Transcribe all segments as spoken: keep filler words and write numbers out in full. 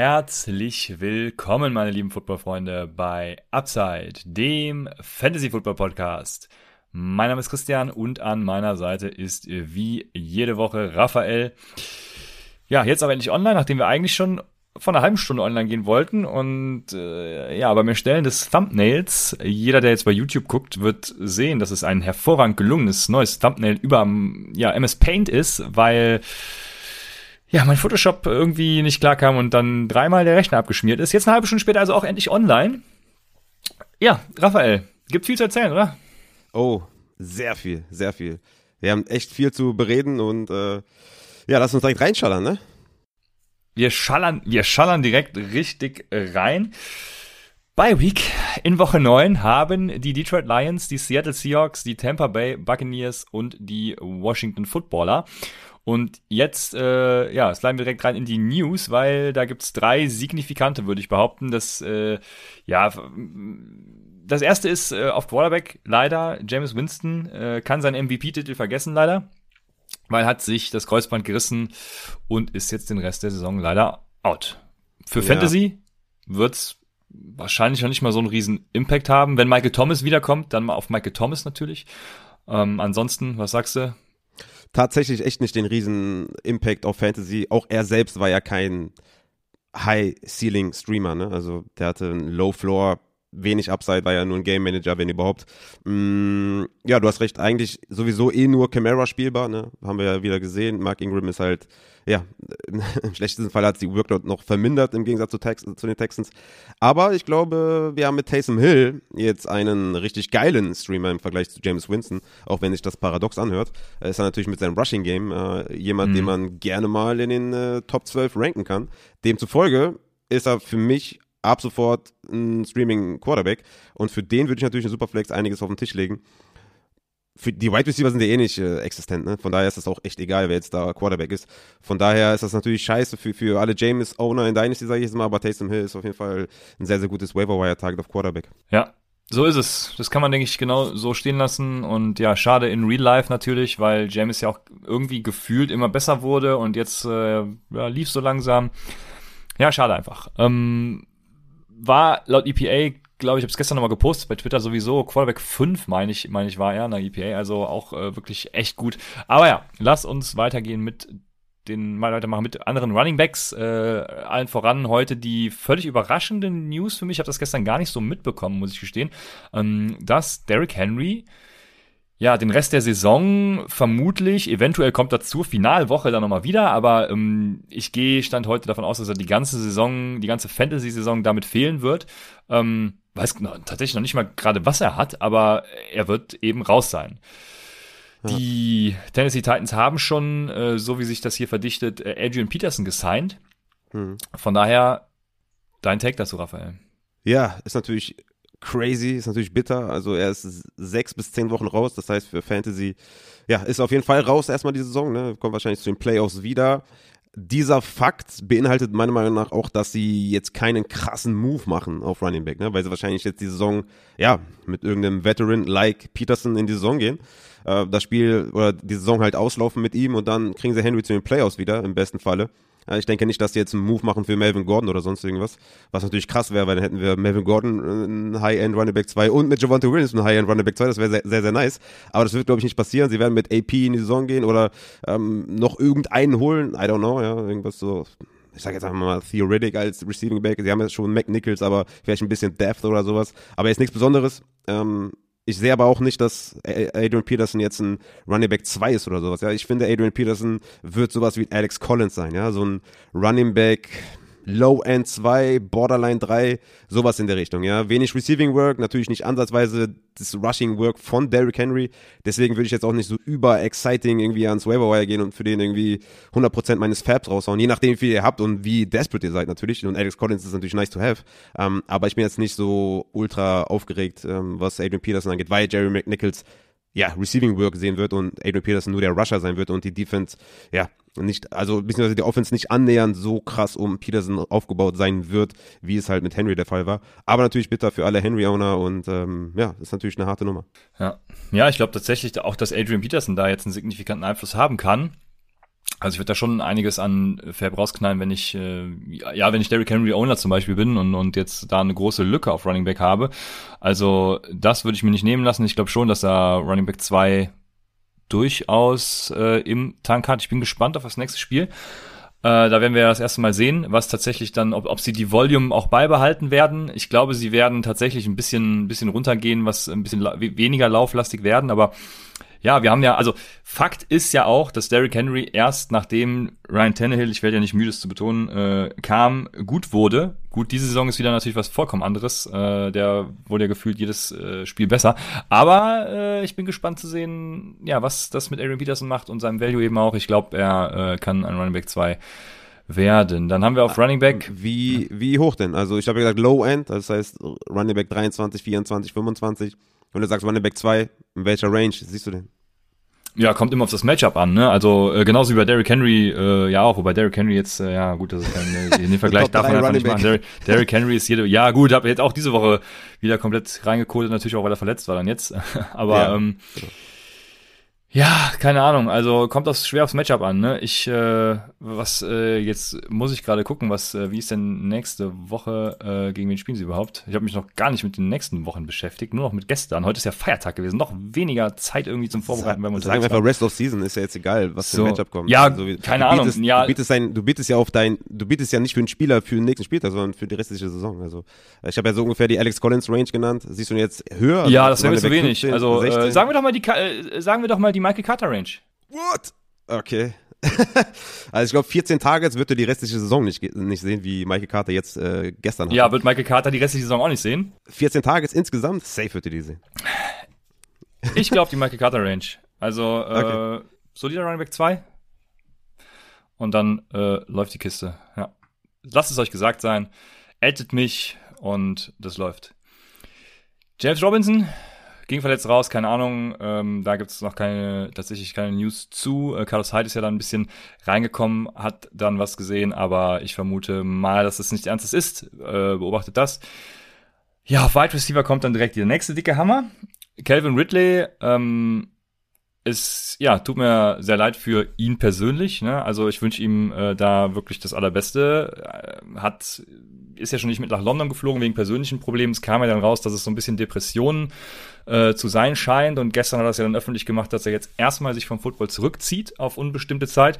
Herzlich willkommen, meine lieben Football-Freunde, bei Upside, dem Fantasy-Football-Podcast. Mein Name ist Christian und an meiner Seite ist wie jede Woche Raphael. Ja, jetzt aber endlich online, nachdem wir eigentlich schon vor einer halben Stunde online gehen wollten. Und äh, ja, beim Erstellen des Thumbnails, jeder, der jetzt bei YouTube guckt, wird sehen, dass es ein hervorragend gelungenes neues Thumbnail über ja, M S Paint ist, weil... ja, mein Photoshop irgendwie nicht klar kam und dann dreimal der Rechner abgeschmiert ist. Jetzt eine halbe Stunde später also auch endlich online. Ja, Raphael, gibt viel zu erzählen, oder? Oh, sehr viel, sehr viel. Wir haben echt viel zu bereden und äh, ja, lass uns direkt reinschallern, ne? Wir schallern, wir schallern direkt richtig rein. Bye Week in Woche neun haben die Detroit Lions, die Seattle Seahawks, die Tampa Bay Buccaneers und die Washington Footballer. Und jetzt, äh, ja, sliden wir direkt rein in die News, weil da gibt's drei signifikante, würde ich behaupten. Das, äh, ja, das erste ist äh, auf Quarterback leider Jameis Winston äh, kann seinen M V P-Titel vergessen leider, weil hat sich das Kreuzband gerissen und ist jetzt den Rest der Saison leider out. Für ja. Fantasy wird's wahrscheinlich noch nicht mal so einen riesen Impact haben. Wenn Michael Thomas wiederkommt, dann mal auf Michael Thomas natürlich. Ähm, ansonsten, was sagst du? Tatsächlich echt nicht den riesen Impact auf Fantasy. Auch er selbst war ja kein High-Ceiling-Streamer, ne? Also der hatte einen Low-Floor, wenig Upside, war ja nur ein Game-Manager, wenn überhaupt. Mm, ja, du hast recht, eigentlich sowieso eh nur Camara spielbar, ne? Haben wir ja wieder gesehen. Mark Ingram ist halt, ja, im schlechtesten Fall hat sie Workload noch vermindert im Gegensatz zu, Tex- zu den Texans. Aber ich glaube, wir haben mit Taysom Hill jetzt einen richtig geilen Streamer im Vergleich zu Jameis Winston, auch wenn sich das paradox anhört. Ist er natürlich mit seinem Rushing-Game äh, jemand, mhm. den man gerne mal in den äh, Top zwölf ranken kann. Demzufolge ist er für mich ab sofort ein Streaming-Quarterback und für den würde ich natürlich in Superflex einiges auf den Tisch legen. Für die Wide Receiver sind ja eh nicht äh, existent, ne? Von daher ist das auch echt egal, wer jetzt da Quarterback ist. Von daher ist das natürlich scheiße für, für alle Jameis-Owner in Dynasty, sage ich jetzt mal, aber Taysom Hill ist auf jeden Fall ein sehr, sehr gutes Waiver-Wire-Target auf Quarterback. Ja, so ist es. Das kann man, denke ich, genau so stehen lassen und ja, schade in Real Life natürlich, weil Jameis ja auch irgendwie gefühlt immer besser wurde und jetzt äh, ja, lief so langsam. Ja, schade einfach. Ähm, war laut E P A, glaube ich, habe es gestern nochmal gepostet, bei Twitter sowieso, Quarterback fünf, meine ich, meine ich war ja, nach E P A, also auch äh, wirklich echt gut. Aber ja, lass uns weitergehen mit den, mal weitermachen mit anderen Runningbacks, äh, allen voran heute die völlig überraschende News für mich, ich habe das gestern gar nicht so mitbekommen, muss ich gestehen, ähm, dass Derrick Henry ja, den Rest der Saison vermutlich, eventuell kommt er zur Finalwoche dann nochmal wieder, aber ähm, ich gehe Stand heute davon aus, dass er die ganze Saison, die ganze Fantasy-Saison damit fehlen wird. Ähm, weiß noch, tatsächlich noch nicht mal gerade, was er hat, aber er wird eben raus sein. Ja. Die Tennessee Titans haben schon, äh, so wie sich das hier verdichtet, äh, Adrian Peterson gesigned. Mhm. Von daher, dein Take dazu, Raphael. Ja, ist natürlich... crazy, ist natürlich bitter, also er ist sechs bis zehn Wochen raus, das heißt für Fantasy, ja, ist auf jeden Fall raus erstmal die Saison, ne? Kommt wahrscheinlich zu den Playoffs wieder. Dieser Fakt beinhaltet meiner Meinung nach auch, dass sie jetzt keinen krassen Move machen auf Running Back, ne? Weil sie wahrscheinlich jetzt die Saison, ja, mit irgendeinem Veteran like Peterson in die Saison gehen, äh, das Spiel oder die Saison halt auslaufen mit ihm und dann kriegen sie Henry zu den Playoffs wieder, im besten Falle. Ich denke nicht, dass sie jetzt einen Move machen für Melvin Gordon oder sonst irgendwas, was natürlich krass wäre, weil dann hätten wir Melvin Gordon einen High-End Running Back zwei und mit Javonte Williams einen High-End Running Back zwei, das wäre sehr, sehr, sehr nice, aber das wird, glaube ich, nicht passieren. Sie werden mit A P in die Saison gehen oder ähm, noch irgendeinen holen, I don't know, ja, irgendwas so, ich sage jetzt einfach mal Theoretic als Receiving Back, sie haben ja schon McNichols, aber vielleicht ein bisschen Depth oder sowas, aber ist nichts Besonderes, ähm, ich sehe aber auch nicht, dass Adrian Peterson jetzt ein Running Back zwei ist oder sowas. Ja, ich finde, Adrian Peterson wird sowas wie Alex Collins sein. Ja, so ein Running Back Low-End zwei, Borderline drei, sowas in der Richtung, ja. Wenig Receiving Work, natürlich nicht ansatzweise das Rushing Work von Derrick Henry, deswegen würde ich jetzt auch nicht so über-exciting irgendwie ans Waiver Wire gehen und für den irgendwie hundert Prozent meines Fabs raushauen, je nachdem, wie viel ihr habt und wie desperate ihr seid natürlich, und Alex Collins ist natürlich nice to have, ähm, aber ich bin jetzt nicht so ultra aufgeregt, ähm, was Adrian Peterson angeht, weil Jerry McNichols ja, Receiving Work sehen wird und Adrian Peterson nur der Rusher sein wird und die Defense, ja, nicht, also beziehungsweise die Offense nicht annähernd so krass um Peterson aufgebaut sein wird, wie es halt mit Henry der Fall war. Aber natürlich bitter für alle Henry-Owner und ähm, ja, ist natürlich eine harte Nummer. Ja, ja, ich glaube tatsächlich auch, dass Adrian Peterson da jetzt einen signifikanten Einfluss haben kann. Also ich würde da schon einiges an Fab rausknallen, wenn ich äh, ja, wenn ich Derrick Henry Owner zum Beispiel bin und und jetzt da eine große Lücke auf Running Back habe. Also das würde ich mir nicht nehmen lassen. Ich glaube schon, dass da Running Back zwei durchaus äh, im Tank hat. Ich bin gespannt auf das nächste Spiel. Äh, da werden wir das erste Mal sehen, was tatsächlich dann, ob, ob sie die Volume auch beibehalten werden. Ich glaube, sie werden tatsächlich ein bisschen, ein bisschen runtergehen, was ein bisschen la- weniger lauflastig werden, aber ja, wir haben ja, also Fakt ist ja auch, dass Derrick Henry erst nachdem Ryan Tannehill, ich werde ja nicht müde es zu betonen, äh, kam, gut wurde. Gut, diese Saison ist wieder natürlich was vollkommen anderes. Äh, der wurde ja gefühlt jedes äh, Spiel besser. Aber äh, ich bin gespannt zu sehen, ja, was das mit Adrian Peterson macht und seinem Value eben auch. Ich glaube, er äh, kann ein Running Back zwei werden. Dann haben wir auf Running Back. Wie, wie hoch denn? Also ich habe ja gesagt Low End, das heißt Running Back dreiundzwanzig, vierundzwanzig, fünfundzwanzig. Wenn du sagst Running Back zwei, in welcher Range siehst du den? Ja, kommt immer auf das Matchup an, ne? Also äh, genauso wie bei Derrick Henry äh, ja auch, wobei Derrick Henry jetzt, äh, ja gut, das ist kein, äh, den Vergleich darf man einfach nicht machen. Derrick, Derrick Henry ist jede, ja gut, habe jetzt auch diese Woche wieder komplett reingekotet, natürlich auch, weil er verletzt war dann jetzt, aber ja. ähm Ja, keine Ahnung, also kommt das schwer aufs Matchup an, ne? Ich, äh, was, äh, jetzt muss ich gerade gucken, was, äh, wie ist denn nächste Woche, äh, gegen wen spielen sie überhaupt? Ich habe mich noch gar nicht mit den nächsten Wochen beschäftigt, nur noch mit gestern. Heute ist ja Feiertag gewesen, noch weniger Zeit irgendwie zum Vorbereiten, wenn wir uns sagen. Sagen wir einfach Rest of Season, ist ja jetzt egal, was so, für ein Matchup kommt. Ja, also, wie, keine Ahnung. Bietest, ja. Du bietest, dein, du bietest ja auf dein, du bietest ja nicht für einen Spieler für den nächsten Spieltag, sondern für die restliche Saison. Also, ich habe ja so ungefähr die Alex Collins Range genannt. Siehst du jetzt höher? Ja, das wäre mir zu wenig. fünfzehn, also, äh, sagen wir doch mal die, äh, sagen wir doch mal die Michael Carter Range. What? Okay. Also ich glaube, vierzehn Targets wird er die restliche Saison nicht, nicht sehen, wie Michael Carter jetzt äh, gestern hat. Ja, wird Michael Carter die restliche Saison auch nicht sehen? vierzehn Targets insgesamt? Safe wird er die sehen. Ich glaube, die Michael Carter Range. Also, äh, okay. Solider Running Back zwei. Und dann äh, läuft die Kiste. Ja. Lasst es euch gesagt sein. Addet mich und das läuft. James Robinson ging verletzt raus, keine Ahnung, ähm, da gibt es noch keine, tatsächlich keine News zu. Äh, Carlos Hyde ist ja dann ein bisschen reingekommen, hat dann was gesehen, aber ich vermute mal, dass es nichts Ernstes ist. Äh, beobachtet das. Ja, auf Wide Receiver kommt dann direkt der nächste dicke Hammer. Calvin Ridley, ähm, ist, ja, tut mir sehr leid für ihn persönlich, ne? Also ich wünsche ihm äh, da wirklich das Allerbeste. Äh, hat, ist ja schon nicht mit nach London geflogen wegen persönlichen Problemen. Es kam ja dann raus, dass es so ein bisschen Depressionen äh, zu sein scheint. Und gestern hat er es ja dann öffentlich gemacht, dass er jetzt erstmal sich vom Football zurückzieht auf unbestimmte Zeit.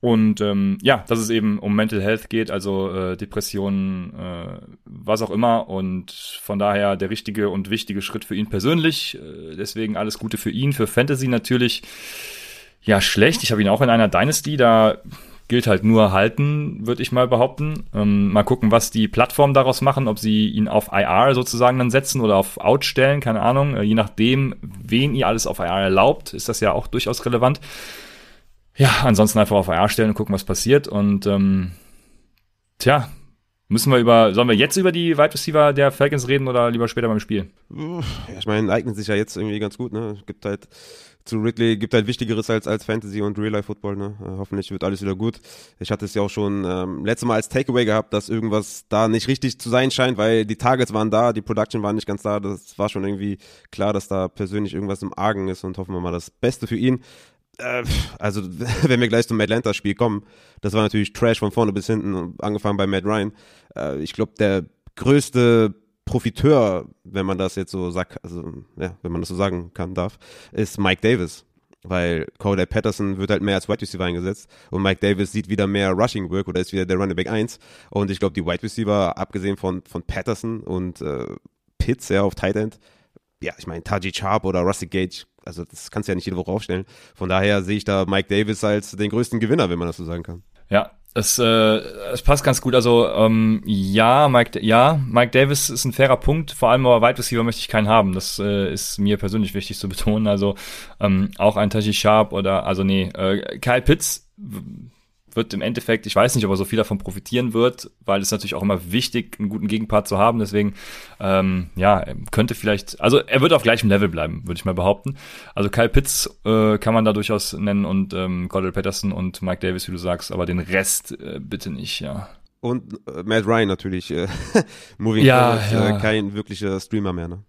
Und ähm, ja, dass es eben um Mental Health geht, also äh, Depressionen, äh, was auch immer. Und von daher der richtige und wichtige Schritt für ihn persönlich. Äh, deswegen alles Gute für ihn. Für Fantasy natürlich ja schlecht. Ich habe ihn auch in einer Dynasty, da gilt halt nur halten, würde ich mal behaupten. Ähm, mal gucken, was die Plattformen daraus machen, ob sie ihn auf I R sozusagen dann setzen oder auf Out stellen, keine Ahnung. Äh, je nachdem, wen ihr alles auf I R erlaubt, ist das ja auch durchaus relevant. Ja, ansonsten einfach auf I R stellen und gucken, was passiert. Und ähm, tja, müssen wir über, sollen wir jetzt über die Wide Receiver der Falcons reden oder lieber später beim Spiel? Ja, ich meine, eignet sich ja jetzt irgendwie ganz gut, ne? Gibt halt zu Ridley, gibt halt Wichtigeres als, als Fantasy und Real-Life-Football, ne? Äh, hoffentlich wird alles wieder gut. Ich hatte es ja auch schon ähm, letztes Mal als Takeaway gehabt, dass irgendwas da nicht richtig zu sein scheint, weil die Targets waren da, die Production waren nicht ganz da. Das war schon irgendwie klar, dass da persönlich irgendwas im Argen ist und hoffen wir mal das Beste für ihn. Also, wenn wir gleich zum Atlanta-Spiel kommen, das war natürlich Trash von vorne bis hinten, angefangen bei Matt Ryan. Ich glaube, der größte Profiteur, wenn man das jetzt so sagt, also, ja, wenn man das so sagen kann, darf, ist Mike Davis. Weil Cordell Patterson wird halt mehr als Wide Receiver eingesetzt und Mike Davis sieht wieder mehr Rushing Work oder ist wieder der Running Back eins. Und ich glaube, die Wide Receiver, abgesehen von, von Patterson und äh, Pitts, ja, auf Tight End, ja, ich meine, Taji Sharp oder Rusty Gage, also das kannst du ja nicht jede Woche aufstellen. Von daher sehe ich da Mike Davis als den größten Gewinner, wenn man das so sagen kann. Ja, Es, äh, es passt ganz gut. Also ähm, ja, Mike, ja, Mike Davis ist ein fairer Punkt. Vor allem aber Wide Receiver möchte ich keinen haben. Das äh, ist mir persönlich wichtig zu betonen. Also ähm, auch ein Taji Sharp oder also nee, äh, Kyle Pitts wird im Endeffekt, ich weiß nicht, ob er so viel davon profitieren wird, weil es natürlich auch immer wichtig, einen guten Gegenpart zu haben. Deswegen, ähm, ja, könnte vielleicht, also er wird auf gleichem Level bleiben, würde ich mal behaupten. Also Kyle Pitts äh, kann man da durchaus nennen und ähm, Cordell Patterson und Mike Davis, wie du sagst, aber den Rest äh, bitte nicht, ja. Und äh, Matt Ryan natürlich, äh, moving ja, forward, ja. Äh, kein wirklicher Streamer mehr, ne?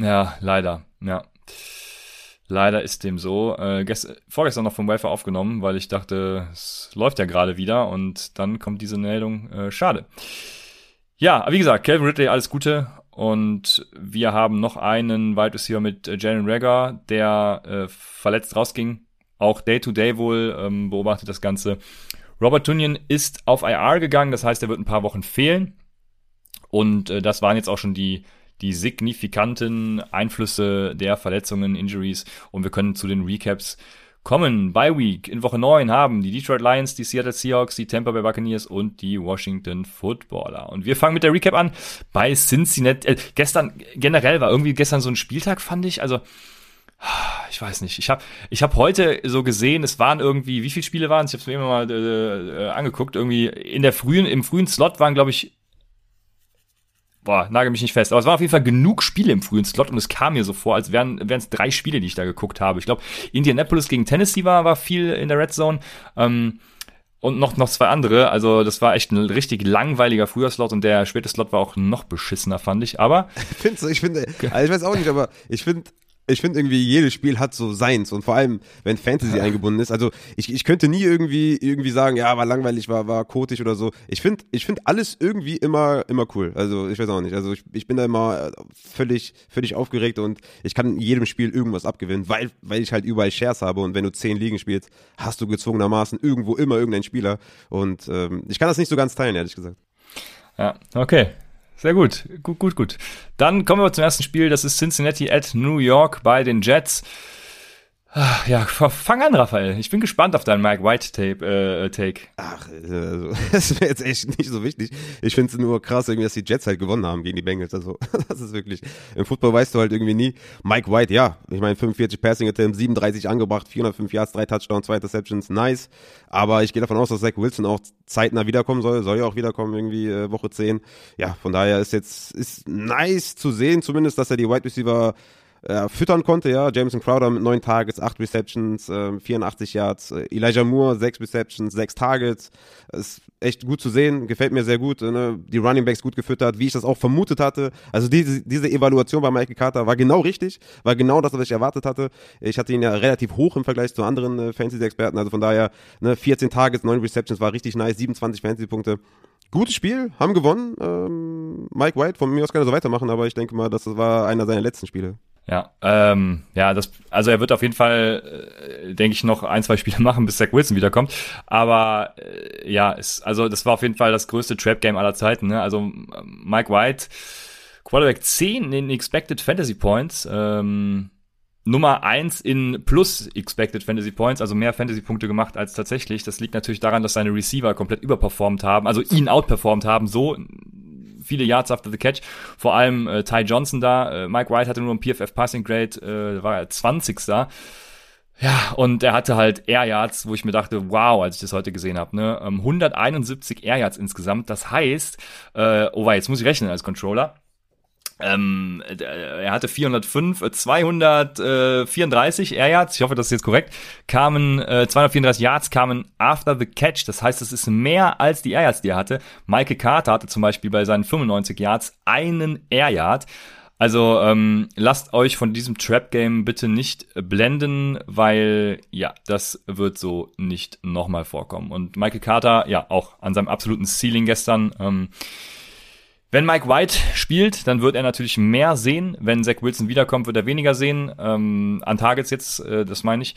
Ja, leider, ja. Leider ist dem so. Äh, gest- vorgestern noch vom Wafer aufgenommen, weil ich dachte, es läuft ja gerade wieder und dann kommt diese Meldung. Äh, schade. Ja, wie gesagt, Calvin Ridley, alles Gute. Und wir haben noch einen Wide Receiver mit äh, Jalen Reagor, der äh, verletzt rausging. Auch Day-to-Day wohl ähm, beobachtet das Ganze. Robert Tonyan ist auf I R gegangen, das heißt, er wird ein paar Wochen fehlen. Und äh, das waren jetzt auch schon die die signifikanten Einflüsse der Verletzungen, Injuries, und wir können zu den Recaps kommen. Bye Week in Woche neun haben die Detroit Lions, die Seattle Seahawks, die Tampa Bay Buccaneers und die Washington Footballer. Und wir fangen mit der Recap an bei Cincinnati. Äh, gestern generell war irgendwie gestern so ein Spieltag, fand ich. Also ich weiß nicht. Ich habe ich hab heute so gesehen, es waren irgendwie, wie viele Spiele waren es? Ich habe es mir immer mal äh, äh, angeguckt. Irgendwie in der frühen, im frühen Slot waren, glaube ich, Boah, nagel mich nicht fest. Aber es waren auf jeden Fall genug Spiele im frühen Slot und es kam mir so vor, als wären wären es drei Spiele, die ich da geguckt habe. Ich glaube, Indianapolis gegen Tennessee war war viel in der Red Zone ähm, und noch noch zwei andere. Also das war echt ein richtig langweiliger früher Slot und der späte Slot war auch noch beschissener, fand ich. Aber findest du? Ich finde, also ich weiß auch nicht, aber ich finde Ich finde irgendwie, jedes Spiel hat so seins, und vor allem, wenn Fantasy eingebunden ist. Also ich ich könnte nie irgendwie irgendwie sagen, ja, war langweilig, war war kotig oder so. Ich finde ich finde alles irgendwie immer immer cool. Also ich weiß auch nicht. Also ich ich bin da immer völlig völlig aufgeregt und ich kann in jedem Spiel irgendwas abgewinnen, weil weil ich halt überall Shares habe, und wenn du zehn Ligen spielst, hast du gezwungenermaßen irgendwo immer irgendeinen Spieler, und ähm, ich kann das nicht so ganz teilen, ehrlich gesagt. Ja, okay. Sehr gut, gut, gut, gut. Dann kommen wir zum ersten Spiel, das ist Cincinnati at New York bei den Jets. Ja, fang an, Raphael. Ich bin gespannt auf deinen Mike White-Tape, äh, Take. Ach, also, das wäre jetzt echt nicht so wichtig. Ich finde es nur krass, irgendwie, dass die Jets halt gewonnen haben gegen die Bengals. Also, das ist wirklich, im Football weißt du halt irgendwie nie. Mike White, ja, ich meine, fünfundvierzig Passing Attempts, siebenunddreißig angebracht, vierhundertfünf Yards, drei Touchdowns, zwei Interceptions, nice. Aber ich gehe davon aus, dass Zach Wilson auch zeitnah wiederkommen soll. Soll ja auch wiederkommen, irgendwie äh, Woche zehn. Ja, von daher ist jetzt ist nice zu sehen, zumindest, dass er die Wide Receiver Äh, füttern konnte, ja. Jameson Crowder mit neun Targets, acht Receptions, äh, vierundachtzig Yards. Äh, Elijah Moore, sechs Receptions, sechs Targets. Ist echt gut zu sehen, gefällt mir sehr gut. Äh, ne? Die Running Backs gut gefüttert, wie ich das auch vermutet hatte. Also diese, diese Evaluation bei Michael Carter war genau richtig, war genau das, was ich erwartet hatte. Ich hatte ihn ja relativ hoch im Vergleich zu anderen äh, Fantasy-Experten, also von daher, ne, vierzehn Targets, neun Receptions, war richtig nice, siebenundzwanzig Fantasy-Punkte. Gutes Spiel, haben gewonnen. Ähm, Mike White, von mir aus kann er so weitermachen, aber ich denke mal, das war einer seiner letzten Spiele. Ja, ähm, ja, das, also er wird auf jeden Fall, äh, denke ich, noch ein, zwei Spiele machen, bis Zach Wilson wiederkommt. Aber äh, ja, ist, also das war auf jeden Fall das größte Trap-Game aller Zeiten, ne? Also Mike White, Quarterback zehn in Expected Fantasy Points, ähm, Nummer eins in plus Expected Fantasy Points, also mehr Fantasy-Punkte gemacht als tatsächlich. Das liegt natürlich daran, dass seine Receiver komplett überperformt haben, also ihn outperformt haben, so viele Yards after the catch, vor allem äh, Ty Johnson da, äh, Mike White hatte nur ein P F F Passing Grade, äh, war er zwanzig da, ja, und er hatte halt Air Yards, wo ich mir dachte, wow, als ich das heute gesehen habe, ne, ähm, hunderteinundsiebzig Air Yards insgesamt, das heißt, äh, oh wei, jetzt muss ich rechnen als Controller, ähm, er hatte vierhundertfünf, zweihundertvierunddreißig Air Yards, ich hoffe, das ist jetzt korrekt, kamen, äh, zweihundertvierunddreißig Yards kamen after the catch, das heißt, es ist mehr als die Air Yards, die er hatte. Michael Carter hatte zum Beispiel bei seinen fünfundneunzig Yards einen Air Yard. Also, ähm, lasst euch von diesem Trap-Game bitte nicht blenden, weil, ja, das wird so nicht nochmal vorkommen. Und Michael Carter, ja, auch an seinem absoluten Ceiling gestern, ähm, wenn Mike White spielt, dann wird er natürlich mehr sehen. Wenn Zach Wilson wiederkommt, wird er weniger sehen. Ähm, an Targets jetzt, äh, das meine ich.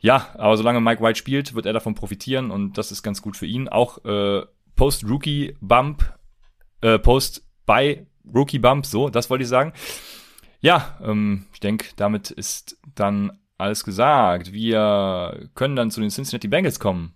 Ja, aber solange Mike White spielt, wird er davon profitieren. Und das ist ganz gut für ihn. Auch äh, Post-Rookie-Bump, äh, Post-Buy-Rookie-Bump, so, das wollte ich sagen. Ja, ähm, ich denke, damit ist dann alles gesagt. Wir können dann zu den Cincinnati Bengals kommen.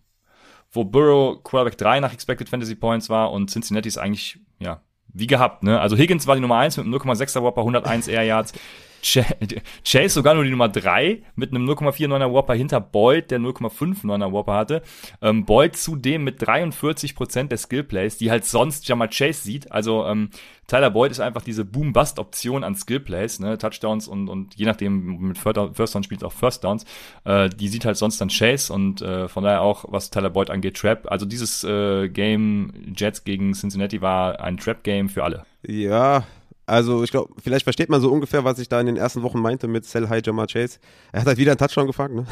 wo Burrow Quarterback drei nach Expected Fantasy Points war und Cincinnati ist eigentlich, ja, wie gehabt, ne? Also Higgins war die Nummer eins mit einem null Komma sechser Whopper, hunderteins Air Yards. Chase sogar nur die Nummer drei mit einem null Komma neunundvierziger Whopper hinter Boyd, der null Komma neunundfünfziger Whopper hatte. Ähm, Boyd zudem mit dreiundvierzig Prozent der Skillplays, die halt sonst Ja'Marr Chase sieht. Also ähm, Tyler Boyd ist einfach diese Boom-Bust-Option an Skillplays, ne? Touchdowns und, und je nachdem, mit First Down spielt auch First Downs. Äh, die sieht halt sonst dann Chase und äh, von daher auch, was Tyler Boyd angeht, Trap. Also dieses äh, Game Jets gegen Cincinnati war ein Trap-Game für alle. Ja, also ich glaube, vielleicht versteht man so ungefähr, was ich da in den ersten Wochen meinte mit Sell High Ja'Marr Chase. Er hat halt wieder einen Touchdown gefangen, ne?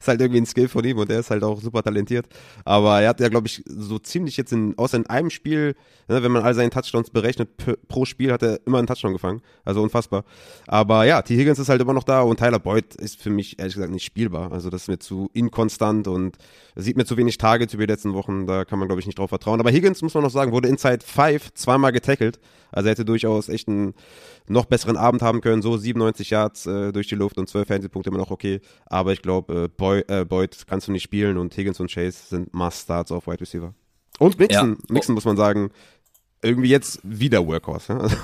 Ist halt irgendwie ein Skill von ihm und er ist halt auch super talentiert. Aber er hat ja, glaube ich, so ziemlich jetzt, in, außer in einem Spiel, ne, wenn man all seine Touchdowns berechnet, pro Spiel hat er immer einen Touchdown gefangen. Also unfassbar. Aber ja, Tee Higgins ist halt immer noch da und Tyler Boyd ist für mich ehrlich gesagt nicht spielbar. Also das ist mir zu inkonstant und sieht mir zu wenig Targets über die letzten Wochen. Da kann man, glaube ich, nicht drauf vertrauen. Aber Higgins, muss man noch sagen, wurde Inside fünf zweimal getackelt. Also er hätte durchaus echt einen noch besseren Abend haben können. So siebenundneunzig Yards äh, durch die Luft und zwölf Fantasy-Punkte immer noch okay. Aber ich glaube, äh, Boy, äh, Boyd kannst du nicht spielen und Higgins und Chase sind Must-Starts auf Wide Receiver. Und Mixon. Ja. Mixon, muss man sagen, irgendwie jetzt wieder Workhorse. Ja? Also,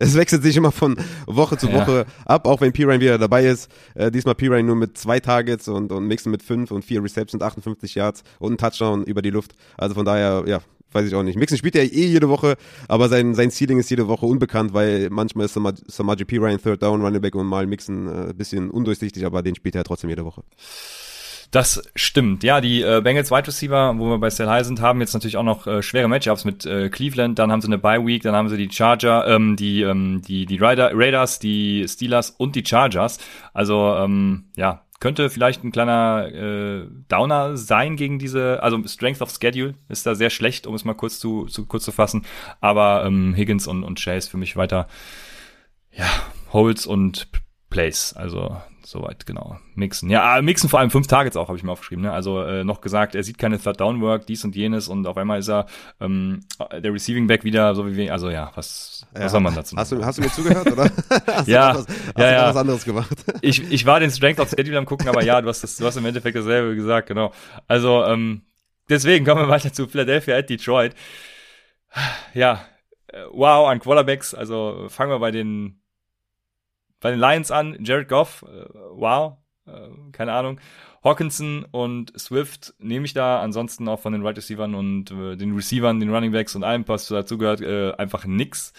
es wechselt sich immer von Woche zu Woche ja. ab, auch wenn Pirine wieder dabei ist. Äh, diesmal Pirine nur mit zwei Targets und, und Mixon mit fünf und vier Receptions, achtundfünfzig Yards und ein Touchdown über die Luft. Also von daher, ja, weiß ich auch nicht. Mixon spielt ja eh jede Woche, aber sein, sein Ceiling ist jede Woche unbekannt, weil manchmal ist Samaj, Samaje Perine Third Down Running Back und mal Mixon ein äh, bisschen undurchsichtig, aber den spielt er trotzdem jede Woche. Das stimmt. Ja, die äh, Bengals Wide Receiver, wo wir bei Sell High sind, haben jetzt natürlich auch noch äh, schwere Matchups mit äh, Cleveland, dann haben sie eine Bye Week, dann haben sie die Charger, ähm, die, ähm, die, die Rider, Raiders, die Steelers und die Chargers. Also, ähm, ja, könnte vielleicht ein kleiner äh, Downer sein gegen diese, also Strength of Schedule ist da sehr schlecht, um es mal kurz zu, zu kurz zu fassen, aber ähm, Higgins und, und Chase für mich weiter, ja, Holds und Plays, also soweit, genau. Mixon. Ja, Mixon vor allem fünf Targets auch, habe ich mir aufgeschrieben. Ne? Also äh, noch gesagt, er sieht keine Third-Down-Work, dies und jenes und auf einmal ist er ähm, der Receiving-Back wieder, so wie wir, also ja, was, ja. was soll man dazu? Hast du, hast du mir zugehört, oder? hast ja, du was, hast ja, du ja. was anderes gemacht? ich, ich war den Strength of Schedule am gucken, aber ja, du hast, das, du hast im Endeffekt dasselbe gesagt, genau. Also ähm, deswegen kommen wir weiter zu Philadelphia at Detroit. Ja, wow, an Quarterbacks, also fangen wir bei den Bei den Lions an, Jared Goff, wow, keine Ahnung. Hawkinson und Swift nehme ich da, ansonsten auch von den Wide Receivern und äh, den Receivern, den Running Backs und allem, was dazu gehört, äh, einfach nix.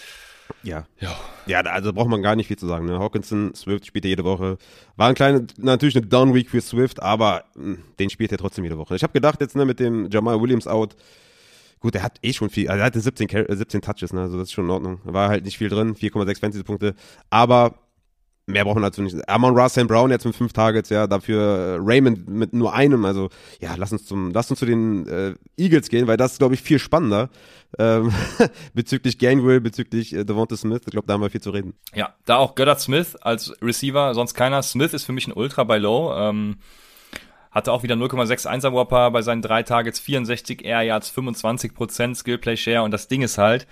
Ja. ja, ja, also braucht man gar nicht viel zu sagen. Ne? Hawkinson, Swift spielt er jede Woche. War ein kleine, natürlich eine Down-Week für Swift, aber mh, den spielt er trotzdem jede Woche. Ich habe gedacht jetzt, ne, mit dem Jamal Williams out, gut, er hat eh schon viel, also er hatte siebzehn, siebzehn Touches, ne? Also das ist schon in Ordnung. War halt nicht viel drin, vier Komma sechs Fantasy-Punkte, aber mehr braucht man dazu nicht. Amon-Ra Saint Brown jetzt mit fünf Targets, ja, dafür Raymond mit nur einem. Also ja, lass uns zum, lass uns zu den äh, Eagles gehen, weil das ist, glaube ich, viel spannender ähm, bezüglich Gainwell, bezüglich äh, Devonta Smith. Ich glaube, da haben wir viel zu reden. Ja, da auch Goddard Smith als Receiver, sonst keiner. Smith ist für mich ein Ultra bei Low. Ähm, hatte auch wieder null Komma einundsechziger Whopper bei seinen drei Targets, vierundsechzig Air Yards, fünfundzwanzig Prozent Skillplay Share. Und das Ding ist halt,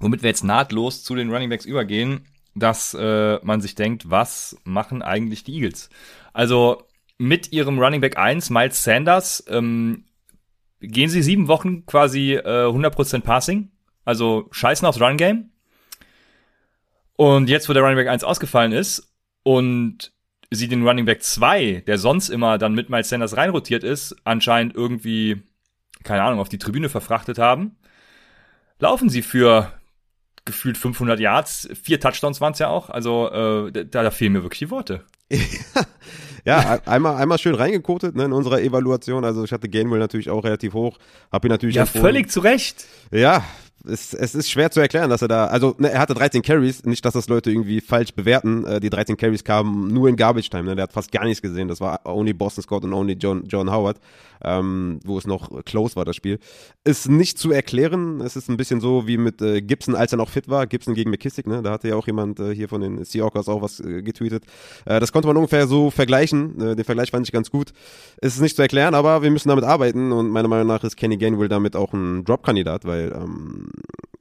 womit wir jetzt nahtlos zu den Running Backs übergehen, dass äh, man sich denkt, was machen eigentlich die Eagles? Also mit ihrem Running Back eins, Miles Sanders, ähm, gehen sie sieben Wochen quasi äh, hundert Prozent Passing, also scheißen aufs Run-Game. Und jetzt, wo der Running Back eins ausgefallen ist und sie den Running Back zwei, der sonst immer dann mit Miles Sanders reinrotiert ist, anscheinend irgendwie, keine Ahnung, auf die Tribüne verfrachtet haben, laufen sie für gefühlt fünfhundert Yards, vier Touchdowns waren es ja auch, also äh, da, da fehlen mir wirklich die Worte. ja, einmal einmal schön reingekotet, ne, in unserer Evaluation, also ich hatte Gainwell natürlich auch relativ hoch, habe ihn natürlich... Ja, empfohlen. Völlig zu Recht. Ja, es, es ist schwer zu erklären, dass er da, also ne, er hatte dreizehn Carries, nicht, dass das Leute irgendwie falsch bewerten, äh, die dreizehn Carries kamen nur in Garbage Time, ne, der hat fast gar nichts gesehen, das war only Boston Scott und only John, John Howard, ähm, wo es noch close war, das Spiel. Ist nicht zu erklären, es ist ein bisschen so wie mit äh, Gibson, als er noch fit war, Gibson gegen McKissick, ne, da hatte ja auch jemand äh, hier von den Seahawks auch was äh, getweetet, äh, das konnte man ungefähr so vergleichen, äh, den Vergleich fand ich ganz gut, ist nicht zu erklären, aber wir müssen damit arbeiten und meiner Meinung nach ist Kenny Gainwell damit auch ein Drop-Kandidat, weil ähm,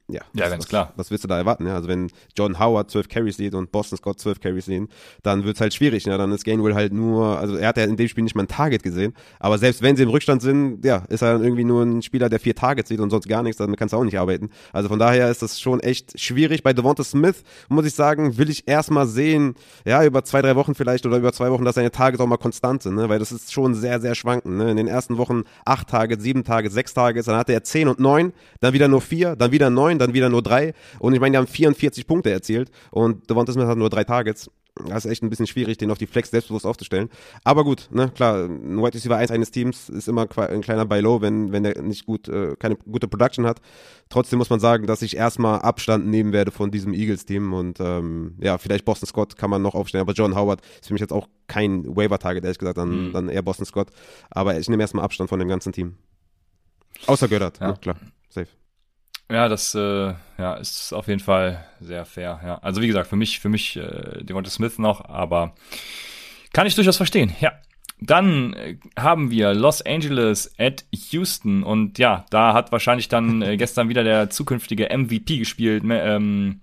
Ja, ja, ganz was, klar. Was willst du da erwarten? Ja? Also wenn John Howard zwölf Carries sieht und Boston Scott zwölf Carries sehen, dann wird es halt schwierig. Ne? Dann ist Gainwell halt nur, also er hat ja in dem Spiel nicht mal ein Target gesehen, aber selbst wenn sie im Rückstand sind, ja, ist er dann irgendwie nur ein Spieler, der vier Targets sieht und sonst gar nichts, damit kannst du auch nicht arbeiten. Also von daher ist das schon echt schwierig. Bei Devonta Smith, muss ich sagen, will ich erstmal sehen, ja, über zwei, drei Wochen vielleicht oder über zwei Wochen, dass seine Targets auch mal konstant sind, ne? Weil das ist schon sehr, sehr schwankend. Ne? In den ersten Wochen acht Targets, sieben Targets, sechs Targets, dann hatte er zehn und neun, dann wieder nur vier, dann wieder neun, dann wieder nur drei und ich meine, die haben vierundvierzig Punkte erzielt und Devonta Smith hat nur drei Targets. Das ist echt ein bisschen schwierig, den auf die Flex selbstbewusst aufzustellen. Aber gut, ne, klar, ein Wide Receiver eins eines Teams ist immer ein kleiner Buy Low, wenn, wenn er nicht gut, äh, keine gute Production hat. Trotzdem muss man sagen, dass ich erstmal Abstand nehmen werde von diesem Eagles-Team und ähm, ja, vielleicht Boston Scott kann man noch aufstellen, aber John Howard ist für mich jetzt auch kein Waiver-Target, ehrlich gesagt, dann, mhm. dann eher Boston Scott. Aber ich nehme erstmal Abstand von dem ganzen Team. Außer Goddard, ja. Ne, klar, safe. Ja, das äh, ja, ist auf jeden Fall sehr fair. Ja. Also wie gesagt, für mich, für mich äh, Devonta Smith noch, aber kann ich durchaus verstehen. Ja, dann äh, haben wir Los Angeles at Houston und ja, da hat wahrscheinlich dann äh, gestern wieder der zukünftige M V P gespielt. Ähm,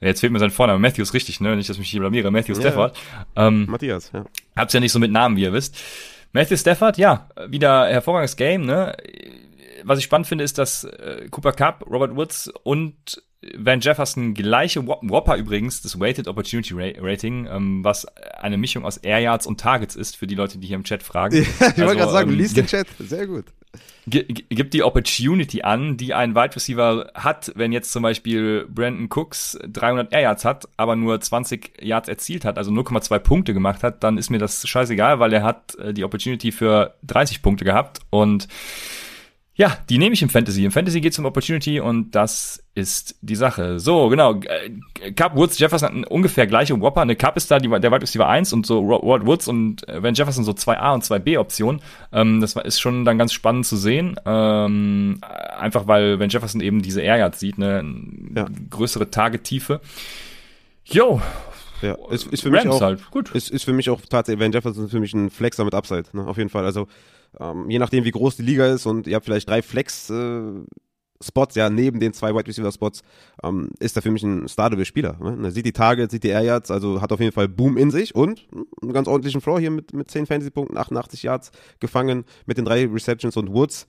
jetzt fehlt mir sein Vorname, Matthews, richtig, ne? Nicht, dass ich mich hier blamiere, Matthew ja, Stafford. Ähm, Matthias, ja. Hab's ja nicht so mit Namen, wie ihr wisst. Matthew Stafford, ja, wieder hervorragendes Game, ne? Was ich spannend finde, ist, dass äh, Cooper Kupp, Robert Woods und Van Jefferson gleiche Whopper übrigens, das Weighted Opportunity Rating, ähm, was eine Mischung aus Air Yards und Targets ist, für die Leute, die hier im Chat fragen. Ja, ich also, wollte gerade sagen, ähm, liest den Chat, sehr gut. G- g- gibt die Opportunity an, die ein Wide Receiver hat, wenn jetzt zum Beispiel Brandon Cooks dreihundert Air Yards hat, aber nur zwanzig Yards erzielt hat, also null Komma zwei Punkte gemacht hat, dann ist mir das scheißegal, weil er hat äh, die Opportunity für dreißig Punkte gehabt und ja, die nehme ich im Fantasy. Im Fantasy geht es um Opportunity und das ist die Sache. So, genau. Cup, Woods, Jefferson hatten ungefähr gleiche Whopper. Eine Cup ist da, die, der Wide Receiver eins und so Robert Woods und Van Jefferson so zwei A und zwei B Optionen. Ähm, das ist schon dann ganz spannend zu sehen. Ähm, einfach weil Van Jefferson eben diese Air Yards sieht, eine ja. größere Target-Tiefe. Jo. Ja, ist, ist für Rams mich auch, halt. Gut. Ist, ist für mich auch tatsächlich, Van Jefferson ist für mich ein Flexer mit Upside, ne? Auf jeden Fall. Also, Um, je nachdem, wie groß die Liga ist und ihr habt vielleicht drei Flex-Spots, äh, ja, neben den zwei Wide Receiver-Spots, ähm, ist da für mich ein Startable-Spieler. Ne? Er sieht die Targets, sieht die Air Yards, also hat auf jeden Fall Boom in sich und einen ganz ordentlichen Floor hier mit, mit zehn Fantasy-Punkten, achtundachtzig Yards gefangen mit den drei Receptions und Woods.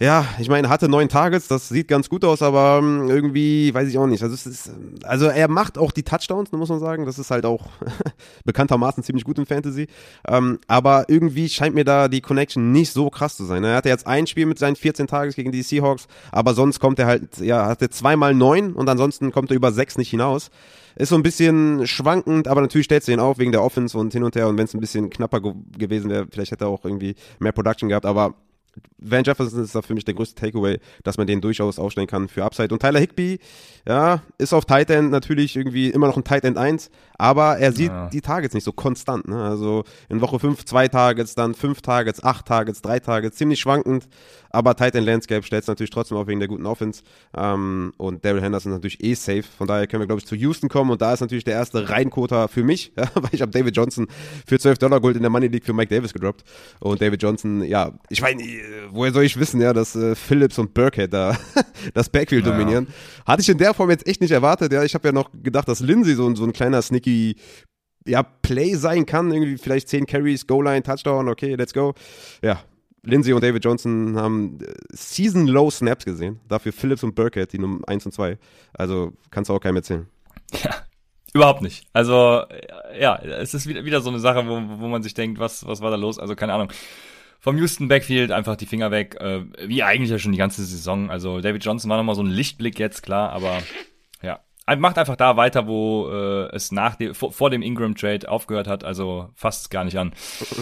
Ja, ich meine, hatte neun Targets, das sieht ganz gut aus, aber irgendwie, weiß ich auch nicht. Also, es ist, also er macht auch die Touchdowns, muss man sagen. Das ist halt auch bekanntermaßen ziemlich gut im Fantasy. Ähm, aber irgendwie scheint mir da die Connection nicht so krass zu sein. Er hatte jetzt ein Spiel mit seinen vierzehn Targets gegen die Seahawks, aber sonst kommt er halt, ja, hatte zweimal neun und ansonsten kommt er über sechs nicht hinaus. Ist so ein bisschen schwankend, aber natürlich stellst du ihn auf wegen der Offense und hin und her. Und wenn es ein bisschen knapper ge- gewesen wäre, vielleicht hätte er auch irgendwie mehr Production gehabt, aber Van Jefferson ist da für mich der größte Takeaway, dass man den durchaus aufstellen kann für Upside. Und Tyler Higbee, ja, ist auf Tight End natürlich irgendwie immer noch ein Tight End eins, aber er sieht ja. die Targets nicht so konstant. Ne? Also in Woche fünf zwei Targets, dann fünf Targets, acht Targets, drei Targets, ziemlich schwankend, aber Tight End Landscape stellt es natürlich trotzdem auf wegen der guten Offense. Ähm, und Daryl Henderson ist natürlich eh safe, von daher können wir, glaube ich, zu Houston kommen und da ist natürlich der erste Reinkoter für mich, ja, weil ich habe David Johnson für zwölf Dollar Gold in der Money League für Mike Davis gedroppt und David Johnson, ja, ich weiß nicht, woher soll ich wissen, ja, dass äh, Phillips und Burkhead da das Backfield ja. dominieren. Hatte ich in der Form jetzt echt nicht erwartet. Ja, ich habe ja noch gedacht, dass Lindsay so, so ein kleiner sneaky ja, Play sein kann. Irgendwie vielleicht zehn Carries, Goal-Line, Touchdown, okay, let's go. Ja, Lindsay und David Johnson haben Season-Low-Snaps gesehen. Dafür Phillips und Burkhead, die Nummer eins und zwei. Also kannst du auch keinem erzählen. Ja. Überhaupt nicht. Also, ja, es ist wieder, wieder so eine Sache, wo, wo man sich denkt, was, was war da los? Also, keine Ahnung. Vom Houston Backfield einfach die Finger weg, äh, wie eigentlich ja schon die ganze Saison. Also David Johnson war nochmal so ein Lichtblick jetzt, klar, aber ja. Macht einfach da weiter, wo äh, es nach de- vor, vor dem Ingram-Trade aufgehört hat, also fasst es gar nicht an.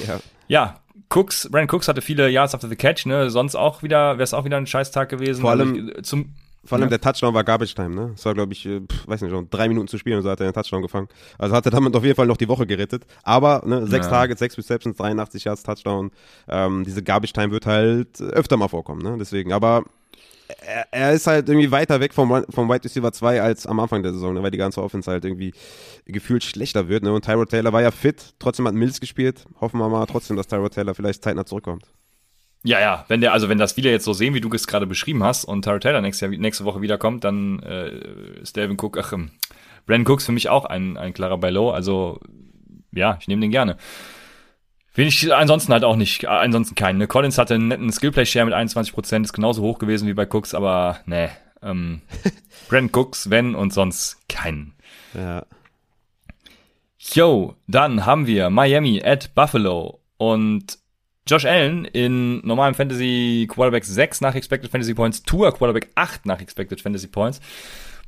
Ja. ja. Cooks, Brandon Cooks hatte viele Yards after the catch, ne, sonst auch wieder, wäre es auch wieder ein Scheißtag gewesen. Vor allem, ich, äh, zum, vor allem ja. der Touchdown war Garbage Time, ne, es war, glaube ich, pf, weiß nicht, noch drei Minuten zu spielen und so hat er den Touchdown gefangen. Also hat er damit auf jeden Fall noch die Woche gerettet, aber, ne, sechs ja. Targets, sechs Receptions, dreiundachtzig Yards, Touchdown, ähm, diese Garbage Time wird halt öfter mal vorkommen, ne, deswegen, aber er, er ist halt irgendwie weiter weg vom, vom Wide Receiver zwei als am Anfang der Saison, ne? Weil die ganze Offense halt irgendwie gefühlt schlechter wird. Ne? Und Tyrod Taylor war ja fit, trotzdem hat Mills gespielt. Hoffen wir mal trotzdem, dass Tyrod Taylor vielleicht zeitnah zurückkommt. Ja, ja, wenn der, also wenn das wieder jetzt so sehen, wie du es gerade beschrieben hast und Tyrod Taylor nächste, nächste Woche wiederkommt, dann äh, ist Dalvin Cook, ach, ähm, Brandon Cooks für mich auch ein, ein klarer Buy Low, also ja, ich nehme den gerne. Will ich ansonsten halt auch nicht, ansonsten keinen, ne? Collins hatte einen netten Skillplay-Share mit einundzwanzig Prozent, ist genauso hoch gewesen wie bei Cooks, aber ne, ähm, Brandon Cooks, wenn und sonst keinen. Ja. Yo, dann haben wir Miami at Buffalo und Josh Allen in normalem Fantasy Quarterback sechs nach Expected Fantasy Points, Tua Quarterback acht nach Expected Fantasy Points.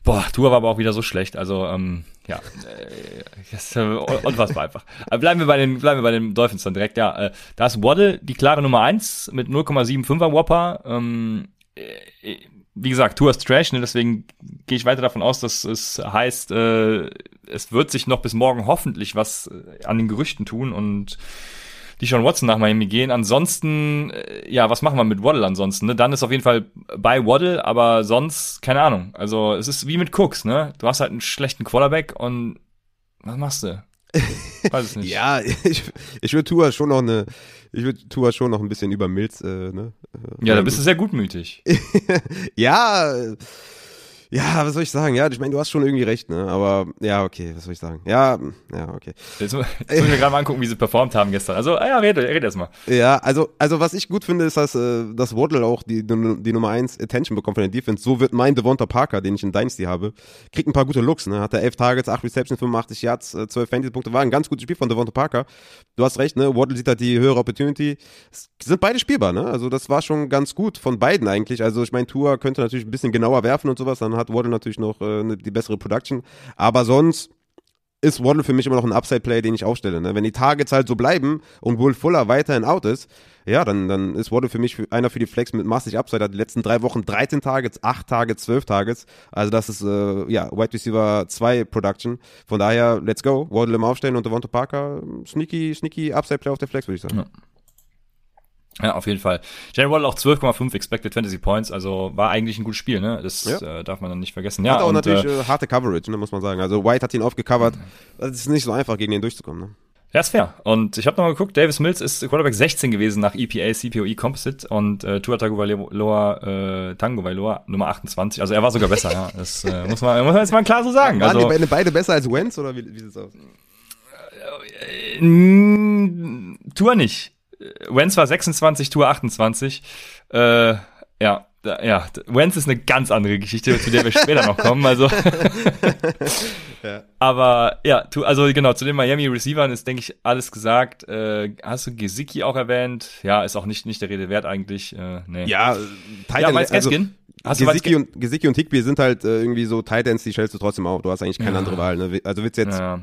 Boah, Tua war aber auch wieder so schlecht, also ähm, ja, äh, das, äh, unfassbar einfach. Bleiben wir bei den bleiben wir bei den Dolphins dann direkt, ja. Äh, da ist Waddle die klare Nummer eins mit null Komma fünfundsiebziger Whopper. Ähm, äh, wie gesagt, Tua ist Trash, ne? Deswegen gehe ich weiter davon aus, dass es heißt, äh, es wird sich noch bis morgen hoffentlich was äh, an den Gerüchten tun und die Sean Watson nach Miami gehen. Ansonsten, ja, was machen wir mit Waddle ansonsten? Ne? Dann ist auf jeden Fall bei Waddle, aber sonst, keine Ahnung. Also es ist wie mit Cooks, ne? Du hast halt einen schlechten Quarterback und was machst du? Weiß es nicht. Ja, ich, ich würde Tua schon noch eine, ich würde Tua schon noch ein bisschen über Milz, äh, ne? Ja, da bist du sehr gutmütig. ja, Ja, was soll ich sagen? Ja, ich meine, du hast schon irgendwie recht, ne? Aber ja, okay, was soll ich sagen? Ja, ja, okay. Jetzt, jetzt muss ich mir gerade mal angucken, wie sie performt haben gestern. Also, ja, red, red erst mal. Ja, also, also was ich gut finde, ist, dass, dass Waddle auch die, die Nummer eins Attention bekommt von der Defense. So wird mein Devonta Parker, den ich in Dynasty habe, kriegt ein paar gute Looks, ne? Hat er elf Targets, acht Receptions, fünfundachtzig Yards, zwölf Fantasy-Punkte. War ein ganz gutes Spiel von Devonta Parker. Du hast recht, ne? Waddle sieht halt die höhere Opportunity. Es sind beide spielbar, ne? Also, das war schon ganz gut von beiden eigentlich. Also, ich meine, Tua könnte natürlich ein bisschen genauer werfen und sowas, dann hat Waddle natürlich noch äh, die bessere Production. Aber sonst ist Waddle für mich immer noch ein Upside-Play, den ich aufstelle. Ne? Wenn die Targets halt so bleiben und Will Fuller weiterhin out ist, ja, dann, dann ist Waddle für mich einer für die Flex mit massig Upside. Hat die letzten drei Wochen dreizehn Targets, acht Targets, zwölf Targets. Also das ist, äh, ja, Wide Receiver zwei Production. Von daher, let's go. Waddle im Aufstellen und Devonta Parker, sneaky, sneaky Upside-Play auf der Flex, würde ich sagen. Ja. Ja, auf jeden Fall. Jaylen Waddle auch zwölf Komma fünf Expected Fantasy Points, also war eigentlich ein gutes Spiel, ne? Das ja. äh, darf man dann nicht vergessen. Ja, hat auch und, natürlich äh, harte Coverage, ne, muss man sagen. Also White hat ihn aufgecovert. Es ist nicht so einfach, gegen ihn durchzukommen, ne? Ja, ist fair. Und ich habe nochmal geguckt, Davis Mills ist Quarterback sechzehn gewesen nach E P A, C P O E Composite und äh, Tua Tagovailoa, äh, Tagovailoa Nummer achtundzwanzig. Also er war sogar besser, ja. Das äh, muss, man, muss man jetzt mal klar so sagen. Waren also, die beide besser als Wentz, oder wie, wie sieht's aus? Äh, n- Tua nicht. Wentz war sechsundzwanzig, Tour achtundzwanzig. Äh, ja, da, ja, Wentz ist eine ganz andere Geschichte, zu der wir später noch kommen. Also, ja. Aber ja, tu, also genau, zu den Miami-Receivern ist, denke ich, alles gesagt. Äh, hast du Gesicki auch erwähnt? Ja, ist auch nicht, nicht der Rede wert eigentlich. Äh, nee. Ja, Teil ja, Myles Gaskin. Also, Gesicki, Myles G- und, Gesicki und Higby sind halt äh, irgendwie so Tight Ends, die stellst du trotzdem auf. Du hast eigentlich keine ja. andere Wahl. Ne? Also willst du jetzt, ja.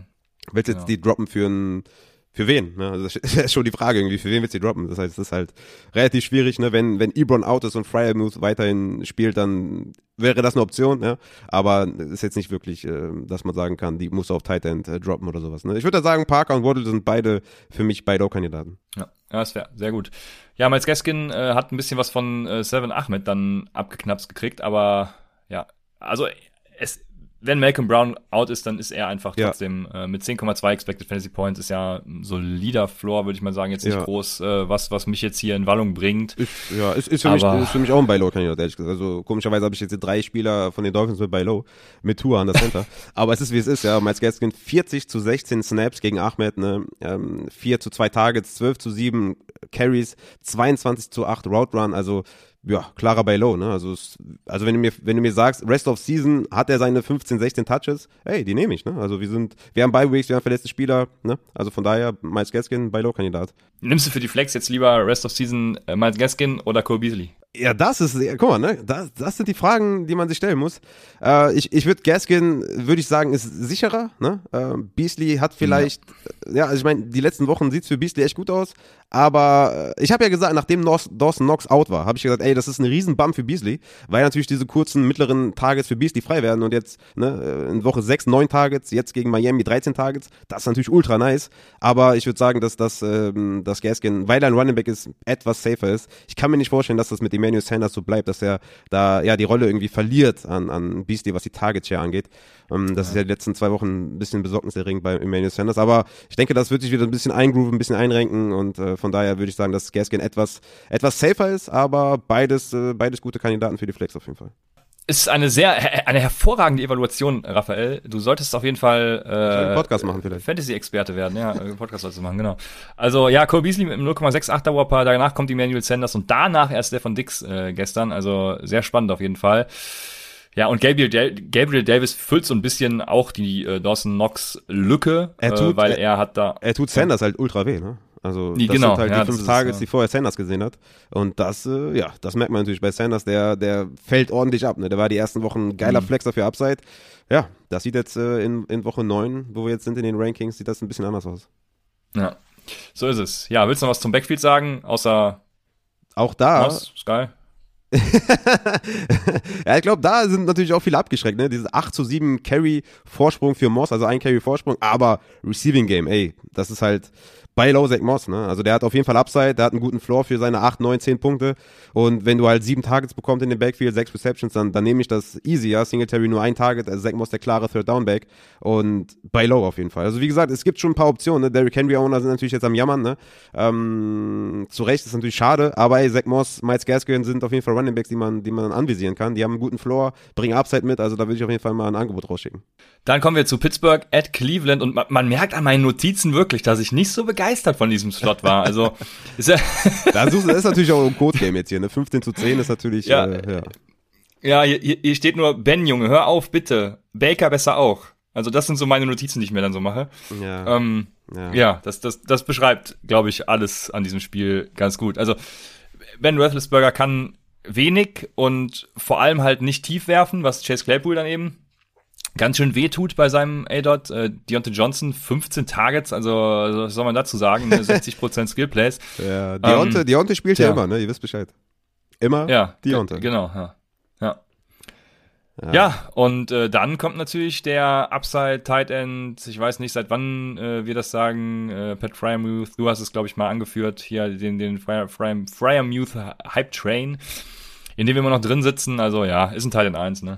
willst jetzt ja. die droppen für einen... Für wen? Ne? Also das ist schon die Frage irgendwie, für wen willst du die droppen? Das heißt, es ist halt relativ schwierig, ne? Wenn, wenn Ebron out ist und Freiermuth weiterhin spielt, dann wäre das eine Option, ne? Aber ist jetzt nicht wirklich, äh, dass man sagen kann, die muss auf Tight End äh, droppen oder sowas. Ne? Ich würde sagen, Parker und Waddle sind beide für mich beide auch Kandidaten. Ja, das wäre sehr gut. Ja, Myles Gaskin äh, hat ein bisschen was von äh, Seven Ahmed dann abgeknapst gekriegt, aber ja, also es wenn Malcolm Brown out ist, dann ist er einfach trotzdem ja. äh, mit zehn Komma zwei Expected Fantasy Points ist ja ein solider Floor, würde ich mal sagen, jetzt nicht ja. groß, äh, was was mich jetzt hier in Wallung bringt. Ich, ja, ist, ist, für mich, ist für mich auch ein Buy-Low-Kandidat, ehrlich gesagt. Also komischerweise habe ich jetzt die drei Spieler von den Dolphins mit Buy-Low, mit Tua an der Center. Aber es ist, wie es ist, ja. Myles Gaskin vierzig zu sechzehn Snaps gegen Ahmed, ne? ähm, vier zu zwei Targets, zwölf zu sieben Carries, zweiundzwanzig zu acht Route Run, also ja, klarer bei Low, ne? Also, also wenn du mir, wenn du mir sagst, Rest of Season hat er seine fünfzehn, sechzehn Touches, ey, die nehme ich, ne? Also wir sind, wir haben Bye Weeks, wir haben verletzte Spieler, ne? Also von daher, Myles Gaskin, bei Low-Kandidat. Nimmst du für die Flex jetzt lieber Rest of Season äh, Myles Gaskin oder Cole Beasley? Ja, das ist, ja, guck mal, ne? Das, das sind die Fragen, die man sich stellen muss. Äh, ich, ich würde Gaskin, würde ich sagen, ist sicherer, ne? Äh, Beasley hat vielleicht, ja, ja also ich meine, die letzten Wochen sieht's für Beasley echt gut aus, aber ich habe ja gesagt, nachdem Dawson Knox out war, habe ich gesagt, ey, das ist ein Riesenbump für Beasley, weil natürlich diese kurzen, mittleren Targets für Beasley frei werden und jetzt ne, in Woche sechs, neun Targets, jetzt gegen Miami dreizehn Targets, das ist natürlich ultra nice, aber ich würde sagen, dass das ähm, dass Gaskin, weil er ein Running Back ist, etwas safer ist. Ich kann mir nicht vorstellen, dass das mit dem Emmanuel Sanders so bleibt, dass er da ja die Rolle irgendwie verliert an, an Beasley, was die Target Share angeht. Um, das ja. ist ja die letzten zwei Wochen ein bisschen besorgniserregend bei Emmanuel Sanders, aber ich denke, das wird sich wieder ein bisschen eingrooven, ein bisschen einrenken und äh, von daher würde ich sagen, dass Gaskin etwas, etwas safer ist, aber beides, äh, beides gute Kandidaten für die Flex auf jeden Fall. Ist eine sehr, eine hervorragende Evaluation, Raphael. Du solltest auf jeden Fall äh, einen Podcast machen vielleicht. Fantasy-Experte werden, ja, Podcast solltest du machen, genau. Also ja, Cole Beasley mit einem null Komma sechs achter Whopper, danach kommt die Emmanuel Sanders und danach erst der von Dix äh, gestern, also sehr spannend auf jeden Fall. Ja, und Gabriel, Gabriel Davis füllt so ein bisschen auch die äh, Dawson Knox-Lücke, er tut, äh, weil er, er hat da... Er tut Sanders halt ultra weh, ne? Also das genau, sind halt ja, die fünf Targets, ja. die vorher Sanders gesehen hat. Und das, äh, ja, das merkt man natürlich bei Sanders, der, der fällt ordentlich ab. Ne? Der war die ersten Wochen geiler mhm. Flex dafür Upside. Ja, das sieht jetzt äh, in, in Woche neun, wo wir jetzt sind in den Rankings, sieht das ein bisschen anders aus. Ja, so ist es. Ja, willst du noch was zum Backfield sagen? Außer auch da. Moss, Sky? ja, ich glaube, da sind natürlich auch viele abgeschreckt, ne? Dieses acht zu sieben Carry-Vorsprung für Moss, also ein Carry-Vorsprung, aber Receiving Game, ey, das ist halt bei low Zach Moss, ne? Also der hat auf jeden Fall Upside, der hat einen guten Floor für seine acht, neun, zehn Punkte und wenn du halt sieben Targets bekommst in den Backfield, sechs Receptions, dann, dann nehme ich das easy, ja, Singletary nur ein Target, also Zach Moss der klare Third-Down-Back und bei low auf jeden Fall. Also wie gesagt, es gibt schon ein paar Optionen, ne? Derrick Henry-Owner sind natürlich jetzt am Jammern, ne? Ähm, zu Recht, ist natürlich schade, aber ey, Zach Moss, Myles Gaskin sind auf jeden Fall Running Backs, die man, die man anvisieren kann. Die haben einen guten Floor, bringen Upside mit, also da würde ich auf jeden Fall mal ein Angebot rausschicken. Dann kommen wir zu Pittsburgh at Cleveland und man, man merkt an meinen Notizen wirklich, dass ich nicht so begeistert von diesem Slot war. Also ist ja das ist natürlich auch ein Code-Game jetzt hier, ne? fünfzehn zu zehn ist natürlich... Ja, äh, ja. ja hier, hier steht nur, Ben, Junge, hör auf, bitte. Baker besser auch. Also das sind so meine Notizen, die ich mir dann so mache. Ja, ähm, ja. ja das, das, das beschreibt, glaube ich, alles an diesem Spiel ganz gut. Also Ben Roethlisberger kann wenig und vor allem halt nicht tief werfen, was Chase Claypool dann eben ganz schön wehtut bei seinem A-Dot. Äh, Deontay Johnson, fünfzehn Targets, also was soll man dazu sagen, sechzig Prozent Skillplays. Ja, Deontay, ähm, Deontay spielt ja immer, ne? Ihr wisst Bescheid. Immer ja, Deontay. Genau, ja. Ja, ja. ja und äh, dann kommt natürlich der Upside-Tight-End, ich weiß nicht, seit wann äh, wir das sagen, äh, Pat Fryermuth, du hast es, glaube ich, mal angeführt, hier den, den Fryermuth-Hype-Train, in dem wir immer noch drin sitzen, also ja, ist ein Titan eins, ne?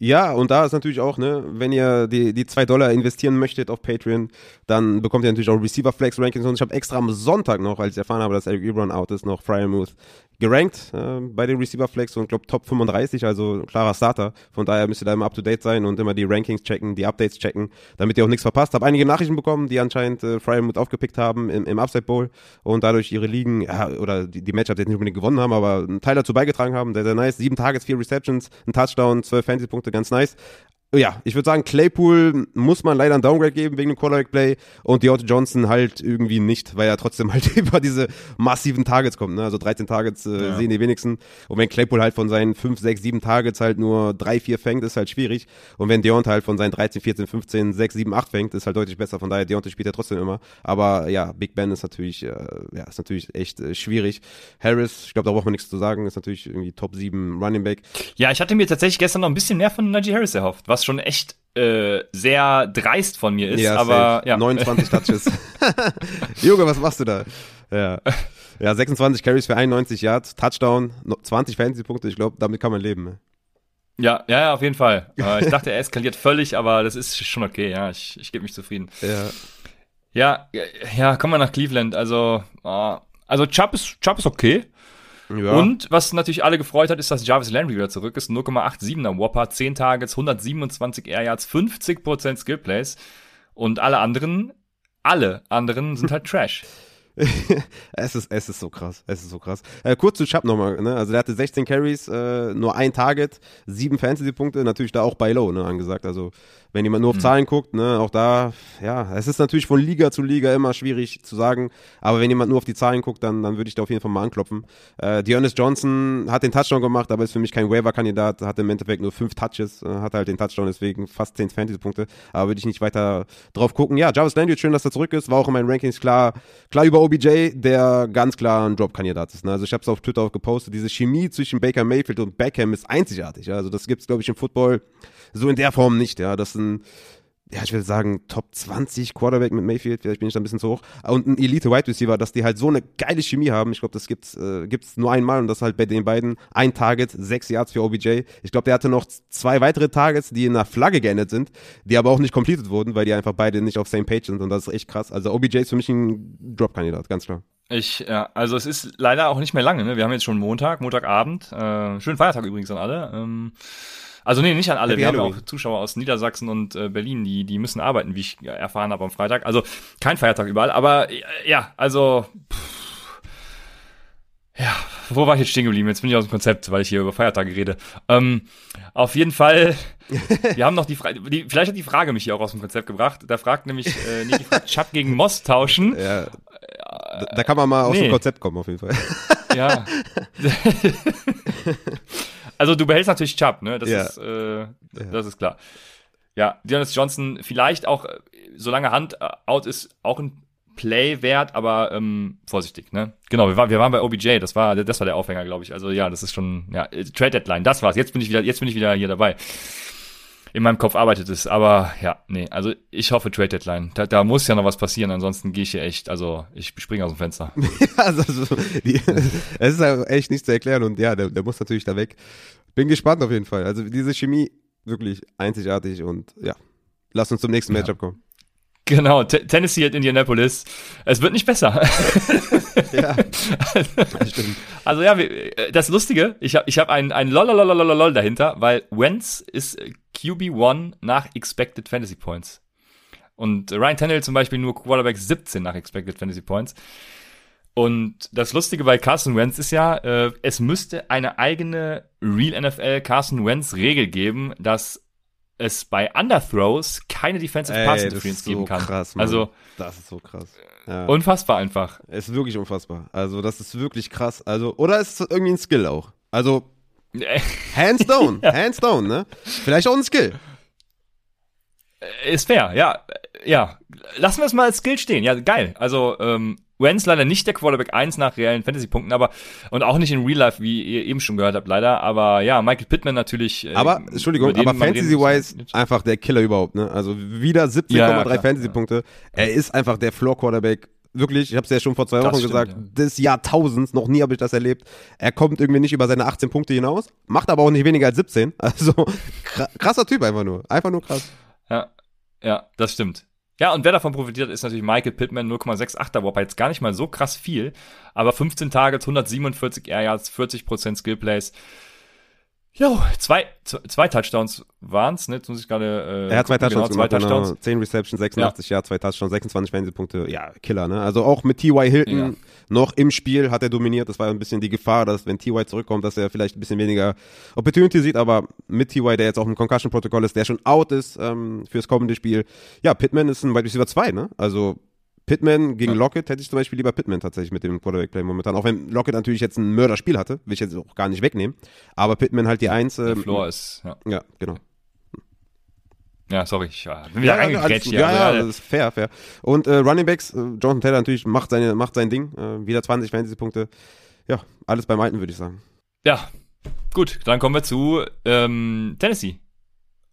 Ja, und da ist natürlich auch, ne, wenn ihr die, die zwei Dollar investieren möchtet auf Patreon, dann bekommt ihr natürlich auch Receiver-Flex-Rankings und ich habe extra am Sonntag noch, als ich erfahren habe, dass Eric Ebron out ist, noch Fryermuth gerankt äh, bei den Receiver-Flex und glaube Top fünfunddreißig, also klarer Starter, von daher müsst ihr da immer up-to-date sein und immer die Rankings checken, die Updates checken, damit ihr auch nichts verpasst. Habe einige Nachrichten bekommen, die anscheinend äh, Fryermuth aufgepickt haben im, im Upside-Bowl und dadurch ihre Ligen, ja, oder die, die Matchups jetzt nicht unbedingt gewonnen haben, aber einen Teil dazu beigetragen haben, sehr, sehr nice, sieben Targets, vier Receptions, ein Touchdown, zwölf Fantasy-Punkte, ganz nice. Ja, ich würde sagen, Claypool muss man leider ein Downgrade geben wegen dem Quarterback-Play und Deontay Johnson halt irgendwie nicht, weil er trotzdem halt über diese massiven Targets kommt, ne? Also dreizehn Targets äh, ja. sehen die wenigsten und wenn Claypool halt von seinen fünf, sechs, sieben Targets halt nur drei, vier fängt, ist halt schwierig und wenn Deontay halt von seinen dreizehn, vierzehn, fünfzehn, sechs, sieben, acht fängt, ist halt deutlich besser, von daher Deontay spielt er trotzdem immer, aber ja, Big Ben ist natürlich äh, ja, ist natürlich echt äh, schwierig. Harris, ich glaube, da braucht man nichts zu sagen, ist natürlich irgendwie Top sieben Running Back. Ja, ich hatte mir tatsächlich gestern noch ein bisschen mehr von Najee Harris erhofft, was schon echt äh, sehr dreist von mir ist, ja, aber ja. neunundzwanzig Touches. Junge, was machst du da? Ja. ja, sechsundzwanzig Carries für einundneunzig Yards, Touchdown, zwanzig Fantasy-Punkte, ich glaube, damit kann man leben. Ne? Ja, ja, auf jeden Fall. Ich dachte, er eskaliert völlig, aber das ist schon okay, ja, ich, ich gebe mich zufrieden. Ja. ja, ja, kommen wir nach Cleveland, also also Chubb ist, Chubb ist okay. Ja. Und was natürlich alle gefreut hat, ist, dass Jarvis Landry wieder zurück ist. null Komma siebenundachtzig er Whopper, zehn Targets, hundertsiebenundzwanzig Air Yards, fünfzig Prozent Skillplays. Und alle anderen, alle anderen sind halt Trash. es ist es ist so krass, es ist so krass. Äh, kurz zu Chubb nochmal, ne? Also der hatte sechzehn Carries, äh, nur ein Target, sieben Fantasy-Punkte, natürlich da auch bei Low, ne, angesagt. Also wenn jemand nur auf mhm. Zahlen guckt, ne, auch da, ja, es ist natürlich von Liga zu Liga immer schwierig zu sagen, aber wenn jemand nur auf die Zahlen guckt, dann, dann würde ich da auf jeden Fall mal anklopfen. Äh, D'Ernest Johnson hat den Touchdown gemacht, aber ist für mich kein Waiver-Kandidat, hat im Endeffekt nur fünf Touches, äh, hat halt den Touchdown, deswegen fast zehn Fantasy-Punkte, aber würde ich nicht weiter drauf gucken. Ja, Jarvis Landry, schön, dass er zurück ist, war auch in meinen Rankings klar, klar über O B J, der ganz klar ein Drop-Kandidat ist. Ne? Also ich habe es auf Twitter auch gepostet, diese Chemie zwischen Baker Mayfield und Beckham ist einzigartig. Ja? Also das gibt es, glaube ich, im Football so in der Form nicht, ja, dass ein ja, ich will sagen, Top zwanzig Quarterback mit Mayfield, vielleicht bin ich da ein bisschen zu hoch, und ein Elite-Wide Receiver, dass die halt so eine geile Chemie haben. Ich glaube, das gibt's, äh, gibt's nur einmal, und das halt bei den beiden. Ein Target, sechs Yards für O B J. Ich glaube, der hatte noch zwei weitere Targets, die in der Flagge geendet sind, die aber auch nicht completed wurden, weil die einfach beide nicht auf same page sind, und das ist echt krass. Also O B J ist für mich ein Drop-Kandidat, ganz klar. Ich, ja, also es ist leider auch nicht mehr lange, ne? Wir haben jetzt schon Montag, Montagabend. Äh, schönen Feiertag übrigens an alle. Ähm, also nee, nicht an alle. Happy Wir Halloween. Haben auch Zuschauer aus Niedersachsen und äh, Berlin, die die müssen arbeiten, wie ich erfahren habe am Freitag. Also kein Feiertag überall, aber äh, ja, also pff, ja, wo war ich jetzt stehen geblieben? Jetzt bin ich aus dem Konzept, weil ich hier über Feiertage rede. Ähm, auf jeden Fall, wir haben noch die Frage, vielleicht hat die Frage mich hier auch aus dem Konzept gebracht. Da fragt nämlich äh, Niki, Chubb gegen Moss tauschen. Ja. Da, da kann man mal aus nee. dem Konzept kommen, auf jeden Fall. Ja. Also du behältst natürlich Chubb, ne? Das, ja. ist, äh, ja. das ist klar. Ja, D'Andre Johnson vielleicht auch, solange Hand out ist, auch ein Play wert, aber ähm, vorsichtig, ne? Genau, wir waren, wir waren bei O B J, das war, das war der Aufhänger, glaube ich. Also ja, das ist schon, ja, Trade Deadline, das war's. Jetzt bin ich wieder, jetzt bin ich wieder hier dabei. In meinem Kopf arbeitet es, aber ja, nee, also ich hoffe Trade Deadline. Da, da muss ja noch was passieren, ansonsten gehe ich hier echt, also ich springe aus dem Fenster. Ja, also die, es ist halt echt nicht zu erklären, und ja, der, der muss natürlich da weg. Bin gespannt auf jeden Fall. Also diese Chemie wirklich einzigartig, und ja, lass uns zum nächsten Matchup ja. kommen. Genau, T- Tennessee at Indianapolis. Es wird nicht besser. Ja, das stimmt. Also ja, das Lustige, ich habe ich hab einen, einen lolololololol dahinter, weil Wentz ist Q B eins nach Expected Fantasy Points. Und Ryan Tannehill zum Beispiel nur Quarterback siebzehn nach Expected Fantasy Points. Und das Lustige bei Carson Wentz ist ja, äh, es müsste eine eigene Real N F L Carson Wentz Regel geben, dass es bei Underthrows keine Defensive Ey, Pass Interference so geben kann. Krass, also das ist so krass. Ja. Unfassbar einfach. Es ist wirklich unfassbar. Also das ist wirklich krass. Also oder ist es irgendwie ein Skill auch? Also hands down, ja. hands down, ne? Vielleicht auch ein Skill. Ist fair, ja, ja. Lassen wir es mal als Skill stehen. Ja, geil. Also ähm, Wentz leider nicht der Quarterback eins nach realen Fantasy-Punkten, aber und auch nicht in Real Life, wie ihr eben schon gehört habt, leider. Aber ja, Michael Pittman natürlich. Äh, aber, Entschuldigung, aber Fantasy-wise einfach der Killer überhaupt, ne? Also wieder siebzehn Komma drei ja, ja, Fantasy-Punkte. Ja. Er ist einfach der Floor-Quarterback. Wirklich, ich habe es ja schon vor zwei das Wochen stimmt, gesagt, ja. des Jahrtausends, noch nie habe ich das erlebt. Er kommt irgendwie nicht über seine achtzehn Punkte hinaus, macht aber auch nicht weniger als siebzehn. Also krasser Typ einfach nur. Einfach nur krass. Ja, ja, das stimmt. Ja, und wer davon profitiert, ist natürlich Michael Pittman, null Komma sechsundsechziger Whopper, jetzt gar nicht mal so krass viel, aber fünfzehn Targets, hundertsiebenundvierzig Air Yards, vierzig Prozent Skillplays. Jo, zwei, zwei Touchdowns waren's, ne? Jetzt muss ich gerade, äh, Er hat gucken, zwei Touchdowns genau, gemacht, zwei Touchdowns. Genau, zehn Receptions, sechsundachtzig ja. Yards, zwei Touchdowns, sechsundzwanzig Fantasy-Punkte, ja, Killer, ne? Also auch mit T Y. Hilton ja. noch im Spiel hat er dominiert, das war ein bisschen die Gefahr, dass wenn T Y zurückkommt, dass er vielleicht ein bisschen weniger Opportunity sieht, aber mit T Y, der jetzt auch im Concussion-Protokoll ist, der schon out ist, ähm, fürs kommende Spiel. Ja, Pittman ist ein Wide Receiver zwei, ne? Also, Pittman gegen ja. Lockett hätte ich zum Beispiel lieber Pittman tatsächlich mit dem Quarterback-Play momentan. Auch wenn Lockett natürlich jetzt ein Mörderspiel hatte, will ich jetzt auch gar nicht wegnehmen. Aber Pittman halt die Eins. Ähm, der Floor ist, ja. Ja, genau. Ja, sorry, ich bin wieder ja, reingegrätscht. Ja, ja, das ist fair, fair. Und äh, Running Backs, äh, Jonathan Taylor natürlich macht, seine, macht sein Ding. Äh, wieder zwanzig Fantasy-Punkte. Ja, alles beim Alten, würde ich sagen. Ja, gut, dann kommen wir zu ähm, Tennessee.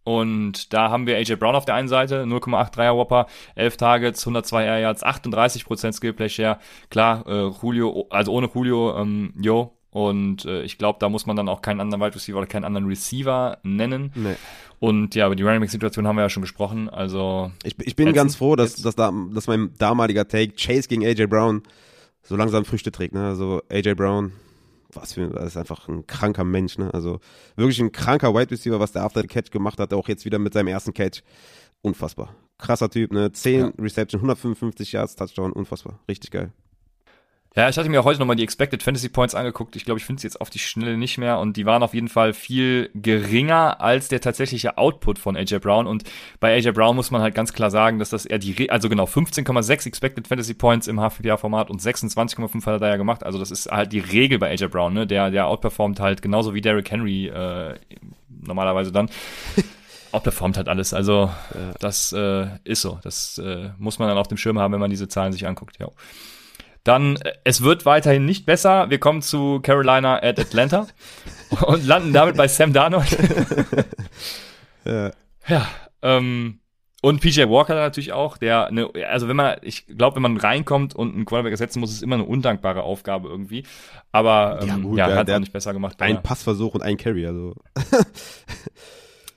Und da haben wir A J Brown auf der einen Seite, null Komma dreiundachtzig Whopper, elf Targets, hundertzwei Air Yards, achtunddreißig Prozent Skillplay-Share. Klar, äh, Julio, also ohne Julio, ähm, yo. Und äh, ich glaube, da muss man dann auch keinen anderen Wide Receiver oder keinen anderen Receiver nennen. Nee. Und ja, über die Running Back Situation haben wir ja schon gesprochen. Also ich, ich bin ganz froh, dass, dass, da, dass mein damaliger Take Chase gegen A J Brown so langsam Früchte trägt. Ne? Also A J Brown... Was für, das ist einfach ein kranker Mensch, ne? Also wirklich ein kranker Wide Receiver, was der After the Catch gemacht hat, auch jetzt wieder mit seinem ersten Catch. Unfassbar. Krasser Typ, ne? zehn ja. Reception, hundertfünfundfünfzig Yards, Touchdown, unfassbar. Richtig geil. Ja, ich hatte mir auch heute nochmal die Expected Fantasy Points angeguckt. Ich glaube, ich finde sie jetzt auf die Schnelle nicht mehr. Und die waren auf jeden Fall viel geringer als der tatsächliche Output von A J Brown. Und bei A J Brown muss man halt ganz klar sagen, dass das eher die, Re- also genau, fünfzehn Komma sechs Expected Fantasy Points im H P P A-Format und sechsundzwanzig Komma fünf hat er da ja gemacht. Also das ist halt die Regel bei A J Brown, ne? Der, der outperformt halt genauso wie Derrick Henry, äh, normalerweise dann. Outperformt halt alles. Also ja. das, äh, ist so. Das, äh, muss man dann auf dem Schirm haben, wenn man diese Zahlen sich anguckt, ja. Dann, es wird weiterhin nicht besser. Wir kommen zu Carolina at Atlanta und landen damit bei Sam Darnold. ja, ja ähm, Und P J Walker natürlich auch, der, eine, also wenn man, ich glaube, wenn man reinkommt und einen Quarterback ersetzen muss, ist es immer eine undankbare Aufgabe irgendwie. Aber ähm, ja, gut, ja der, hat er nicht besser gemacht. Ein ja. Passversuch und ein Carry, also.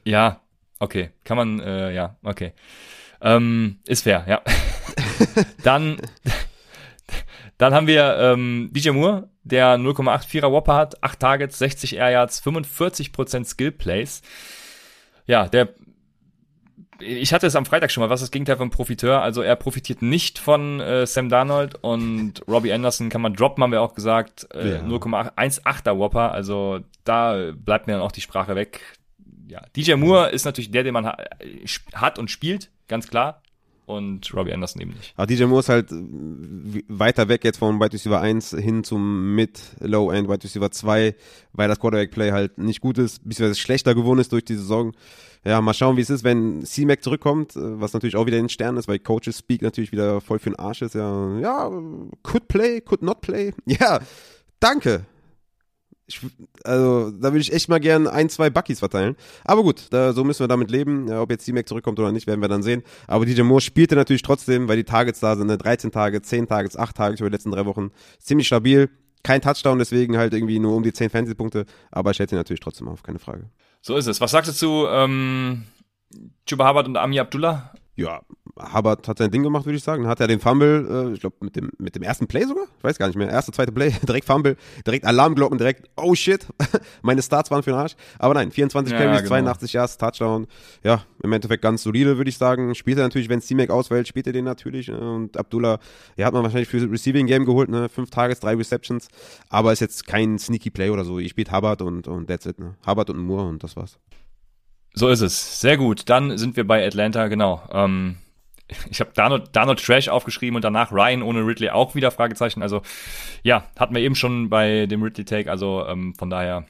Ja, okay, kann man, äh, ja, okay. Ähm, ist fair, ja. Dann, dann haben wir ähm, D J Moore, der null Komma vierundachtzig Whopper hat, acht Targets, sechzig Air Yards, fünfundvierzig Prozent Skill Plays. Ja, der ich hatte es am Freitag schon mal, was ist das Gegenteil von Profiteur? Also er profitiert nicht von äh, Sam Darnold und Robbie Anderson kann man droppen, haben wir auch gesagt. Äh, ja. null Komma achtzehn Whopper, also da bleibt mir dann auch die Sprache weg. Ja, D J Moore ist natürlich der, den man ha- hat und spielt, ganz klar. Und Robbie Anderson eben nicht. Aber D J Moore ist halt weiter weg jetzt von Wide Receiver eins hin zum Mid-Low-End Wide Receiver zwei, weil das Quarterback-Play halt nicht gut ist, beziehungsweise schlechter geworden ist durch die Saison. Ja, mal schauen, wie es ist, wenn C-Mac zurückkommt, was natürlich auch wieder in den Sternen ist, weil Coaches Speak natürlich wieder voll für den Arsch ist. Ja, ja could play, could not play. Ja, danke. Ich, also, da würde ich echt mal gern ein, zwei Buckies verteilen. Aber gut, da, so müssen wir damit leben. Ja, ob jetzt C-Mac zurückkommt oder nicht, werden wir dann sehen. Aber D J Moore spielte natürlich trotzdem, weil die Targets da sind, ne? dreizehn Targets, zehn Targets, acht Targets über die letzten drei Wochen. Ziemlich stabil. Kein Touchdown, deswegen halt irgendwie nur um die zehn Fantasy-Punkte. Aber ich hätte ihn natürlich trotzdem auf, keine Frage. So ist es. Was sagst du zu ähm, Chuba Hubbard und Amir Abdullah? Ja, Hubbard hat sein Ding gemacht, würde ich sagen. Hat er den Fumble, äh, ich glaube, mit dem, mit dem ersten Play sogar? Ich weiß gar nicht mehr. Erste, zweite Play, direkt Fumble, direkt Alarmglocken, direkt, oh shit, meine Starts waren für den Arsch. Aber nein, vierundzwanzig ja, Carries, genau. zweiundachtzig Yards, Touchdown. Ja, im Endeffekt ganz solide, würde ich sagen. Spielt er natürlich, wenn C-Mac auswählt, spielt er den natürlich. Und Abdullah, ja, hat man wahrscheinlich für Receiving Game geholt, ne? Fünf Tages, drei Receptions. Aber ist jetzt kein sneaky Play oder so. Ihr spielt Hubbard und, und that's it, ne? Hubbard und Moore und das war's. So ist es. Sehr gut. Dann sind wir bei Atlanta, genau. Ähm, ich habe Darnold, Darnold Trash aufgeschrieben und danach Ryan ohne Ridley auch wieder, Fragezeichen. Also ja, hatten wir eben schon bei dem Ridley-Take. Also ähm, von daher,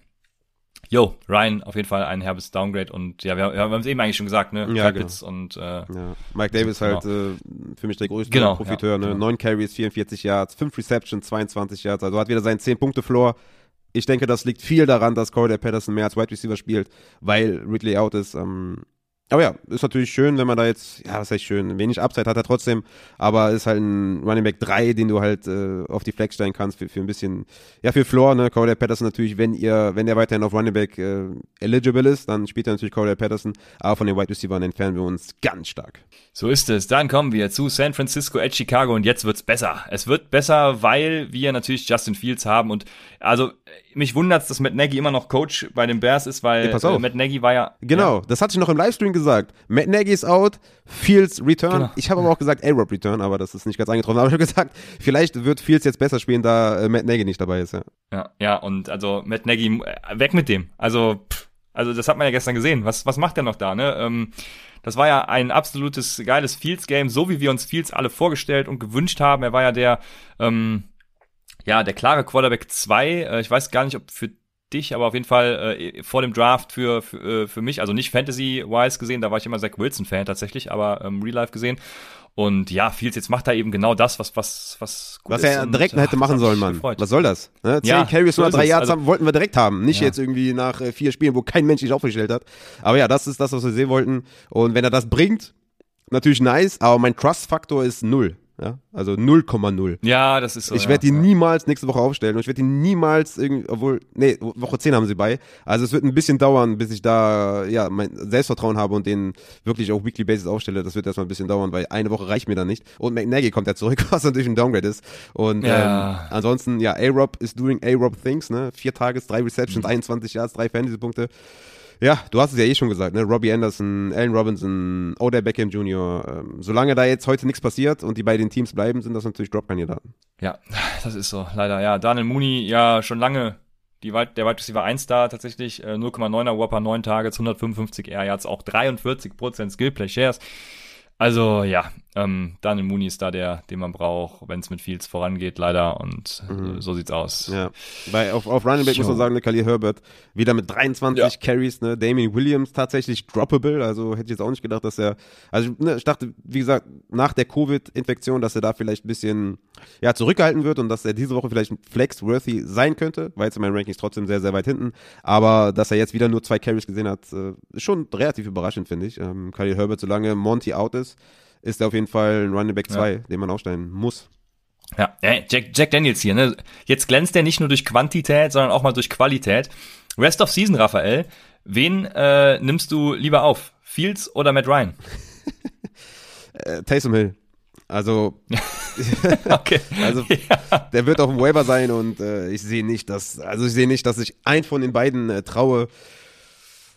yo, Ryan auf jeden Fall ein herbes Downgrade. Und ja, wir, wir haben es eben eigentlich schon gesagt, ne? Ja, genau. Und äh, ja. Mike Davis so, halt genau. äh, für mich der größte genau, Profiteur. Ja, ne? Genau. neun Carries, vierundvierzig Yards, fünf Receptions, zweiundzwanzig Yards. Also hat wieder seinen zehn-Punkte-Floor. Ich denke, das liegt viel daran, dass Cordell Patterson mehr als Wide Receiver spielt, weil Ridley out ist. Ähm, aber ja, ist natürlich schön, wenn man da jetzt, ja, was heißt schön, wenig Upside hat er trotzdem, aber ist halt ein Running Back drei, den du halt äh, auf die Flex stellen kannst für, für ein bisschen, ja, für Floor, ne, Cordell Patterson natürlich, wenn ihr, wenn der weiterhin auf Running Back äh, eligible ist, dann spielt er natürlich Cordell Patterson, aber von den Wide Receivern entfernen wir uns ganz stark. So ist es, dann kommen wir zu San Francisco at Chicago und jetzt wird's besser. Es wird besser, weil wir natürlich Justin Fields haben und, also, mich wundert's, dass Matt Nagy immer noch Coach bei den Bears ist, weil ja, äh, Matt Nagy war ja... Genau, ja. Das hatte ich noch im Livestream gesagt. Matt Nagy ist out, Fields return. Genau. Ich habe aber auch gesagt A-Rob return, aber das ist nicht ganz eingetroffen. Aber ich habe gesagt, vielleicht wird Fields jetzt besser spielen, da äh, Matt Nagy nicht dabei ist. Ja. ja, ja, und also Matt Nagy, weg mit dem. Also, pff, also das hat man ja gestern gesehen. Was, was macht der noch da, ne? Ähm, das war ja ein absolutes geiles Fields-Game, so wie wir uns Fields alle vorgestellt und gewünscht haben. Er war ja der... Ähm, Ja, der klare Quarterback zwei, ich weiß gar nicht, ob für dich, aber auf jeden Fall äh, vor dem Draft für für, für mich, also nicht Fantasy-wise gesehen, da war ich immer Zach Wilson-Fan tatsächlich, aber ähm, Real-Life gesehen. Und ja, Fields, jetzt macht er eben genau das, was was was gut was ist. Was er direkt und, hätte ach, machen sollen, Mann. Gefreut. Was soll das? Ne? zehn ja, Carries oder drei Yards also, wollten wir direkt haben. Nicht ja. jetzt irgendwie nach äh, vier Spielen, wo kein Mensch sich aufgestellt hat. Aber ja, das ist das, was wir sehen wollten. Und wenn er das bringt, natürlich nice, aber mein Trust-Faktor ist null. Ja, also null Komma null. Ja, das ist so. Ich werde ja, die ja. niemals nächste Woche aufstellen und ich werde die niemals irgendwie, obwohl, nee, Woche zehn haben sie bei. Also es wird ein bisschen dauern, bis ich da, ja, mein Selbstvertrauen habe und den wirklich auf Weekly Basis aufstelle. Das wird erstmal ein bisschen dauern, weil eine Woche reicht mir dann nicht. Und McNagy kommt ja zurück, was natürlich ein Downgrade ist. Und ja. ähm, ansonsten, ja, A-Rob is doing A-Rob things, ne? Vier Tages, drei Receptions, mhm. einundzwanzig Yards, drei Fantasy-Punkte. Ja, du hast es ja eh schon gesagt, ne? Robbie Anderson, Allen Robinson, Odell Beckham Junior Ähm, solange da jetzt heute nichts passiert und die bei den Teams bleiben, sind das natürlich Drop-Kandidaten. Ja, das ist so, leider. Ja, Daniel Mooney, ja, schon lange die, der Wide Receiver eins da tatsächlich, äh, null Komma neuner Whopper, neun Targets, hundertfünfundfünfzig Air Yards, auch dreiundvierzig Prozent Skillplay Shares. Also, ja, Ähm, Daniel Mooney ist da der, den man braucht, wenn es mit Fields vorangeht, leider. Und mhm. so sieht's aus. Ja. Bei, auf, auf Running Back muss man sagen, Khalil Herbert wieder mit dreiundzwanzig ja. Carries, ne? Damien Williams tatsächlich droppable, also hätte ich jetzt auch nicht gedacht, dass er, also ne, ich dachte, wie gesagt, nach der Covid-Infektion, dass er da vielleicht ein bisschen ja, zurückgehalten wird und dass er diese Woche vielleicht flex-worthy sein könnte, weil jetzt in meinen Rankings trotzdem sehr, sehr weit hinten, aber dass er jetzt wieder nur zwei Carries gesehen hat, ist schon relativ überraschend, finde ich. Ähm, Khalil Herbert, solange Monty out ist, ist er auf jeden Fall ein Running Back zwei, ja. den man aufstellen muss. Ja, Jack, Jack Daniels hier, ne? Jetzt glänzt er nicht nur durch Quantität, sondern auch mal durch Qualität. Rest of Season, Raphael, wen äh, nimmst du lieber auf? Fields oder Matt Ryan? äh, Taysom Hill. Also, okay. also ja. der wird auf dem Waiver sein und äh, ich sehe nicht, dass, also ich sehe nicht, dass ich einen von den beiden äh, traue.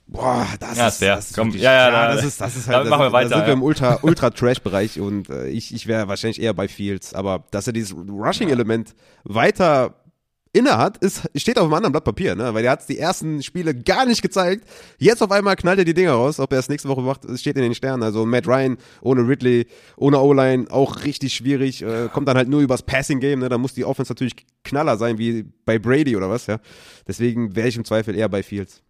Boah, das ja, ist, fair. Das ist Komm, wirklich, ja, ja, ja, das ist, das ist halt, das machen wir weiter, da sind ja. wir im Ultra, Ultra Trash-Bereich und äh, ich, ich wäre wahrscheinlich eher bei Fields, aber dass er dieses Rushing-Element ja. weiter inne hat, ist, steht auf einem anderen Blatt Papier, ne, weil er hat es die ersten Spiele gar nicht gezeigt, jetzt auf einmal knallt er die Dinger raus, ob er es nächste Woche macht, steht in den Sternen, also Matt Ryan ohne Ridley, ohne O-Line, auch richtig schwierig, äh, kommt dann halt nur übers Passing-Game, ne, da muss die Offense natürlich Knaller sein, wie bei Brady oder was, ja, deswegen wäre ich im Zweifel eher bei Fields.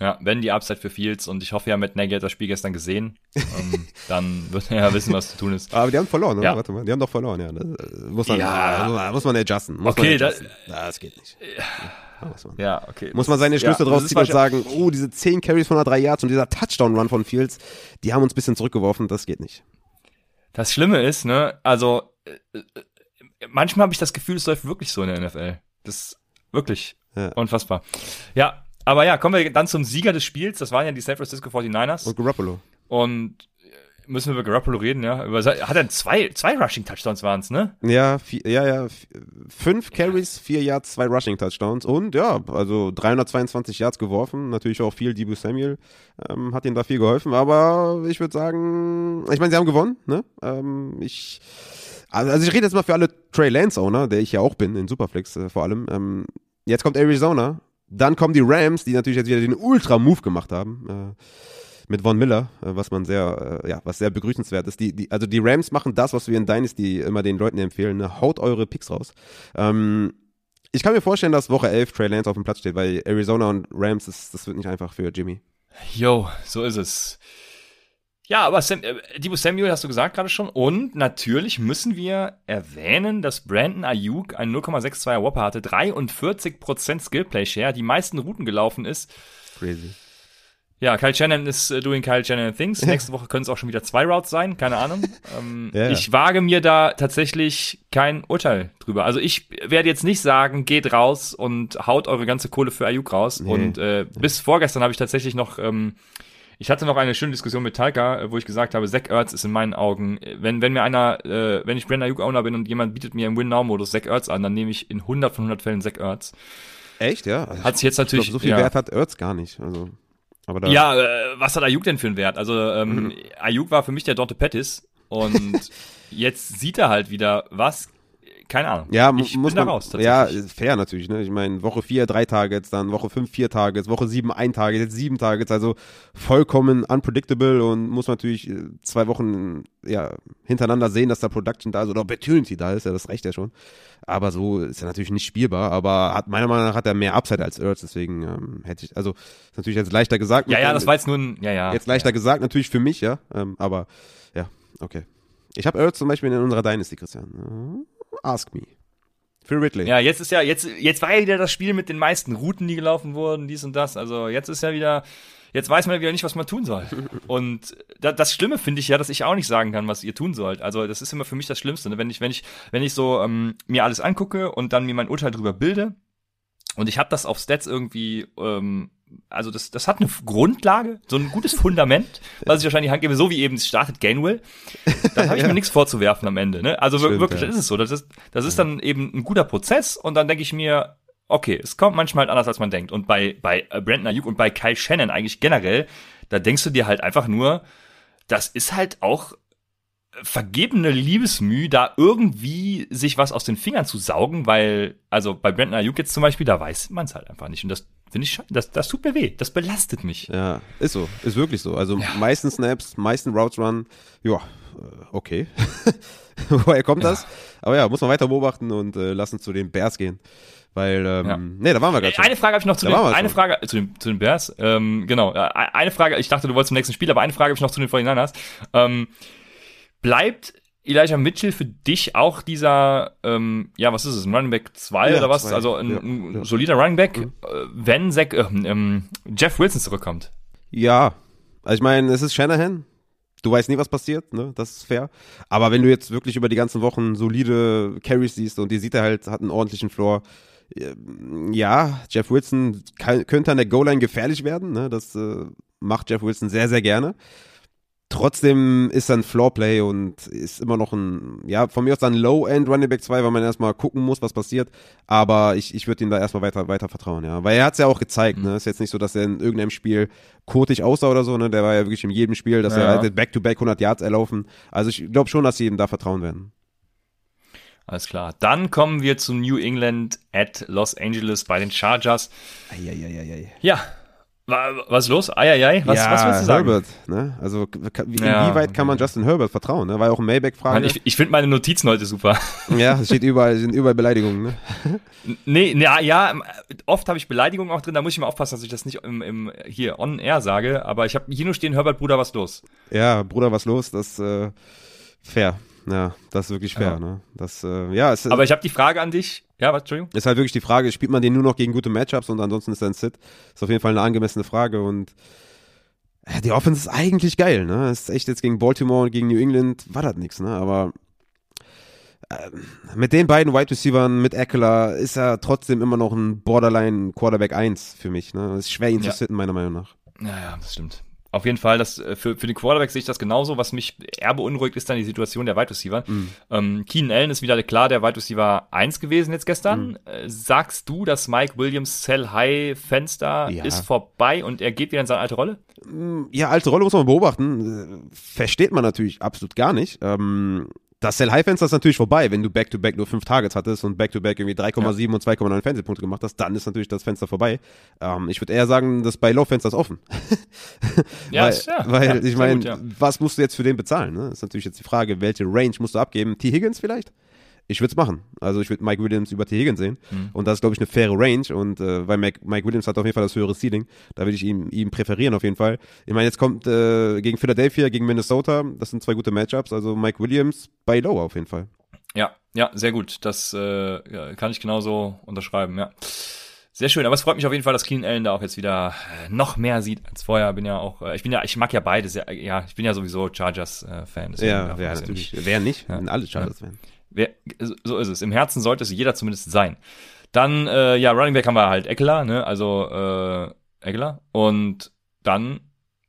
Ja, wenn die Upside für Fields, und ich hoffe ja, Matt Nagy hat das Spiel gestern gesehen, ähm, dann wird er ja wissen, was zu tun ist. Aber die haben verloren, oder? Ja. Warte mal, die haben doch verloren, ja. Das, äh, muss, man, ja. Äh, muss man adjusten. Muss okay, man adjusten. Das, das geht nicht. Ja, muss man, ja, okay. muss man seine Schlüsse ja, draus ziehen und sagen, oh, diese zehn Carries von hundertdrei Yards und dieser Touchdown-Run von Fields, die haben uns ein bisschen zurückgeworfen, das geht nicht. Das Schlimme ist, ne, also äh, manchmal habe ich das Gefühl, es läuft wirklich so in der N F L. Das wirklich ja. unfassbar. Ja, aber ja, kommen wir dann zum Sieger des Spiels. Das waren ja die San Francisco forty-niners. Und Garoppolo. Und müssen wir über Garoppolo reden, ja. Über, hat er zwei, zwei Rushing-Touchdowns waren's, ne? Ja, vier, ja, ja. Fünf Carries, vier Yards, zwei Rushing-Touchdowns. Und ja, also dreihundertzweiundzwanzig Yards geworfen. Natürlich auch viel Deebo Samuel. Ähm, hat ihm da viel geholfen. Aber ich würde sagen, ich meine, sie haben gewonnen, ne? Ähm, ich... Also ich rede jetzt mal für alle Trey Lance-Owner, der ich ja auch bin, in Superflex äh, vor allem. Ähm, jetzt kommt Arizona. Dann kommen die Rams, die natürlich jetzt wieder den Ultra-Move gemacht haben, äh, mit Von Miller, äh, was man sehr, äh, ja, was sehr begrüßenswert ist. Die, die, also die Rams machen das, was wir in Dynasty immer den Leuten empfehlen, ne? Haut eure Picks raus. Ähm, ich kann mir vorstellen, dass Woche elf Trey Lance auf dem Platz steht, weil Arizona und Rams, ist, das wird nicht einfach für Jimmy. Yo, so ist es. Ja, aber Sam, äh, Deebo Samuel hast du gesagt gerade schon. Und natürlich müssen wir erwähnen, dass Brandon Ayuk einen null Komma sechs zwei Whopper hatte, dreiundvierzig Prozent Skillplay-Share, die meisten Routen gelaufen ist. Crazy. Ja, Kyle Shanahan ist äh, doing Kyle Shanahan Things. Nächste Woche können es auch schon wieder zwei Routes sein, keine Ahnung. Ähm, yeah. Ich wage mir da tatsächlich kein Urteil drüber. Also ich werde jetzt nicht sagen, geht raus und haut eure ganze Kohle für Ayuk raus. Nee. Und äh, bis vorgestern habe ich tatsächlich noch... Ähm, Ich hatte noch eine schöne Diskussion mit Talca, wo ich gesagt habe, Zach Ertz ist in meinen Augen, wenn wenn mir einer, äh, wenn ich Brandon Ayuk-Owner bin und jemand bietet mir im Win-Now-Modus Zach Ertz an, dann nehme ich in hundert von hundert Fällen Zach Ertz. Echt, ja? Also hat sich jetzt natürlich, glaub, so viel ja. Wert hat Ertz gar nicht. Also, aber da ja, äh, was hat Ayuk denn für einen Wert? Also ähm, mhm. Ayuk war für mich der Dante Pettis und jetzt sieht er halt wieder was. Keine Ahnung. Ja, ich muss bin man, da raus, ja, fair natürlich, ne? Ich meine, Woche vier drei Targets, dann Woche fünf vier Targets, Woche sieben ein Target, jetzt sieben Targets, also vollkommen unpredictable und muss man natürlich zwei Wochen ja, hintereinander sehen, dass da Production da ist oder Opportunity da ist, ja, das reicht ja schon. Aber so ist er natürlich nicht spielbar, aber hat, meiner Meinung nach hat er mehr Upside als Ertz, deswegen ähm, hätte ich, also ist natürlich jetzt leichter gesagt. Ja, ja, das war jetzt nur ein, ja, ja. Jetzt leichter ja. gesagt, natürlich für mich, ja, ähm, aber ja, okay. Ich habe Ertz zum Beispiel in unserer Dynasty, Christian. Ask me. Für Ridley. Ja, jetzt ist ja, jetzt, jetzt war ja wieder das Spiel mit den meisten Routen, die gelaufen wurden, dies und das. Also jetzt ist ja wieder, jetzt weiß man ja wieder nicht, was man tun soll. Und da, das Schlimme finde ich ja, dass ich auch nicht sagen kann, was ihr tun sollt. Also das ist immer für mich das Schlimmste. Ne? Wenn ich, wenn ich, wenn ich so ähm, mir alles angucke und dann mir mein Urteil drüber bilde und ich habe das auf Stats irgendwie, ähm, also das, das hat eine Grundlage, so ein gutes Fundament, was ich wahrscheinlich handgebe, so wie eben es startet, Gainwell, dann habe ich ja. mir nichts vorzuwerfen am Ende. Ne? Also stimmt, wirklich, ja. das ist es so. Das ist, das ist dann eben ein guter Prozess und dann denke ich mir, okay, es kommt manchmal halt anders, als man denkt. Und bei, bei Brandon Ayuk und bei Kyle Shanahan eigentlich generell, da denkst du dir halt einfach nur, das ist halt auch vergebene Liebesmüh, da irgendwie sich was aus den Fingern zu saugen, weil, also bei Brandon Ayuk jetzt zum Beispiel, da weiß man es halt einfach nicht. Und das Finde ich scheiße. Das, das tut mir weh. Das belastet mich. Ja, ist so. Ist wirklich so. Also ja. meisten Snaps, meisten Routes Run. Ja, okay. Woher kommt ja. das? Aber ja, muss man weiter beobachten und äh, lassen zu den Bears gehen. Weil, ähm, ja. nee, da waren wir gerade schon. Eine Frage habe ich noch zu den, eine Frage, zu den, zu den Bears. Ähm, genau, eine Frage, ich dachte, du wolltest zum nächsten Spiel, aber eine Frage habe ich noch zu den forty-niners. Ähm, bleibt Elijah Mitchell für dich auch dieser, ähm, ja, was ist es, ein Running Back zwei ja, oder was? zwei Also ein, ja, ein ja. solider Running Back, mhm. wenn Zach, äh, ähm, Jeff Wilson zurückkommt? Ja, also ich meine, es ist Shanahan. Du weißt nie, was passiert, ne? Das ist fair. Aber wenn du jetzt wirklich über die ganzen Wochen solide Carries siehst und die sieht er halt, hat einen ordentlichen Floor. Ja, Jeff Wilson kann, könnte an der Goal-Line gefährlich werden. Ne? Das äh, macht Jeff Wilson sehr, sehr gerne. Trotzdem ist er ein Floorplay und ist immer noch ein, ja, von mir aus dann Low-End Running Back zwei, weil man erstmal gucken muss, was passiert. Aber ich, ich würde ihm da erstmal weiter, weiter vertrauen, ja. Weil er hat es ja auch gezeigt, mhm. ne. Ist jetzt nicht so, dass er in irgendeinem Spiel kotig aussah oder so, ne. Der war ja wirklich in jedem Spiel, dass ja. er halt Back-to-Back hundert Yards erlaufen. Also ich glaube schon, dass sie ihm da vertrauen werden. Alles klar. Dann kommen wir zu New England at Los Angeles bei den Chargers. Eieieiei. Ja. Was ist los? Eieiei. Was, ja, was willst du sagen? Herbert, ne? Also, wie, ja. inwieweit kann man Justin Herbert vertrauen? Ne? War ja auch ein Maybach-Frage. Ich, ich finde meine Notizen heute super. Ja, es steht überall, sind überall Beleidigungen, ne? Nee, na, ja, oft habe ich Beleidigungen auch drin, da muss ich mal aufpassen, dass ich das nicht im, im hier on-air sage, aber ich habe hier nur stehen, Herbert, Bruder, was los? Ja, Bruder, was los? Das ist äh, fair. Ja, das ist wirklich fair, ja. ne? Das, äh, ja, es, aber ich habe die Frage an dich. Ja, was, Entschuldigung? Ist halt wirklich die Frage, spielt man den nur noch gegen gute Matchups und ansonsten ist er ein Sit? Ist auf jeden Fall eine angemessene Frage und die Offense ist eigentlich geil, ne? Ist echt jetzt gegen Baltimore und gegen New England war das nix, ne? Aber äh, mit den beiden Wide Receivern, mit Eckler, ist er trotzdem immer noch ein Borderline Quarterback eins für mich, ne? Ist schwer ihn ja. zu sitten, meiner Meinung nach. Ja, ja, das stimmt. Auf jeden Fall, das, für, für den Quarterback sehe ich das genauso. Was mich eher beunruhigt, ist dann die Situation der Wide Receiver. Mhm. Ähm, Keenan Allen ist wieder klar der Wide Receiver eins gewesen jetzt gestern. Mhm. Äh, sagst du, dass Mike Williams' Sell-High-Fenster ja. ist vorbei und er geht wieder in seine alte Rolle? Ja, alte Rolle muss man beobachten. Versteht man natürlich absolut gar nicht. Ähm, das Sell-High-Fenster ist natürlich vorbei. Wenn du Back-to-Back nur fünf Targets hattest und Back-to-Back irgendwie drei Komma sieben ja. und zwei Komma neun Fantasy-Punkte gemacht hast, dann ist natürlich das Fenster vorbei. Ähm, ich würde eher sagen, das Buy-Low-Fenster ist offen. Ja, weil, ja, weil ja, ich meine, ja. was musst du jetzt für den bezahlen? Ne? Das ist natürlich jetzt die Frage, welche Range musst du abgeben? Tee Higgins vielleicht? Ich würde es machen. Also ich würde Mike Williams über Tee Higgins sehen. Mhm. Und das ist, glaube ich, eine faire Range. Und äh, weil Mike, Mike Williams hat auf jeden Fall das höhere Ceiling. Da würde ich ihm, ihm präferieren auf jeden Fall. Ich meine, jetzt kommt äh, gegen Philadelphia, gegen Minnesota. Das sind zwei gute Matchups. Also Mike Williams bei Low auf jeden Fall. Ja, ja, sehr gut. Das äh, kann ich genauso unterschreiben, ja. Sehr schön, aber es freut mich auf jeden Fall, dass Keenan Allen da auch jetzt wieder noch mehr sieht als vorher. Bin ja auch, ich bin ja, ich mag ja beides. Ja, ja, ich bin ja sowieso Chargers-Fan. Äh, ja, wer natürlich. Wer nicht? Ja. Wenn alle Chargers-Fan. Ja. So ist es. Im Herzen sollte es jeder zumindest sein. Dann, äh, ja, Running Back haben wir halt Eckler, ne? Also äh, Eckler. Und dann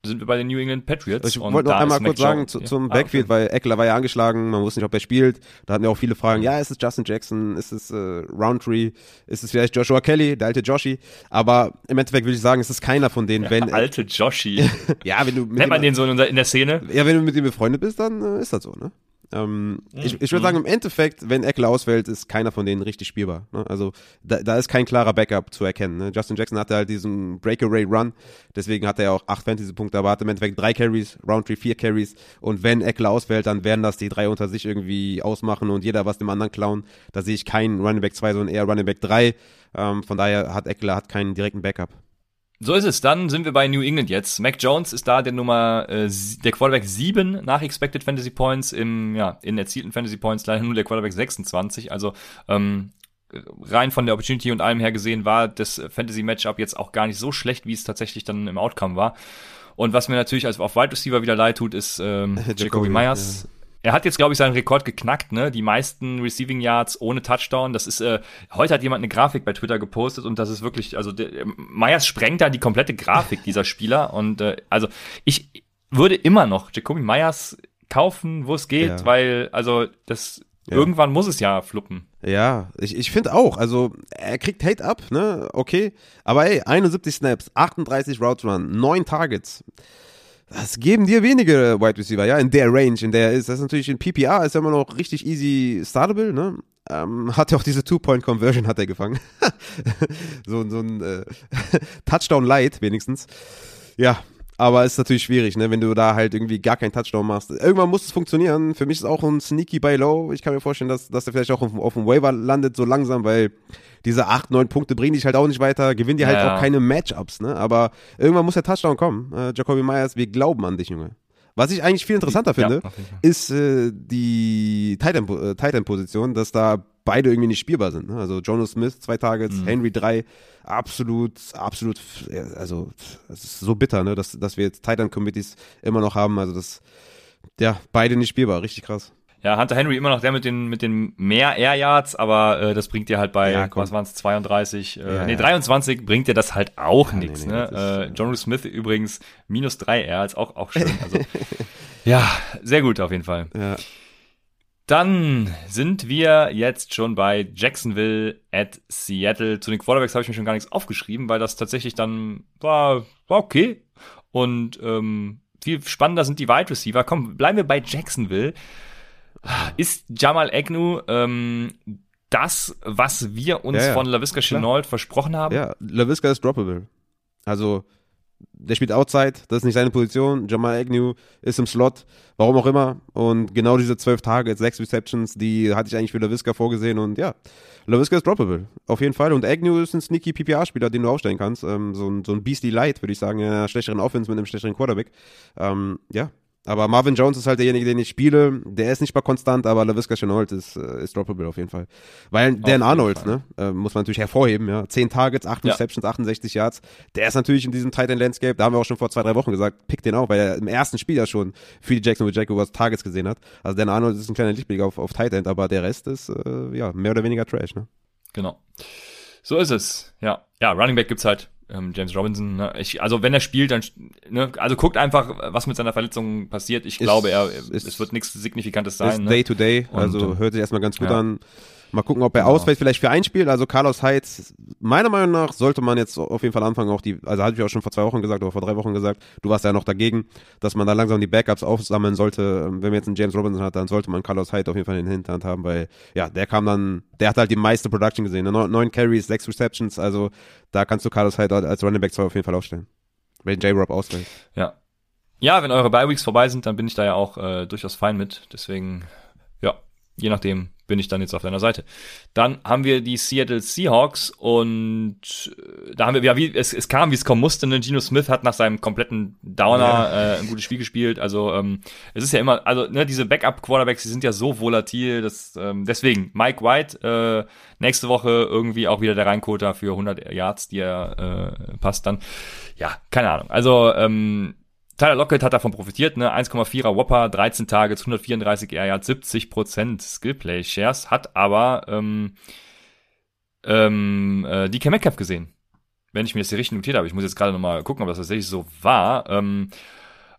sind wir bei den New England Patriots. Ich wollte noch einmal kurz sagen zu, zum ja. Backfield, ah, okay. weil Eckler war ja angeschlagen, man wusste nicht, ob er spielt. Da hatten ja auch viele Fragen, ja, ist es Justin Jackson, ist es äh, Roundtree, ist es vielleicht Joshua Kelly, der alte Joshi? Aber im Endeffekt würde ich sagen, es ist keiner von denen. Der ja, alte Joshi. ja, wenn du mit Nennt man den so in der Szene? Ja, wenn du mit ihm befreundet bist, dann äh, ist das so, ne? Ähm, mhm. Ich, ich würde sagen, im Endeffekt, wenn Eckler ausfällt, ist keiner von denen richtig spielbar. Ne? Also da, da ist kein klarer Backup zu erkennen. Ne? Justin Jackson hatte halt diesen Breakaway-Run, deswegen hat er ja auch acht Fantasy-Punkte, aber hat im Endeffekt drei Carries, Roundtree vier Carries und wenn Eckler ausfällt, dann werden das die drei unter sich irgendwie ausmachen und jeder was dem anderen klauen. Da sehe ich keinen Running Back zwei, sondern eher Running Back drei. Ähm, von daher hat Eckler hat keinen direkten Backup. So ist es, dann sind wir bei New England jetzt. Mac Jones ist da der Nummer, äh, der Quarterback sieben nach Expected Fantasy Points, im, ja, in erzielten Fantasy Points leider nur der Quarterback sechsundzwanzig, also ähm, rein von der Opportunity und allem her gesehen war das Fantasy-Matchup jetzt auch gar nicht so schlecht, wie es tatsächlich dann im Outcome war. Und was mir natürlich als auf Wide Receiver wieder leid tut, ist ähm, Jacoby Myers. Ja. Er hat jetzt, glaube ich, seinen Rekord geknackt, ne? Die meisten Receiving Yards ohne Touchdown. Das ist, äh, heute hat jemand eine Grafik bei Twitter gepostet und das ist wirklich, also der, Myers sprengt da die komplette Grafik dieser Spieler. Und äh, also ich würde immer noch Jacoby Myers kaufen, wo es geht, ja. weil, also das ja. irgendwann muss es ja fluppen. Ja, ich, ich finde auch, also er kriegt Hate ab, ne? Okay. Aber ey, einundsiebzig Snaps, achtunddreißig Routes Run, neun Targets. Das geben dir wenige Wide Receiver, ja, in der Range, in der er ist. Das ist natürlich in P P R, ist ja immer noch richtig easy startable, ne? Ähm, hat ja auch diese Two-Point-Conversion hat er gefangen. so, so ein äh, Touchdown-Light wenigstens. Ja, aber ist natürlich schwierig, ne, wenn du da halt irgendwie gar keinen Touchdown machst. Irgendwann muss es funktionieren. Für mich ist auch ein Sneaky Buy Low. Ich kann mir vorstellen, dass, dass er vielleicht auch auf, auf dem Waiver landet, so langsam, weil diese acht, neun Punkte bringen dich halt auch nicht weiter, gewinnen dir halt ja. auch keine Matchups, ne? Aber irgendwann muss der Touchdown kommen. Äh, Jakobi Meyers, wir glauben an dich, Junge. Was ich eigentlich viel interessanter finde, ja, ist äh, die Tight-End-Position, dass da beide irgendwie nicht spielbar sind. Ne? Also Jonas Smith, zwei Targets, mhm. Henry, drei. Absolut, absolut, also es ist so bitter, ne? dass, dass wir jetzt Tight-End-Committees immer noch haben. Also das, ja, beide nicht spielbar, richtig krass. Ja, Hunter Henry immer noch der mit den mit den mehr Air Yards, aber äh, das bringt dir halt bei, ja, was waren es, zweiunddreißig, äh, ja, nee, dreiundzwanzig ja. bringt dir das halt auch ja, nichts. Nee, nee, ne? äh, Jonnu Smith übrigens, minus drei Air Yards, auch, auch schön. Also, ja, sehr gut auf jeden Fall. Ja. Dann sind wir jetzt schon bei Jacksonville at Seattle. Zu den Quarterbacks habe ich mir schon gar nichts aufgeschrieben, weil das tatsächlich dann war, war okay. Und ähm, viel spannender sind die Wide Receiver. Komm, bleiben wir bei Jacksonville. Ist Jamal Agnew ähm, das, was wir uns ja, ja. von Laviska Shenault versprochen haben? Ja, Laviska ist droppable. Also, der spielt Outside, das ist nicht seine Position. Jamal Agnew ist im Slot, warum auch immer. Und genau diese zwölf Targets, sechs Receptions, die hatte ich eigentlich für Laviska vorgesehen. Und ja, Laviska ist droppable, auf jeden Fall. Und Agnew ist ein sneaky P P R-Spieler, den du aufstellen kannst. Ähm, so, ein, so ein Beastly Light, würde ich sagen, in einer schlechteren Offense mit einem schlechteren Quarterback. Ähm, ja. Aber Marvin Jones ist halt derjenige, den ich spiele. Der ist nicht mal konstant, aber Laviska Shenault ist, ist droppable auf jeden Fall. Weil Dan Arnold, ne, äh, muss man natürlich hervorheben, ja. Zehn Targets, acht Receptions, ja. achtundsechzig Yards. Der ist natürlich in diesem Tight End Landscape, da haben wir auch schon vor zwei, drei Wochen gesagt, pick den auch, weil er im ersten Spiel ja schon für die Jacksonville Jaguars Targets gesehen hat. Also Dan Arnold ist ein kleiner Lichtblick auf, auf Tight End, aber der Rest ist, äh, ja, mehr oder weniger Trash, ne. Genau. So ist es, ja. Ja, Running Back gibt's halt. James Robinson, ne? ich, also wenn er spielt, dann, ne? also guckt einfach, was mit seiner Verletzung passiert. Ich glaube, er, ist, es wird nichts Signifikantes sein. Ist ne? Day to Day, also und, hört sich erstmal ganz gut ja. an. Mal gucken, ob er genau. ausfällt, vielleicht für ein Spiel. Also Carlos Hyde, meiner Meinung nach, sollte man jetzt auf jeden Fall anfangen, auch die, also hatte ich auch schon vor zwei Wochen gesagt, oder vor drei Wochen gesagt, du warst ja noch dagegen, dass man da langsam die Backups aufsammeln sollte. Wenn man jetzt einen James Robinson hat, dann sollte man Carlos Hyde auf jeden Fall in der Hinterhand haben, weil, ja, der kam dann, der hat halt die meiste Production gesehen. Ne? Neun Carries, sechs Receptions, also da kannst du Carlos Hyde als Running Back zwei auf jeden Fall aufstellen. Wenn J-Rob ausfällt. Ja. Ja, wenn eure Bye-Weeks vorbei sind, dann bin ich da ja auch äh, durchaus fein mit. Deswegen, ja, je nachdem bin ich dann jetzt auf deiner Seite. Dann haben wir die Seattle Seahawks und da haben wir, ja, wie, es, es kam, wie es kommen musste, ne? Geno Smith hat nach seinem kompletten Downer ja. äh, ein gutes Spiel gespielt, also ähm, es ist ja immer, also ne, diese Backup-Quarterbacks, die sind ja so volatil, dass, ähm, deswegen Mike White, äh, nächste Woche irgendwie auch wieder der Reinkoter für hundert Yards, die er äh, passt dann. Ja, keine Ahnung, also ähm, Tyler Lockett hat davon profitiert, ne? eins Komma vierer Whopper, dreizehn Targets, hundertvierunddreißig Air Yards, siebzig Prozent Skillplay-Shares, hat aber ähm, ähm, äh, D K Metcalf gesehen. Wenn ich mir das hier richtig notiert habe. Ich muss jetzt gerade nochmal gucken, ob das tatsächlich so war. Ähm,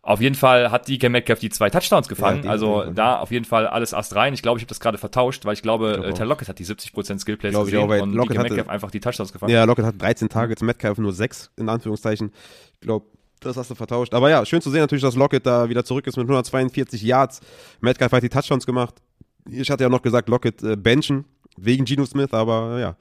auf jeden Fall hat D K Metcalf die zwei Touchdowns gefangen. Ja, also da auf jeden Fall alles Ast rein. Ich glaube, ich habe das gerade vertauscht, weil ich glaube, ich glaube Tyler Lockett hat die siebzig Prozent Skillplays gesehen auch, und D K Metcalf einfach die Touchdowns gefangen. Ja, Lockett hat dreizehn Targets, Metcalf nur sechs, in Anführungszeichen. Ich glaube, das hast du vertauscht. Aber ja, schön zu sehen natürlich, dass Lockett da wieder zurück ist mit hundertzweiundvierzig Yards. Metcalf hat die Touchdowns gemacht. Ich hatte ja noch gesagt, Lockett äh, benchen wegen Geno Smith, aber ja.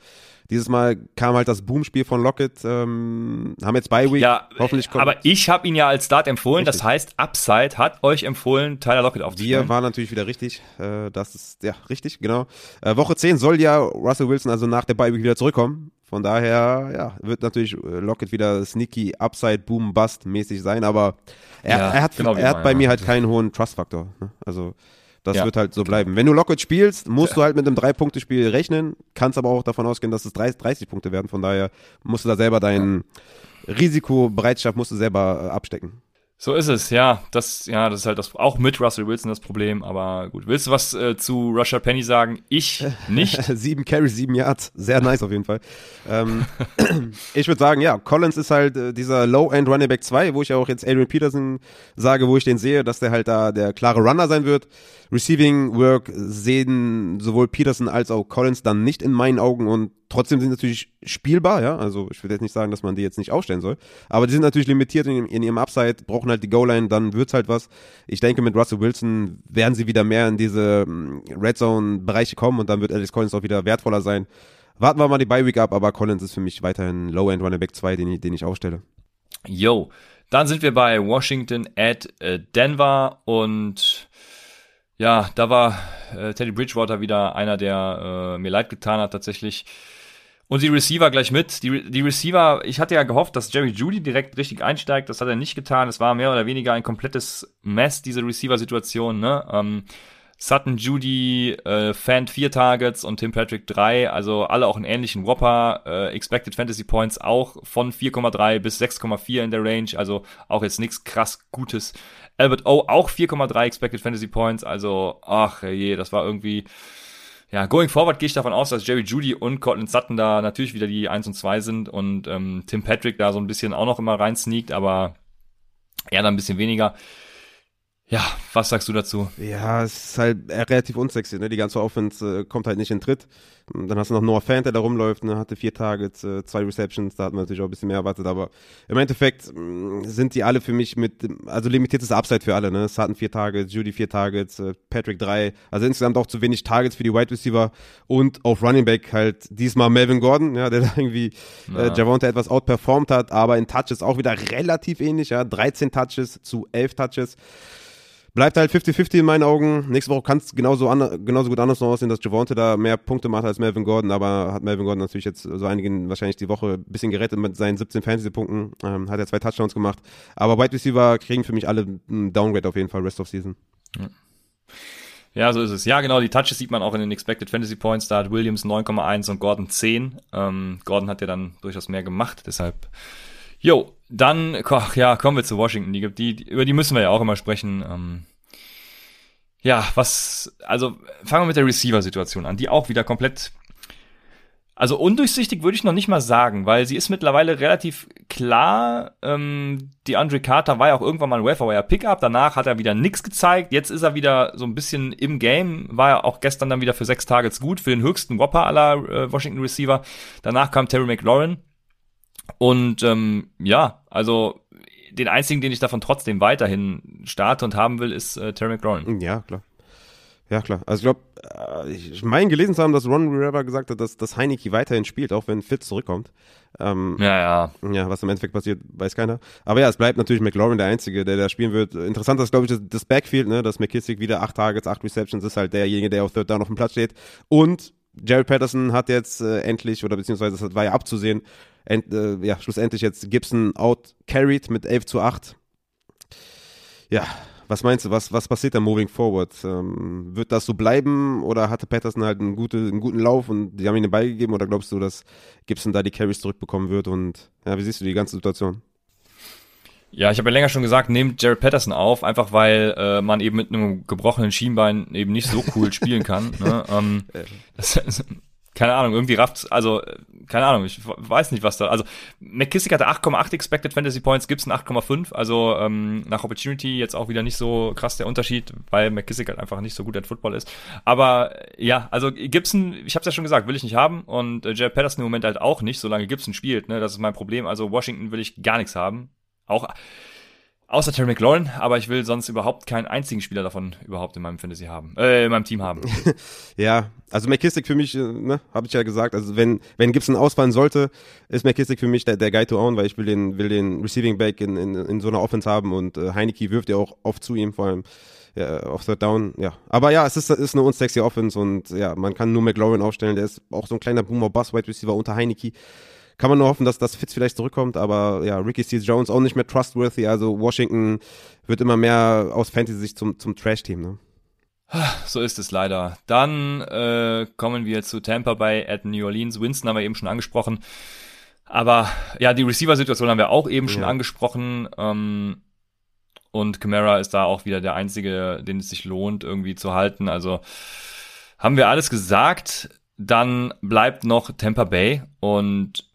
Dieses Mal kam halt das Boom-Spiel von Lockett. Ähm, haben jetzt Bye Week. Ja, hoffentlich kommt. Aber ich habe ihn ja als Start empfohlen. Richtig. Das heißt, Upside hat euch empfohlen, Tyler Lockett aufzustellen. Wir waren natürlich wieder richtig. Äh, das ist, ja, richtig, genau. Äh, Woche zehn soll ja Russell Wilson also nach der Bye Week wieder zurückkommen. Von daher, ja, wird natürlich Lockett wieder sneaky, Upside, Boom, Bust mäßig sein, aber er, ja, er hat, genau er hat bei mir halt keinen hohen Trust-Faktor. Ne? Also, das ja, wird halt so bleiben. Wenn du Lockett spielst, musst ja. du halt mit einem drei-Punkte-Spiel rechnen, kannst aber auch davon ausgehen, dass es dreißig Punkte werden. Von daher musst du da selber dein ja. Risikobereitschaft musst du selber abstecken. So ist es, ja. Das, ja, das ist halt das, auch mit Russell Wilson das Problem, aber gut. Willst du was äh, zu Rashad Penny sagen? Ich nicht. Sieben Carries, sieben Yards. Sehr nice auf jeden Fall. Ähm, ich würde sagen, ja, Collins ist halt äh, dieser Low-End Running Back zwei, wo ich auch jetzt Adrian Peterson sage, wo ich den sehe, dass der halt da der klare Runner sein wird. Receiving Work sehen sowohl Peterson als auch Collins dann nicht in meinen Augen und Trotzdem sind natürlich spielbar, ja, also ich will jetzt nicht sagen, dass man die jetzt nicht aufstellen soll, aber die sind natürlich limitiert in, in ihrem Upside, brauchen halt die Goal-Line, dann wird's halt was. Ich denke, mit Russell Wilson werden sie wieder mehr in diese Red Zone-Bereiche kommen und dann wird Alex Collins auch wieder wertvoller sein. Warten wir mal die Bye-Week ab, aber Collins ist für mich weiterhin Low-End Running Back zwei, den, den ich aufstelle. Yo, dann sind wir bei Washington at äh, Denver und ja, da war äh, Teddy Bridgewater wieder einer, der äh, mir leid getan hat tatsächlich. Und die Receiver gleich mit. Die, Re- die Receiver, ich hatte ja gehofft, dass Jerry Jeudy direkt richtig einsteigt. Das hat er nicht getan. Es war mehr oder weniger ein komplettes Mess, diese Receiver-Situation, ne? Ähm, Sutton, Jeudy, äh, Fant vier Targets und Tim Patrick drei. Also alle auch einen ähnlichen Whopper. Äh, Expected Fantasy Points auch von vier Komma drei bis sechs Komma vier in der Range. Also auch jetzt nichts krass Gutes. Albert O auch vier Komma drei Expected Fantasy Points. Also, ach je, das war irgendwie... Ja, going forward gehe ich davon aus, dass Jerry Jeudy und Cortland Sutton da natürlich wieder die eins und zwei sind und ähm, Tim Patrick da so ein bisschen auch noch immer rein sneakt, aber eher dann ein bisschen weniger. Ja, was sagst du dazu? Ja, es ist halt relativ unsexy, ne? Die ganze Offense äh, kommt halt nicht in Tritt. Dann hast du noch Noah Fant, der da rumläuft, ne? Hatte vier Targets, äh, zwei Receptions, da hat man natürlich auch ein bisschen mehr erwartet, aber im Endeffekt mh, sind die alle für mich mit, also limitiertes Upside für alle, ne? Sutton vier Targets, Jeudy vier Targets, äh, Patrick drei, also insgesamt auch zu wenig Targets für die Wide Receiver und auf Running Back halt diesmal Melvin Gordon, ja, der da irgendwie äh, Javonte etwas outperformt hat, aber in Touches auch wieder relativ ähnlich, ja? dreizehn Touches zu elf Touches. Bleibt halt fifty-fifty in meinen Augen. Nächste Woche kann es genauso, an, genauso gut anders noch aussehen, dass Javonte da mehr Punkte macht als Melvin Gordon, aber hat Melvin Gordon natürlich jetzt so einigen wahrscheinlich die Woche ein bisschen gerettet mit seinen siebzehn Fantasy-Punkten. Ähm, hat er ja zwei Touchdowns gemacht. Aber Wide Receiver kriegen für mich alle einen Downgrade auf jeden Fall, Rest of Season. Ja. Ja, so ist es. Ja, genau, die Touches sieht man auch in den Expected Fantasy Points. Da hat Williams neun Komma eins und Gordon zehn. Ähm, Gordon hat ja dann durchaus mehr gemacht, deshalb... Jo, dann ach ja, kommen wir zu Washington. Die, die, über die müssen wir ja auch immer sprechen. Ähm, ja, was, also fangen wir mit der Receiver-Situation an, die auch wieder komplett, also undurchsichtig würde ich noch nicht mal sagen, weil sie ist mittlerweile relativ klar. Ähm, D'Andre Carter war ja auch irgendwann mal ein Waiver-Wire-Pickup, danach hat er wieder nichts gezeigt, jetzt ist er wieder so ein bisschen im Game, war ja auch gestern dann wieder für sechs Targets gut, für den höchsten Whopper aller äh, Washington-Receiver. Danach kam Terry McLaurin. Und ähm, ja, also den einzigen, den ich davon trotzdem weiterhin starte und haben will, ist äh, Terry McLaurin. Ja, klar. Ja, klar. Also ich glaube, äh, ich meine gelesen zu haben, dass Ron Rivera gesagt hat, dass, dass Heinicke weiterhin spielt, auch wenn Fitz zurückkommt. Ähm, ja, ja. Ja, was im Endeffekt passiert, weiß keiner. Aber ja, es bleibt natürlich McLaurin der Einzige, der da spielen wird. Interessant ist, glaube ich, das, das Backfield, ne, dass McKissick wieder acht Targets, acht Receptions ist halt derjenige, der auf Third Down auf dem Platz steht. Und Jared Patterson hat jetzt äh, endlich, oder beziehungsweise das war ja abzusehen, End, äh, ja, schlussendlich jetzt Gibson out-carried mit elf zu acht. Ja, was meinst du, was, was passiert da moving forward? Ähm, wird das so bleiben oder hatte Patterson halt einen, gute, einen guten Lauf und die haben ihm den Ball gegeben oder glaubst du, dass Gibson da die Carries zurückbekommen wird und ja, wie siehst du die ganze Situation? Ja, ich habe ja länger schon gesagt, nehmt Jared Patterson auf, einfach weil äh, man eben mit einem gebrochenen Schienbein eben nicht so cool spielen kann. Ne? Ähm, das ist Keine Ahnung, irgendwie rafft's, also, keine Ahnung, ich weiß nicht, was da, also, McKissick hatte acht Komma acht Expected Fantasy Points, Gibson acht Komma fünf, also, ähm, nach Opportunity jetzt auch wieder nicht so krass der Unterschied, weil McKissick halt einfach nicht so gut at Football ist. Aber, ja, also, Gibson, ich hab's ja schon gesagt, will ich nicht haben und äh, Jared Patterson im Moment halt auch nicht, solange Gibson spielt, ne, das ist mein Problem, also, Washington will ich gar nichts haben. Auch, außer Terry McLaurin, aber ich will sonst überhaupt keinen einzigen Spieler davon überhaupt in meinem Fantasy haben, äh, in meinem Team haben. Ja, also McKissick für mich, ne, habe ich ja gesagt, also wenn, wenn Gibson ausfallen sollte, ist McKissick für mich der, der Guy to own, weil ich will den, will den Receiving Back in, in, in so einer Offense haben und äh, Heinicke wirft ja auch oft zu ihm, vor allem ja, auf Third Down, ja. Aber ja, es ist, ist eine unsexy Offense und ja, man kann nur McLaurin aufstellen, der ist auch so ein kleiner Boomer-Bust-Wide-Receiver unter Heinicke. Kann man nur hoffen, dass das Fitz vielleicht zurückkommt, aber ja, Ricky Seals Jones auch nicht mehr trustworthy, also Washington wird immer mehr aus Fantasy-Sicht zum, zum Trash-Team, ne? So ist es leider. Dann äh, kommen wir zu Tampa Bay at New Orleans. Winston haben wir eben schon angesprochen, aber ja, die Receiver-Situation haben wir auch eben ja. schon angesprochen, ähm, und Kamara ist da auch wieder der Einzige, den es sich lohnt, irgendwie zu halten, also haben wir alles gesagt, dann bleibt noch Tampa Bay und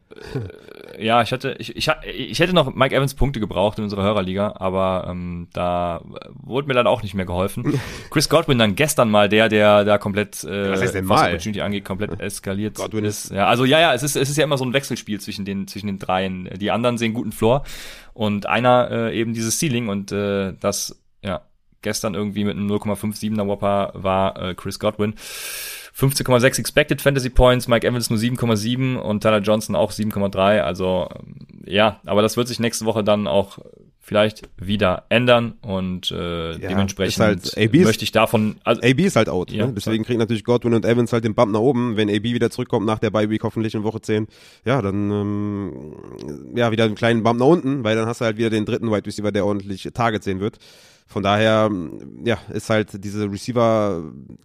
ja, ich hatte, ich, ich, ich hätte noch Mike Evans Punkte gebraucht in unserer Hörerliga, aber ähm, da wurde mir dann auch nicht mehr geholfen. Chris Godwin dann gestern mal der, der da komplett, äh, was heißt denn mal? Was Opportunity angeht, komplett eskaliert. Godwin ist, ja, also ja, ja, es ist, es ist ja immer so ein Wechselspiel zwischen den, zwischen den dreien. Die anderen sehen guten Floor und einer äh, eben dieses Ceiling und äh, das, ja, gestern irgendwie mit einem null Komma fünf siebener Whopper war äh, Chris Godwin. fünfzehn Komma sechs Expected Fantasy Points, Mike Evans nur sieben Komma sieben und Tyler Johnson auch sieben Komma drei. Also ja, aber das wird sich nächste Woche dann auch vielleicht wieder ändern und äh, ja, dementsprechend halt, möchte ich davon... Also, A B ist halt out, ja, ne? Deswegen kriegen natürlich Godwin und Evans halt den Bump nach oben. Wenn A B wieder zurückkommt nach der Bye Week hoffentlich in Woche zehn, ja, dann ähm, ja wieder einen kleinen Bump nach unten, weil dann hast du halt wieder den dritten Wide Receiver, der ordentlich Target sehen wird. Von daher, ja, ist halt diese Receiver,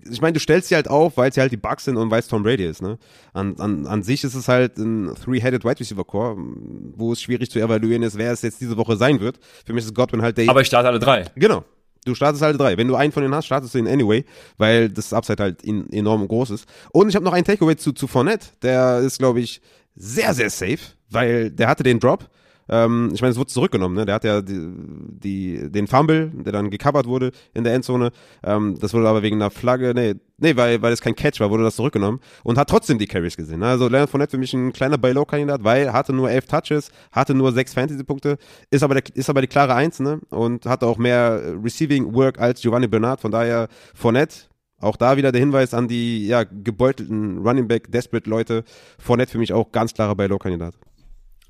ich meine, du stellst sie halt auf, weil sie halt die Bucks sind und weil es Tom Brady ist, ne? An, an, an sich ist es halt ein Three-Headed Wide Receiver Core, wo es schwierig zu evaluieren ist, wer es jetzt diese Woche sein wird. Für mich ist Godwin halt der... Aber ich starte alle drei. Genau. Du startest alle drei. Wenn du einen von denen hast, startest du ihn anyway, weil das Upside halt in, enorm groß ist. Und ich habe noch einen Takeaway zu, zu Fournette. Der ist, glaube ich, sehr, sehr safe, weil der hatte den Drop. Ähm, ich meine, es wurde zurückgenommen, ne? Der hat ja die, die, den Fumble, der dann gecovert wurde in der Endzone. Ähm, das wurde aber wegen einer Flagge, nee, nee, weil, weil es kein Catch war, wurde das zurückgenommen und hat trotzdem die Carries gesehen. Ne? Also Leonard Fournette für mich ein kleiner Buy-Low-Kandidat, weil hatte nur elf Touches, hatte nur sechs Fantasy-Punkte, ist aber, der, ist aber die klare Eins, ne? Und hatte auch mehr Receiving-Work als Giovanni Bernard, von daher Fournette. Auch da wieder der Hinweis an die ja, gebeutelten Running-Back-Desperate-Leute. Fournette für mich auch ganz klarer Buy-Low-Kandidat.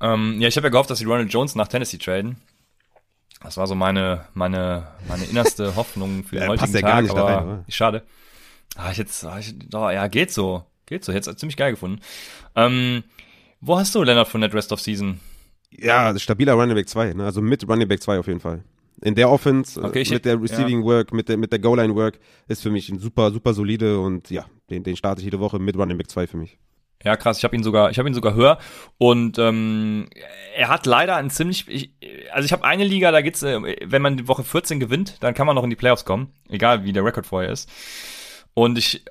Ähm, ja, ich habe ja gehofft, dass die Ronald Jones nach Tennessee traden. Das war so meine meine meine innerste Hoffnung für den ja, heutigen passt ja Tag. Gar nicht aber da rein, oder? Schade. Ah, ich jetzt, ah, ich, oh, ja, geht so, geht so. Jetzt hat's ziemlich geil gefunden. Ähm, wo hast du Leonard Fournette Rest of Season? Ja, stabiler Running Back zwei, ne? Also mit Running Back zwei auf jeden Fall. In der Offense, okay, ich, mit der Receiving ja. Work, mit der mit der Goal Line Work ist für mich ein super super solide und ja, den den starte ich jede Woche mit Running Back zwei für mich. Ja, krass, ich habe ihn sogar, ich habe ihn sogar höher und ähm, er hat leider ein ziemlich, ich, also ich habe eine Liga, da geht's, äh, wenn man die Woche vierzehn gewinnt, dann kann man noch in die Playoffs kommen, egal wie der Rekord vorher ist. Und ich,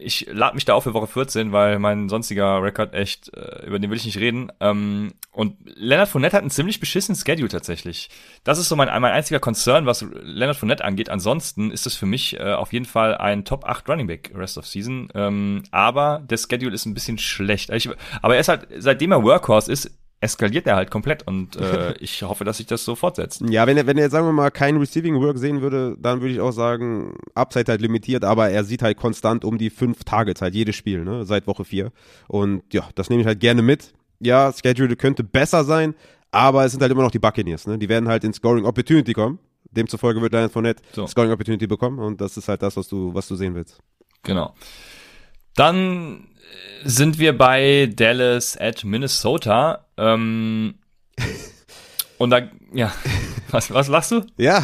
ich lade mich da auf für Woche vierzehn, weil mein sonstiger Rekord echt, über den will ich nicht reden. Und Leonard Fournette hat einen ziemlich beschissenen Schedule tatsächlich. Das ist so mein, mein einziger Concern, was Leonard Fournette angeht. Ansonsten ist es für mich auf jeden Fall ein Top acht Running Back Rest of Season. Aber der Schedule ist ein bisschen schlecht. Aber er ist halt, seitdem er Workhorse ist, eskaliert er halt komplett und äh, ich hoffe, dass sich das so fortsetzt. Ja, wenn er, wenn er jetzt, sagen wir mal, kein Receiving Work sehen würde, dann würde ich auch sagen, Upside halt limitiert, aber er sieht halt konstant um die fünf Targets halt jedes Spiel, ne, seit Woche vier. Und ja, das nehme ich halt gerne mit. Ja, Schedule könnte besser sein, aber es sind halt immer noch die Buccaneers, ne, die werden halt in Scoring Opportunity kommen. Demzufolge wird Leonard Fournette so Scoring Opportunity bekommen und das ist halt das, was du, was du sehen willst. Genau. Dann sind wir bei Dallas at Minnesota. Ähm, und da, ja, was, was lachst du? Ja,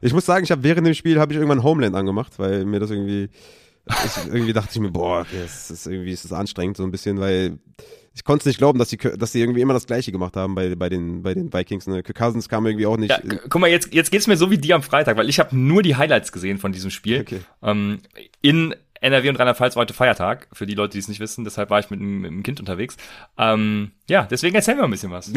ich muss sagen, ich habe während dem Spiel habe ich irgendwann Homeland angemacht, weil mir das irgendwie, ich, irgendwie dachte ich mir, boah, es ist irgendwie, es ist anstrengend so ein bisschen, weil ich konnte es nicht glauben, dass die, dass die irgendwie immer das Gleiche gemacht haben bei, bei, den, bei den Vikings. Ne? Kirk Cousins kam irgendwie auch nicht. Ja, g- guck mal, jetzt, jetzt geht's mir so wie dir am Freitag, weil ich habe nur die Highlights gesehen von diesem Spiel. Okay. Ähm, in N R W und Rheinland-Pfalz war heute Feiertag, für die Leute, die es nicht wissen, deshalb war ich mit einem, mit einem Kind unterwegs. Ähm, ja, deswegen erzählen wir ein bisschen was.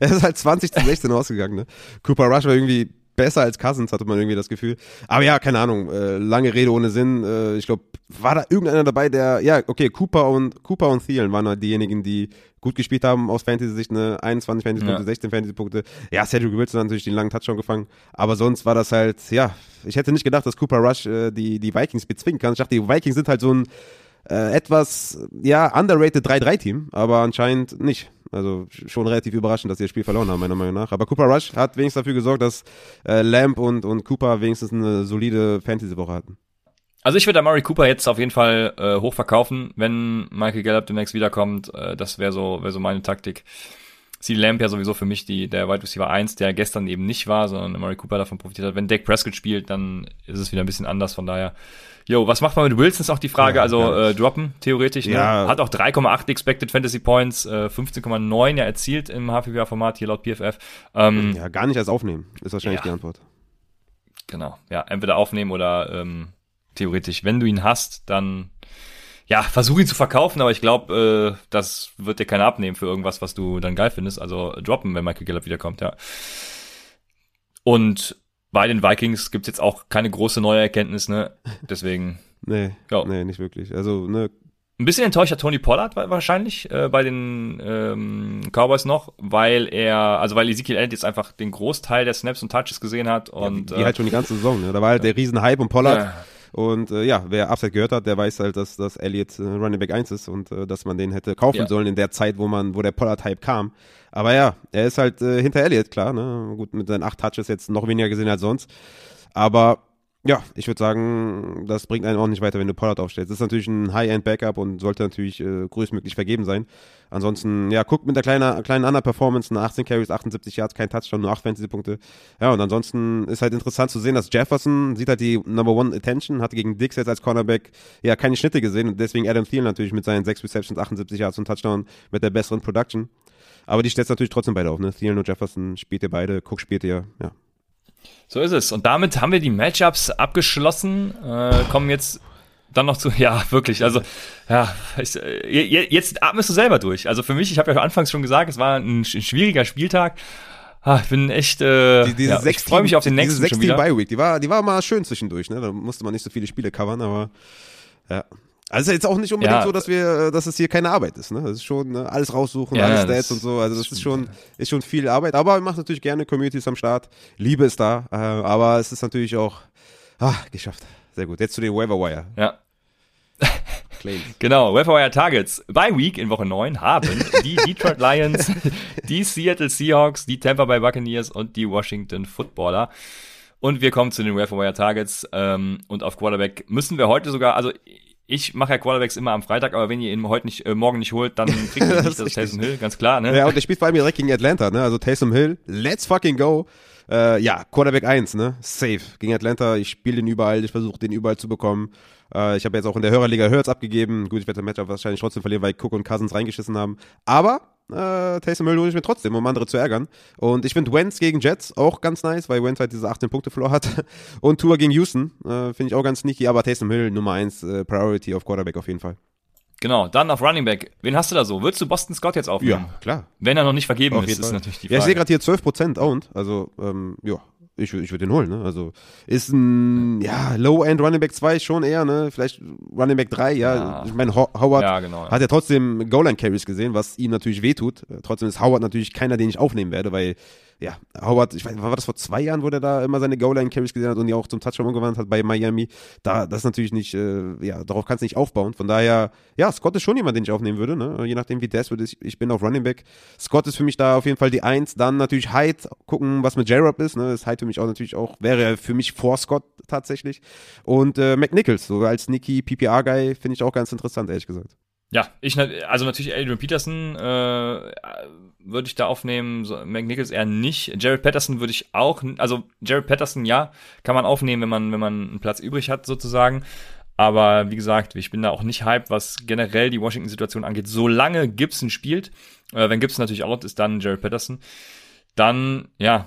Es ist halt zwanzig zu sechzehn ausgegangen, ne? Cooper Rush war irgendwie besser als Cousins, hatte man irgendwie das Gefühl. Aber ja, keine Ahnung, äh, lange Rede ohne Sinn. Äh, ich glaube, war da irgendeiner dabei, der, ja, okay, Cooper und Cooper und Thielen waren halt diejenigen, die gut gespielt haben aus Fantasy-Sicht, ne, einundzwanzig Fantasy-Punkte, ja. sechzehn Fantasy-Punkte. Ja, Cedric Wilson hat natürlich den langen Touchdown gefangen, aber sonst war das halt, ja, ich hätte nicht gedacht, dass Cooper Rush äh, die, die Vikings bezwingen kann. Ich dachte, die Vikings sind halt so ein äh, etwas, ja, underrated drei drei Team, aber anscheinend nicht. Also schon relativ überraschend, dass sie das Spiel verloren haben, meiner Meinung nach. Aber Cooper Rush hat wenigstens dafür gesorgt, dass äh, Lamb und, und Cooper wenigstens eine solide Fantasy-Woche hatten. Also ich würde Amari Cooper jetzt auf jeden Fall äh, hochverkaufen, wenn Michael Gallup demnächst wiederkommt. Äh, das wäre so, wäre so meine Taktik. CeeDee Lamb ja sowieso für mich die, der Wide Receiver eins, der gestern eben nicht war, sondern Amari Cooper davon profitiert hat. Wenn Dak Prescott spielt, dann ist es wieder ein bisschen anders, von daher. Jo, was macht man mit Wilson, ist auch die Frage. Ja, also äh, droppen, theoretisch. Ja. Ne? Hat auch drei Komma acht Expected Fantasy Points, äh, fünfzehn Komma neun ja erzielt im H P W A-Format, hier laut P F F. Ähm, ja, gar nicht erst aufnehmen, ist wahrscheinlich ja. die Antwort. Genau, ja, entweder aufnehmen oder ähm, theoretisch, wenn du ihn hast, dann ja, versuch ihn zu verkaufen, aber ich glaube, äh, das wird dir keiner abnehmen für irgendwas, was du dann geil findest. Also droppen, wenn Michael Gallup wiederkommt, ja. Und bei den Vikings gibt's jetzt auch keine große neue Erkenntnis, ne? Deswegen. nee, ja. nee, nicht wirklich. Also, ne. Ein bisschen enttäuschter Tony Pollard wahrscheinlich äh, bei den ähm, Cowboys noch, weil er, also weil Ezekiel Elliott jetzt einfach den Großteil der Snaps und Touches gesehen hat. Und, ja, die, die halt schon die ganze Saison, ne? Da war halt der Riesenhype um Pollard. Ja. Und äh, ja, wer Upside gehört hat, der weiß halt, dass, dass Elliott äh, Running Back eins ist und äh, dass man den hätte kaufen ja. sollen in der Zeit, wo man, wo der Pollard-Hype kam. Aber ja, er ist halt äh, hinter Elliott, klar, ne? Gut, mit seinen acht Touches jetzt noch weniger gesehen als sonst. Aber ja, ich würde sagen, das bringt einen auch nicht weiter, wenn du Pollard aufstellst. Das ist natürlich ein High-End-Backup und sollte natürlich äh, größtmöglich vergeben sein. Ansonsten, ja, guckt mit der kleinen, kleinen Under-Performance, achtzehn Carries, achtundsiebzig Yards, kein Touchdown, nur acht Fantasy-Punkte. Ja, und ansonsten ist halt interessant zu sehen, dass Jefferson sieht halt die Number-One-Attention, hat gegen Diggs jetzt als Cornerback ja keine Schnitte gesehen und deswegen Adam Thielen natürlich mit seinen sechs Receptions, achtundsiebzig Yards und Touchdown mit der besseren Production. Aber die stellst natürlich trotzdem beide auf, ne? Thielen und Jefferson spielt ihr beide, Cook spielt ihr, ja. So ist es. Und damit haben wir die Matchups abgeschlossen. Äh, kommen jetzt dann noch zu, ja, wirklich, also, ja, ich, jetzt atmest du selber durch. Also für mich, ich habe ja anfangs schon gesagt, es war ein schwieriger Spieltag. Ah, ich bin echt, äh, die, diese ja, ich freue mich auf den nächsten schon wieder. Diese sechzehn Bye Week, die war, die war mal schön zwischendurch, ne? Da musste man nicht so viele Spiele covern, aber, ja. Also es ist jetzt auch nicht unbedingt ja. so, dass wir, dass es hier keine Arbeit ist, ne? Das ist schon, ne? Alles raussuchen, ja, alles Stats und so. Also das ist schon, ist schon viel Arbeit. Aber wir machen natürlich gerne, Communities am Start. Liebe ist da. Äh, aber es ist natürlich auch ah, geschafft. Sehr gut. Jetzt zu den Waiver Wire. Ja. Genau, Waiver Wire Targets. Bye Week in Woche neun haben die Detroit Lions, die Seattle Seahawks, die Tampa Bay Buccaneers und die Washington Footballer. Und wir kommen zu den Waiver Wire Targets. Ähm, und auf Quarterback müssen wir heute sogar, also ich mache ja Quarterbacks immer am Freitag, aber wenn ihr ihn heute nicht, äh, morgen nicht holt, dann kriegt ihr nicht das, das Taysom Hill, ganz klar, ne? Ja, und der spielt vor allem direkt gegen Atlanta, ne? Also Taysom Hill, let's fucking go. Äh, ja, Quarterback eins, ne? Safe. Gegen Atlanta, ich spiele den überall, ich versuche den überall zu bekommen. Äh, ich habe jetzt auch in der Hörerliga Hurts abgegeben. Gut, ich werde das Matchup wahrscheinlich trotzdem verlieren, weil Cook und Cousins reingeschissen haben. Aber Äh, Taysom Hill hole ich mir trotzdem, um andere zu ärgern. Und ich finde Wentz gegen Jets auch ganz nice, weil Wentz halt diese achtzehn-Punkte-Floor hat. Und Tua gegen Houston äh, finde ich auch ganz sneaky, aber Taysom Hill Nummer eins, äh, Priority auf Quarterback auf jeden Fall. Genau, dann auf Running Back. Wen hast du da so? Würdest du Boston Scott jetzt aufnehmen? Ja, klar. Wenn er noch nicht vergeben auf ist, ist natürlich die Frage. Ja, ich sehe gerade hier zwölf Prozent owned, also ähm, ja. Ich, ich würde den holen, ne? Also ist ein ja, Low-End Running Back zwei schon eher, ne? Vielleicht Running Back drei, ja. ja. Ich meine, Ho- Howard ja, genau, ja. hat ja trotzdem Goal-Line-Carries gesehen, was ihm natürlich wehtut. Trotzdem ist Howard natürlich keiner, den ich aufnehmen werde, weil ja, Howard, ich weiß, war das vor zwei Jahren, wo der da immer seine Goal-Line-Carries gesehen hat und die auch zum Touchdown umgewandelt hat bei Miami. Da, das ist natürlich nicht, äh, ja, darauf kannst du nicht aufbauen. Von daher, ja, Scott ist schon jemand, den ich aufnehmen würde, ne? Je nachdem, wie das wird. Ich bin auf Running Back. Scott ist für mich da auf jeden Fall die Eins. Dann natürlich Hyde, gucken, was mit J-Rob ist, ne? Ist Hyde für mich auch natürlich auch, wäre für mich vor Scott tatsächlich. Und äh, McNichols, so als Nicky P P R-Guy, finde ich auch ganz interessant, ehrlich gesagt. Ja, ich also natürlich Adrian Peterson äh, würde ich da aufnehmen, so, McNichols eher nicht. Jared Patterson würde ich auch, also Jared Patterson, ja, kann man aufnehmen, wenn man wenn man einen Platz übrig hat sozusagen. Aber wie gesagt, ich bin da auch nicht hyped, was generell die Washington-Situation angeht. Solange Gibson spielt, äh, wenn Gibson natürlich out ist, dann Jared Patterson. Dann, ja,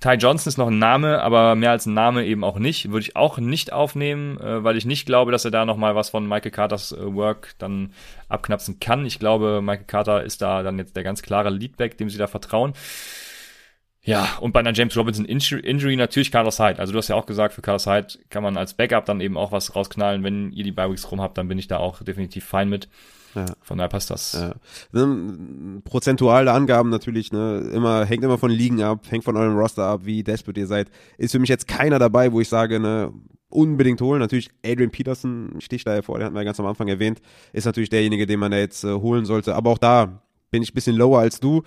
Ty Johnson ist noch ein Name, aber mehr als ein Name eben auch nicht. Würde ich auch nicht aufnehmen, weil ich nicht glaube, dass er da nochmal was von Michael Carters Work dann abknapsen kann. Ich glaube, Michael Carter ist da dann jetzt der ganz klare Leadback, dem sie da vertrauen. Ja, und bei einer James Robinson Injury natürlich Carlos Hyde. Also du hast ja auch gesagt, für Carlos Hyde kann man als Backup dann eben auch was rausknallen. Wenn ihr die Bi-Weeks rum habt, dann bin ich da auch definitiv fein mit. Ja. Von daher passt das. Ja. Prozentuale Angaben natürlich, ne? Immer, hängt immer von Ligen ab, hängt von eurem Roster ab, wie desperate ihr seid. Ist für mich jetzt keiner dabei, wo ich sage, ne, unbedingt holen. Natürlich Adrian Peterson sticht da hervor, den hatten wir ganz am Anfang erwähnt, ist natürlich derjenige, den man da jetzt äh, holen sollte. Aber auch da bin ich ein bisschen lower als du.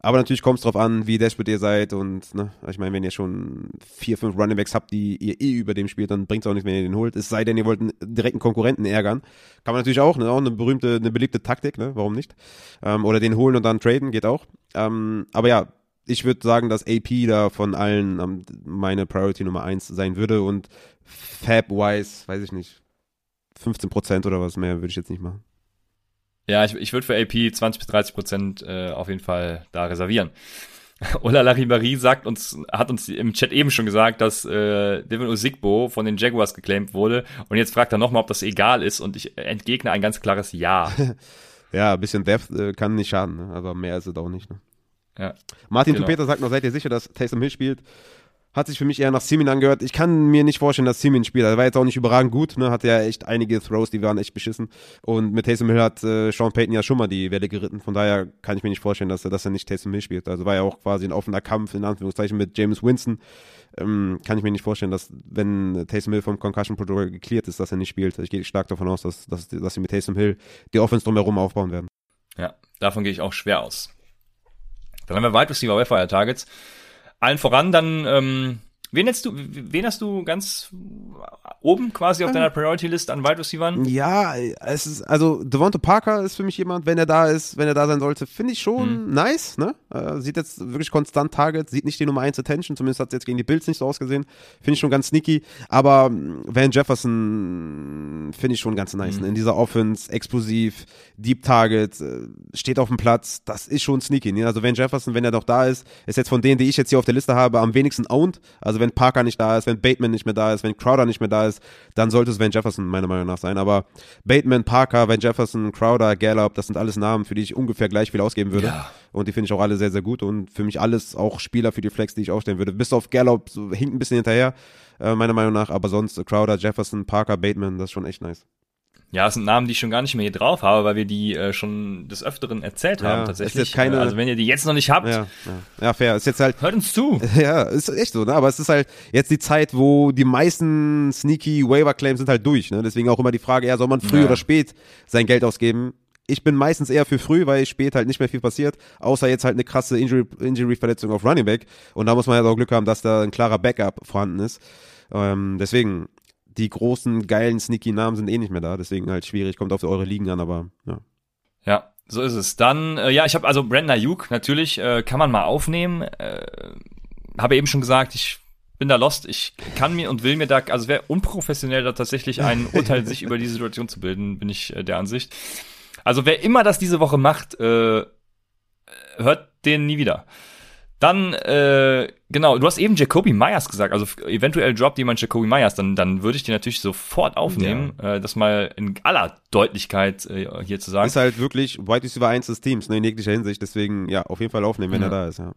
Aber natürlich kommt es drauf an, wie desperate ihr seid und, ne, ich meine, wenn ihr schon vier, fünf Runningbacks habt, die ihr eh über dem spielt, dann bringt es auch nichts, wenn ihr den holt. Es sei denn, ihr wollt einen direkten Konkurrenten ärgern. Kann man natürlich auch, ne, auch eine berühmte, eine beliebte Taktik, ne, warum nicht? Ähm, oder den holen und dann traden, geht auch. Ähm, aber ja, ich würde sagen, dass A P da von allen ähm, meine Priority Nummer eins sein würde und Fab-wise, weiß ich nicht, fünfzehn Prozent oder was mehr würde ich jetzt nicht machen. Ja, ich, ich würde für A P zwanzig bis dreißig Prozent äh, auf jeden Fall da reservieren. Ola Laribari sagt uns, hat uns im Chat eben schon gesagt, dass äh, Devin Uzigbo von den Jaguars geclaimt wurde. Und jetzt fragt er nochmal, ob das egal ist. Und ich entgegne ein ganz klares Ja. Ja, ein bisschen Depth äh, kann nicht schaden, ne? Aber mehr ist es auch nicht. Ne? Ja. Martin genau. Tupeter sagt noch, seid ihr sicher, dass Taysom Hill spielt? Hat sich für mich eher nach Simin angehört. Ich kann mir nicht vorstellen, dass Simin spielt. Er war jetzt auch nicht überragend gut. Ne? Hatte ja echt einige Throws, die waren echt beschissen. Und mit Taysom Hill hat äh, Sean Payton ja schon mal die Welle geritten. Von daher kann ich mir nicht vorstellen, dass er, dass er nicht Taysom Hill spielt. Also war ja auch quasi ein offener Kampf, in Anführungszeichen, mit Jameis Winston. Ähm, kann ich mir nicht vorstellen, dass, wenn Taysom Hill vom Concussion-Protokoll geklärt ist, dass er nicht spielt. Ich gehe stark davon aus, dass, dass, dass sie mit Taysom Hill die Offense drumherum aufbauen werden. Ja, davon gehe ich auch schwer aus. Dann haben wir Wide Receiver Wildfire Targets. Allen voran dann, ähm, wen, du, wen hast du ganz oben quasi auf deiner Priority-List an Wide Receivern? Ja, es ist, also Devonta Parker ist für mich jemand, wenn er da ist, wenn er da sein sollte, finde ich schon hm. nice, ne? Äh, sieht jetzt wirklich konstant Targets, sieht nicht die Nummer eins Attention, zumindest hat es jetzt gegen die Bills nicht so ausgesehen, finde ich schon ganz sneaky, aber Van Jefferson finde ich schon ganz nice, hm. ne? In dieser Offense, explosiv, Deep Target, äh, steht auf dem Platz, das ist schon sneaky, ne? Also Van Jefferson, wenn er doch da ist, ist jetzt von denen, die ich jetzt hier auf der Liste habe, am wenigsten owned, also wenn Parker nicht da ist, wenn Bateman nicht mehr da ist, wenn Crowder nicht mehr da ist, dann sollte es Van Jefferson meiner Meinung nach sein, aber Bateman, Parker, Van Jefferson, Crowder, Gallup, das sind alles Namen, für die ich ungefähr gleich viel ausgeben würde, ja. Und die finde ich auch alle sehr, sehr gut und für mich alles auch Spieler für die Flex, die ich aufstellen würde, bis auf Gallup, so, hinkt ein bisschen hinterher, äh, meiner Meinung nach, aber sonst Crowder, Jefferson, Parker, Bateman, das ist schon echt nice. Ja, das sind Namen, die ich schon gar nicht mehr hier drauf habe, weil wir die äh, schon des Öfteren erzählt haben, ja, tatsächlich. Keine, also wenn ihr die jetzt noch nicht habt, ja, ja. ja fair. Ist jetzt halt, hört uns zu. Ja, ist echt so, ne? Aber es ist halt jetzt die Zeit, wo die meisten sneaky Waiver-Claims sind halt durch, ne? Deswegen auch immer die Frage, ja, soll man früh ja. oder spät sein Geld ausgeben? Ich bin meistens eher für früh, weil spät halt nicht mehr viel passiert, außer jetzt halt eine krasse Injury, Injury-Verletzung auf Running Back. Und da muss man halt auch Glück haben, dass da ein klarer Backup vorhanden ist. Ähm, deswegen... Die großen, geilen, sneaky Namen sind eh nicht mehr da, deswegen halt schwierig, kommt auf eure Ligen an, aber ja. Ja, so ist es. Dann, äh, ja, ich habe also Brandon Ayuk, natürlich, äh, kann man mal aufnehmen. Äh, habe eben schon gesagt, ich bin da lost, ich kann mir und will mir da, also wäre unprofessionell, da tatsächlich ein Urteil sich über diese Situation zu bilden, bin ich äh, der Ansicht. Also wer immer das diese Woche macht, äh, hört den nie wieder. Dann, äh, genau, du hast eben Jakobi Meyers gesagt, also eventuell droppt jemand Jakobi Meyers, dann dann würde ich den natürlich sofort aufnehmen, ja. äh, das mal in aller Deutlichkeit äh, hier zu sagen. Ist halt wirklich Wide Receiver eins des Teams, ne, in jeglicher Hinsicht, deswegen, ja, auf jeden Fall aufnehmen, wenn ja. er da ist, ja.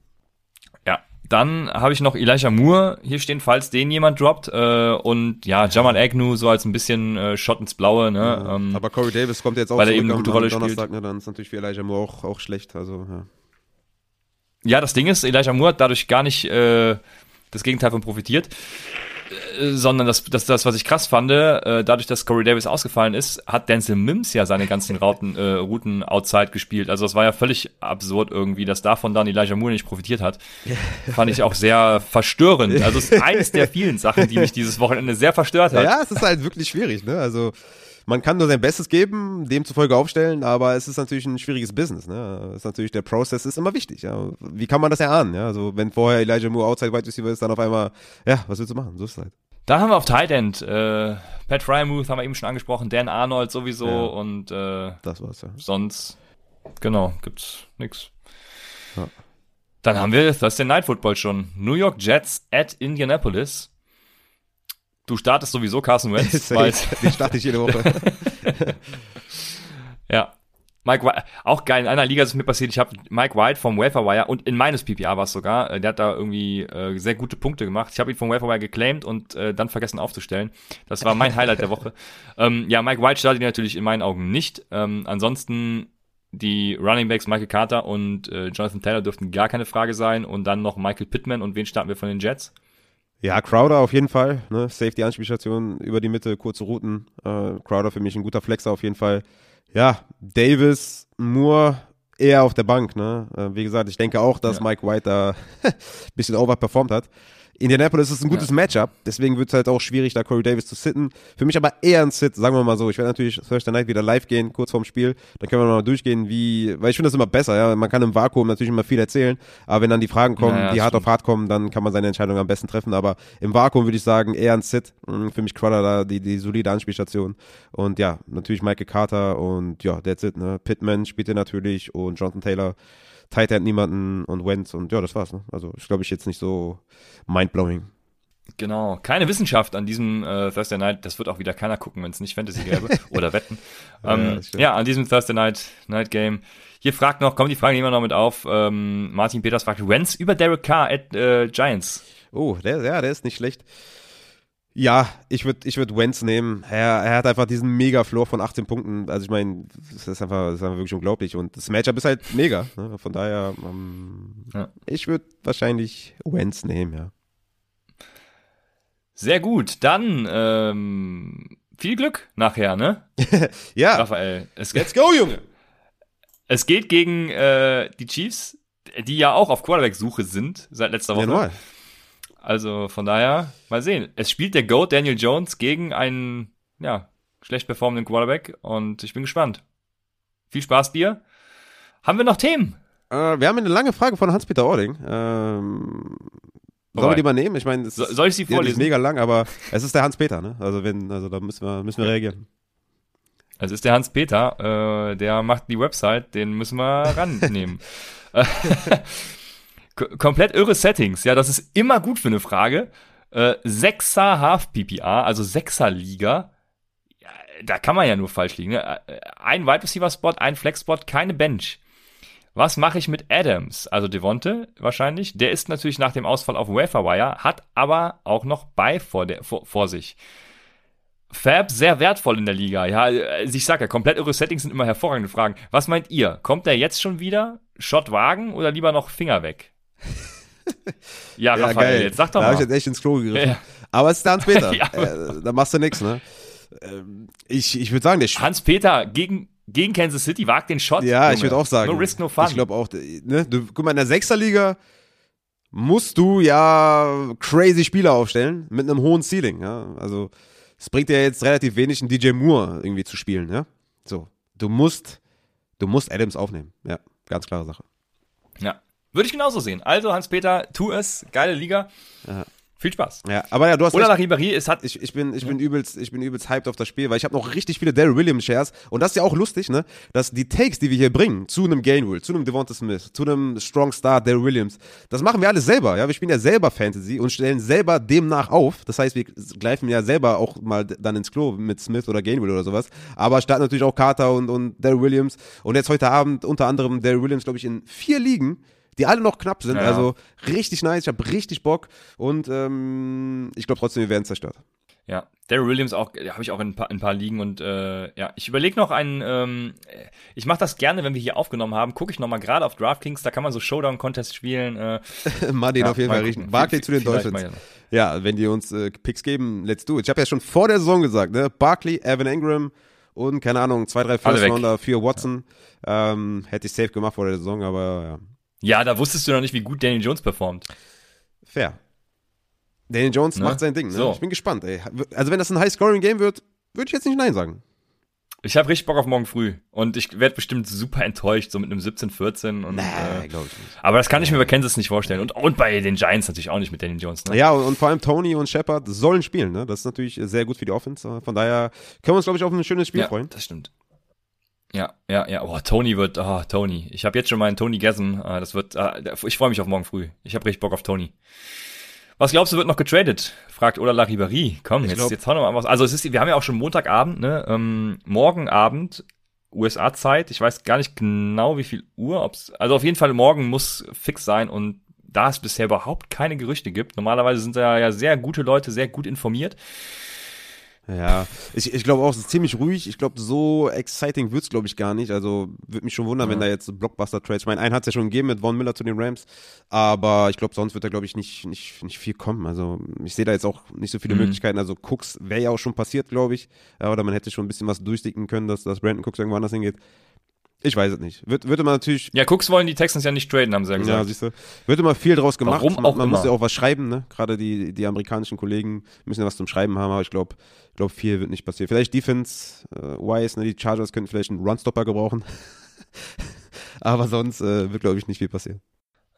Ja, dann habe ich noch Elijah Moore hier stehen, falls den jemand droppt, äh, und ja, Jamal Agnew so als ein bisschen äh, Shot ins Blaue, ne. Ja, ähm, aber Corey Davis kommt jetzt auch weil zurück er eben eine gute Rolle am Donnerstag, spielt. Ne, dann ist natürlich für Elijah Moore auch, auch schlecht, also, ja. Ja, das Ding ist, Elijah Moore hat dadurch gar nicht äh, das Gegenteil von profitiert, äh, sondern das, das, das, was ich krass fand, äh, dadurch, dass Corey Davis ausgefallen ist, hat Denzel Mims ja seine ganzen Routen, äh, Routen outside gespielt. Also das war ja völlig absurd irgendwie, dass davon dann Elijah Moore nicht profitiert hat. Fand ich auch sehr verstörend. Also es ist eines der vielen Sachen, die mich dieses Wochenende sehr verstört hat. Ja, es ist halt wirklich schwierig, ne? Also man kann nur sein Bestes geben, demzufolge aufstellen, aber es ist natürlich ein schwieriges Business. Ne? Ist natürlich, der Prozess ist immer wichtig. Ja? Wie kann man das erahnen? Ja? Also wenn vorher Elijah Moore Outside Wide Receiver ist, dann auf einmal, ja, was willst du machen? So ist es halt. Da haben wir auf Tight End, äh, Pat Frymouth haben wir eben schon angesprochen, Dan Arnold sowieso ja, und äh, das war's, ja. Sonst, genau, gibt's nix. Ja. Dann haben wir Thursday Night Football schon. New York Jets at Indianapolis. Du startest sowieso Carson Wentz. Den starte ich jede Woche. Ja. Mike White, auch geil. In einer Liga ist es mir passiert, ich habe Mike White vom Waferwire und in meines P P R war es sogar, der hat da irgendwie äh, sehr gute Punkte gemacht. Ich habe ihn vom Waferwire geclaimed und äh, dann vergessen aufzustellen. Das war mein Highlight der Woche. Ähm, ja, Mike White startet ihn natürlich in meinen Augen nicht. Ähm, ansonsten die Running Backs Michael Carter und äh, Jonathan Taylor dürften gar keine Frage sein und dann noch Michael Pittman und wen starten wir von den Jets? Ja, Crowder auf jeden Fall, ne? Safety-Anspielstation über die Mitte, kurze Routen. Äh, Crowder für mich ein guter Flexer auf jeden Fall. Ja, Davis, Moore eher auf der Bank, ne? Äh, wie gesagt, ich denke auch, dass ja. Mike White da ein bisschen overperformed hat. Indianapolis ist ein gutes ja. Matchup, deswegen wird es halt auch schwierig, da Corey Davis zu sitten. Für mich aber eher ein Sit, sagen wir mal so. Ich werde natürlich Thursday Night wieder live gehen, kurz vorm Spiel. Dann können wir mal durchgehen, wie, weil ich finde das immer besser, ja. Man kann im Vakuum natürlich immer viel erzählen, aber wenn dann die Fragen kommen, ja, ja, die hart stimmt. auf hart kommen, dann kann man seine Entscheidung am besten treffen. Aber im Vakuum würde ich sagen, eher ein Sit. Für mich Crowder da, die, die solide Anspielstation. Und ja, natürlich Michael Carter und ja, that's it, ne. Pittman spielt er natürlich und Jonathan Taylor. Tight End niemanden und Wentz und ja, das war's. Ne? Also ich glaube, ich jetzt nicht so mindblowing. Genau, keine Wissenschaft an diesem äh, Thursday Night. Das wird auch wieder keiner gucken, wenn es nicht Fantasy gäbe oder wetten. Ähm, ja, ja, an diesem Thursday Night Night Game. Hier fragt noch, kommen die Fragen immer noch mit auf. Ähm, Martin Peters fragt, Wentz über Derek Carr at äh, Giants. Oh, der, ja, der ist nicht schlecht. Ja, ich würde ich würd Wentz nehmen. Er, er hat einfach diesen Mega-Floor von achtzehn Punkten. Also ich meine, das, das ist einfach wirklich unglaublich. Und das Matchup ist halt mega. Ne? Von daher, ähm, ja. ich würde wahrscheinlich Wentz nehmen, ja. Sehr gut, dann ähm, viel Glück nachher, ne? Ja. Raphael, es geht, let's go, Junge! Es geht gegen äh, die Chiefs, die ja auch auf Quarterback-Suche sind seit letzter Woche. Jawohl. Also von daher, mal sehen. Es spielt der GOAT Daniel Jones gegen einen ja, schlecht performenden Quarterback und ich bin gespannt. Viel Spaß dir. Haben wir noch Themen? Äh, wir haben eine lange Frage von Hans-Peter Ording. Ähm... Sollen wir die mal nehmen? Ich meine, es so, soll ich sie vorlesen? Ist mega lang, aber es ist der Hans-Peter, ne? Also wenn, also da müssen wir, müssen wir reagieren. Es also ist der Hans-Peter, äh, der macht die Website, den müssen wir rannehmen. K- komplett irre Settings, ja, das ist immer gut für eine Frage. Äh, Sechser Half-P P R, also Sechser-Liga, ja, da kann man ja nur falsch liegen, ne? Ein Wide Receiver-Spot, ein Flex-Spot, keine Bench. Was mache ich mit Adams? Also Devonte wahrscheinlich. Der ist natürlich nach dem Ausfall auf Waferwire, hat aber auch noch Bye vor, der, vor, vor sich. Fab, sehr wertvoll in der Liga. Ja, ich sag ja, komplett irre Settings sind immer hervorragende Fragen. Was meint ihr? Kommt der jetzt schon wieder? Shot wagen oder lieber noch Finger weg? Ja, ja, Raphael, geil. Jetzt sag doch da mal. Da habe ich jetzt echt ins Klo gegriffen. Ja. Aber es ist der Hans-Peter. Ja, äh, da machst du nichts, ne? Ich, ich würde sagen, der Sch- Hans-Peter gegen... Gegen Kansas City, wagt den Shot. Ja, Junge. Ich würde auch sagen. No risk, no fun. Ich glaube auch, ne? Du, guck mal, in der Sechserliga musst du ja crazy Spieler aufstellen mit einem hohen Ceiling. Ja? Also, es bringt dir jetzt relativ wenig, einen D J Moore irgendwie zu spielen. Ja? So, du musst, du musst Adams aufnehmen. Ja, ganz klare Sache. Ja, würde ich genauso sehen. Also, Hans-Peter, tu es. Geile Liga. Ja. Viel Spaß. Ja, aber ja, du hast Oder recht. Nach Ribéry, es hat ich ich bin ich ja. bin übelst ich bin übelst hyped auf das Spiel, weil ich habe noch richtig viele Daryl Williams Shares und das ist ja auch lustig, ne, dass die Takes, die wir hier bringen, zu einem Gainwell, zu einem Devonta Smith, zu einem Strong Star Daryl Williams, das machen wir alles selber, ja, wir spielen ja selber Fantasy und stellen selber demnach auf. Das heißt, wir greifen ja selber auch mal dann ins Klo mit Smith oder Gainwell oder sowas, aber starten natürlich auch Carter und und Daryl Williams und jetzt heute Abend unter anderem Daryl Williams, glaube ich, in vier Ligen, die alle noch knapp sind, ja. Also richtig nice, ich habe richtig Bock und ähm, ich glaube trotzdem, wir werden zerstört. Ja, Daryl Williams auch, habe ich auch in ein paar, in ein paar Ligen und äh, ja, ich überlege noch einen, ähm, ich mache das gerne, wenn wir hier aufgenommen haben, gucke ich nochmal gerade auf DraftKings, da kann man so Showdown-Contests spielen. Äh, mal den ja, auf jeden Fall riechen. Barkley zu den Dolphins. Ja, wenn die uns äh, Picks geben, let's do it. Ich habe ja schon vor der Saison gesagt, ne, Barkley, Evan Engram und keine Ahnung, zwei, drei First-Rounder für Watson. Ja. Ähm, hätte ich safe gemacht vor der Saison, aber ja. Ja, da wusstest du noch nicht, wie gut Daniel Jones performt. Fair. Daniel Jones ne? macht sein Ding, ne? So. Ich bin gespannt, ey. Also wenn das ein High-Scoring-Game wird, würde ich jetzt nicht Nein sagen. Ich habe richtig Bock auf morgen früh. Und ich werde bestimmt super enttäuscht, so mit einem siebzehn vierzehn. Und, nee, äh, glaube ich nicht. Aber das kann ich mir bei Kansas nicht vorstellen. Und, und bei den Giants natürlich auch nicht mit Daniel Jones. Ne? Ja, und, und vor allem Tony und Shepard sollen spielen. Ne? Das ist natürlich sehr gut für die Offense. Von daher können wir uns, glaube ich, auf ein schönes Spiel ja, freuen. Ja, das stimmt. Ja, ja, ja. Oh, Tony wird, oh, Tony. Ich habe jetzt schon meinen Tony Gasm. Das wird, ich freue mich auf morgen früh. Ich habe richtig Bock auf Tony. Was glaubst du, wird noch getradet? Fragt Ola Ribéry. Komm, ich jetzt, glaub... jetzt hau nochmal was. Also es ist, wir haben ja auch schon Montagabend, ne? Ähm, morgen Abend, U S A-Zeit. Ich weiß gar nicht genau, wie viel Uhr. Ob's, also auf jeden Fall morgen muss fix sein und da es bisher überhaupt keine Gerüchte gibt. Normalerweise sind da ja sehr gute Leute, sehr gut informiert. Ja, ich, ich glaube auch, es ist ziemlich ruhig. Ich glaube, so exciting wird's, glaube ich, gar nicht. Also, würde mich schon wundern, mhm. wenn da jetzt Blockbuster-Trades, ich meine, einen hat's ja schon gegeben mit Von Miller zu den Rams, aber ich glaube, sonst wird da, glaube ich, nicht, nicht, nicht viel kommen. Also, ich sehe da jetzt auch nicht so viele mhm. Möglichkeiten. Also, Cooks wäre ja auch schon passiert, glaube ich, oder man hätte schon ein bisschen was durchsticken können, dass, dass Brandon Cooks irgendwo anders hingeht. Ich weiß es nicht. Wird, wird immer natürlich... Ja, Cooks wollen die Texans ja nicht traden, haben sie ja gesagt. Ja, siehst du. Wird immer viel draus gemacht. Warum auch man man immer. Muss ja auch was schreiben, ne? Gerade die, die amerikanischen Kollegen müssen ja was zum Schreiben haben, aber ich glaube, glaub, viel wird nicht passieren. Vielleicht Defense-wise, äh, ne? Die Chargers könnten vielleicht einen Runstopper gebrauchen. Aber sonst äh, wird, glaube ich, nicht viel passieren.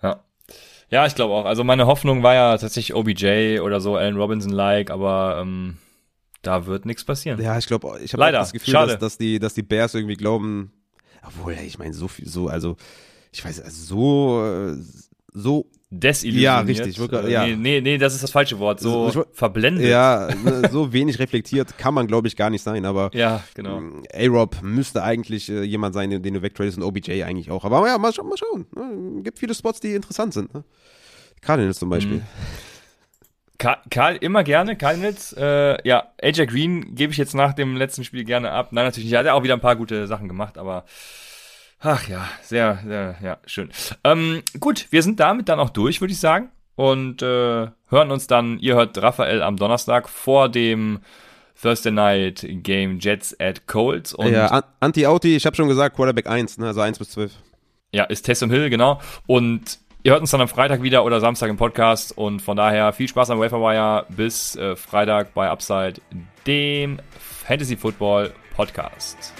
Ja. Ja, ich glaube auch. Also meine Hoffnung war ja tatsächlich O B J oder so, Allen Robinson-like, aber... Ähm da wird nichts passieren. Ja, ich glaube, ich habe das Gefühl, dass, dass, die, dass die Bears irgendwie glauben, obwohl, ich meine, so viel, so, also, ich weiß, also so, so desillusioniert. Ja, richtig. Wirklich, ja. Nee, nee, nee, das ist das falsche Wort. So ich, verblendet. Ja, so wenig reflektiert kann man, glaube ich, gar nicht sein. Aber ja, genau. A-Rob müsste eigentlich äh, jemand sein, den du wegtradest, und O B J eigentlich auch. Aber ja, mal, scha- mal schauen. Es gibt viele Spots, die interessant sind. Ne? Cardinals zum Beispiel. Mhm. Ka- Karl, immer gerne, Cardinals. Äh, ja, A J Green gebe ich jetzt nach dem letzten Spiel gerne ab. Nein, natürlich nicht. Er hat ja auch wieder ein paar gute Sachen gemacht, aber ach ja, sehr, sehr, ja, schön. Ähm, gut, wir sind damit dann auch durch, würde ich sagen. Und äh, hören uns dann, ihr hört Raphael am Donnerstag vor dem Thursday Night Game Jets at Colts. Und ja, an- Anti-Auti, ich habe schon gesagt, Quarterback eins, ne, also eins bis zwölf. Ja, ist Taysom Hill, genau. Und ihr hört uns dann am Freitag wieder oder Samstag im Podcast. Und von daher viel Spaß am Waferwire. Bis äh, Freitag bei Upside, dem Fantasy Football Podcast.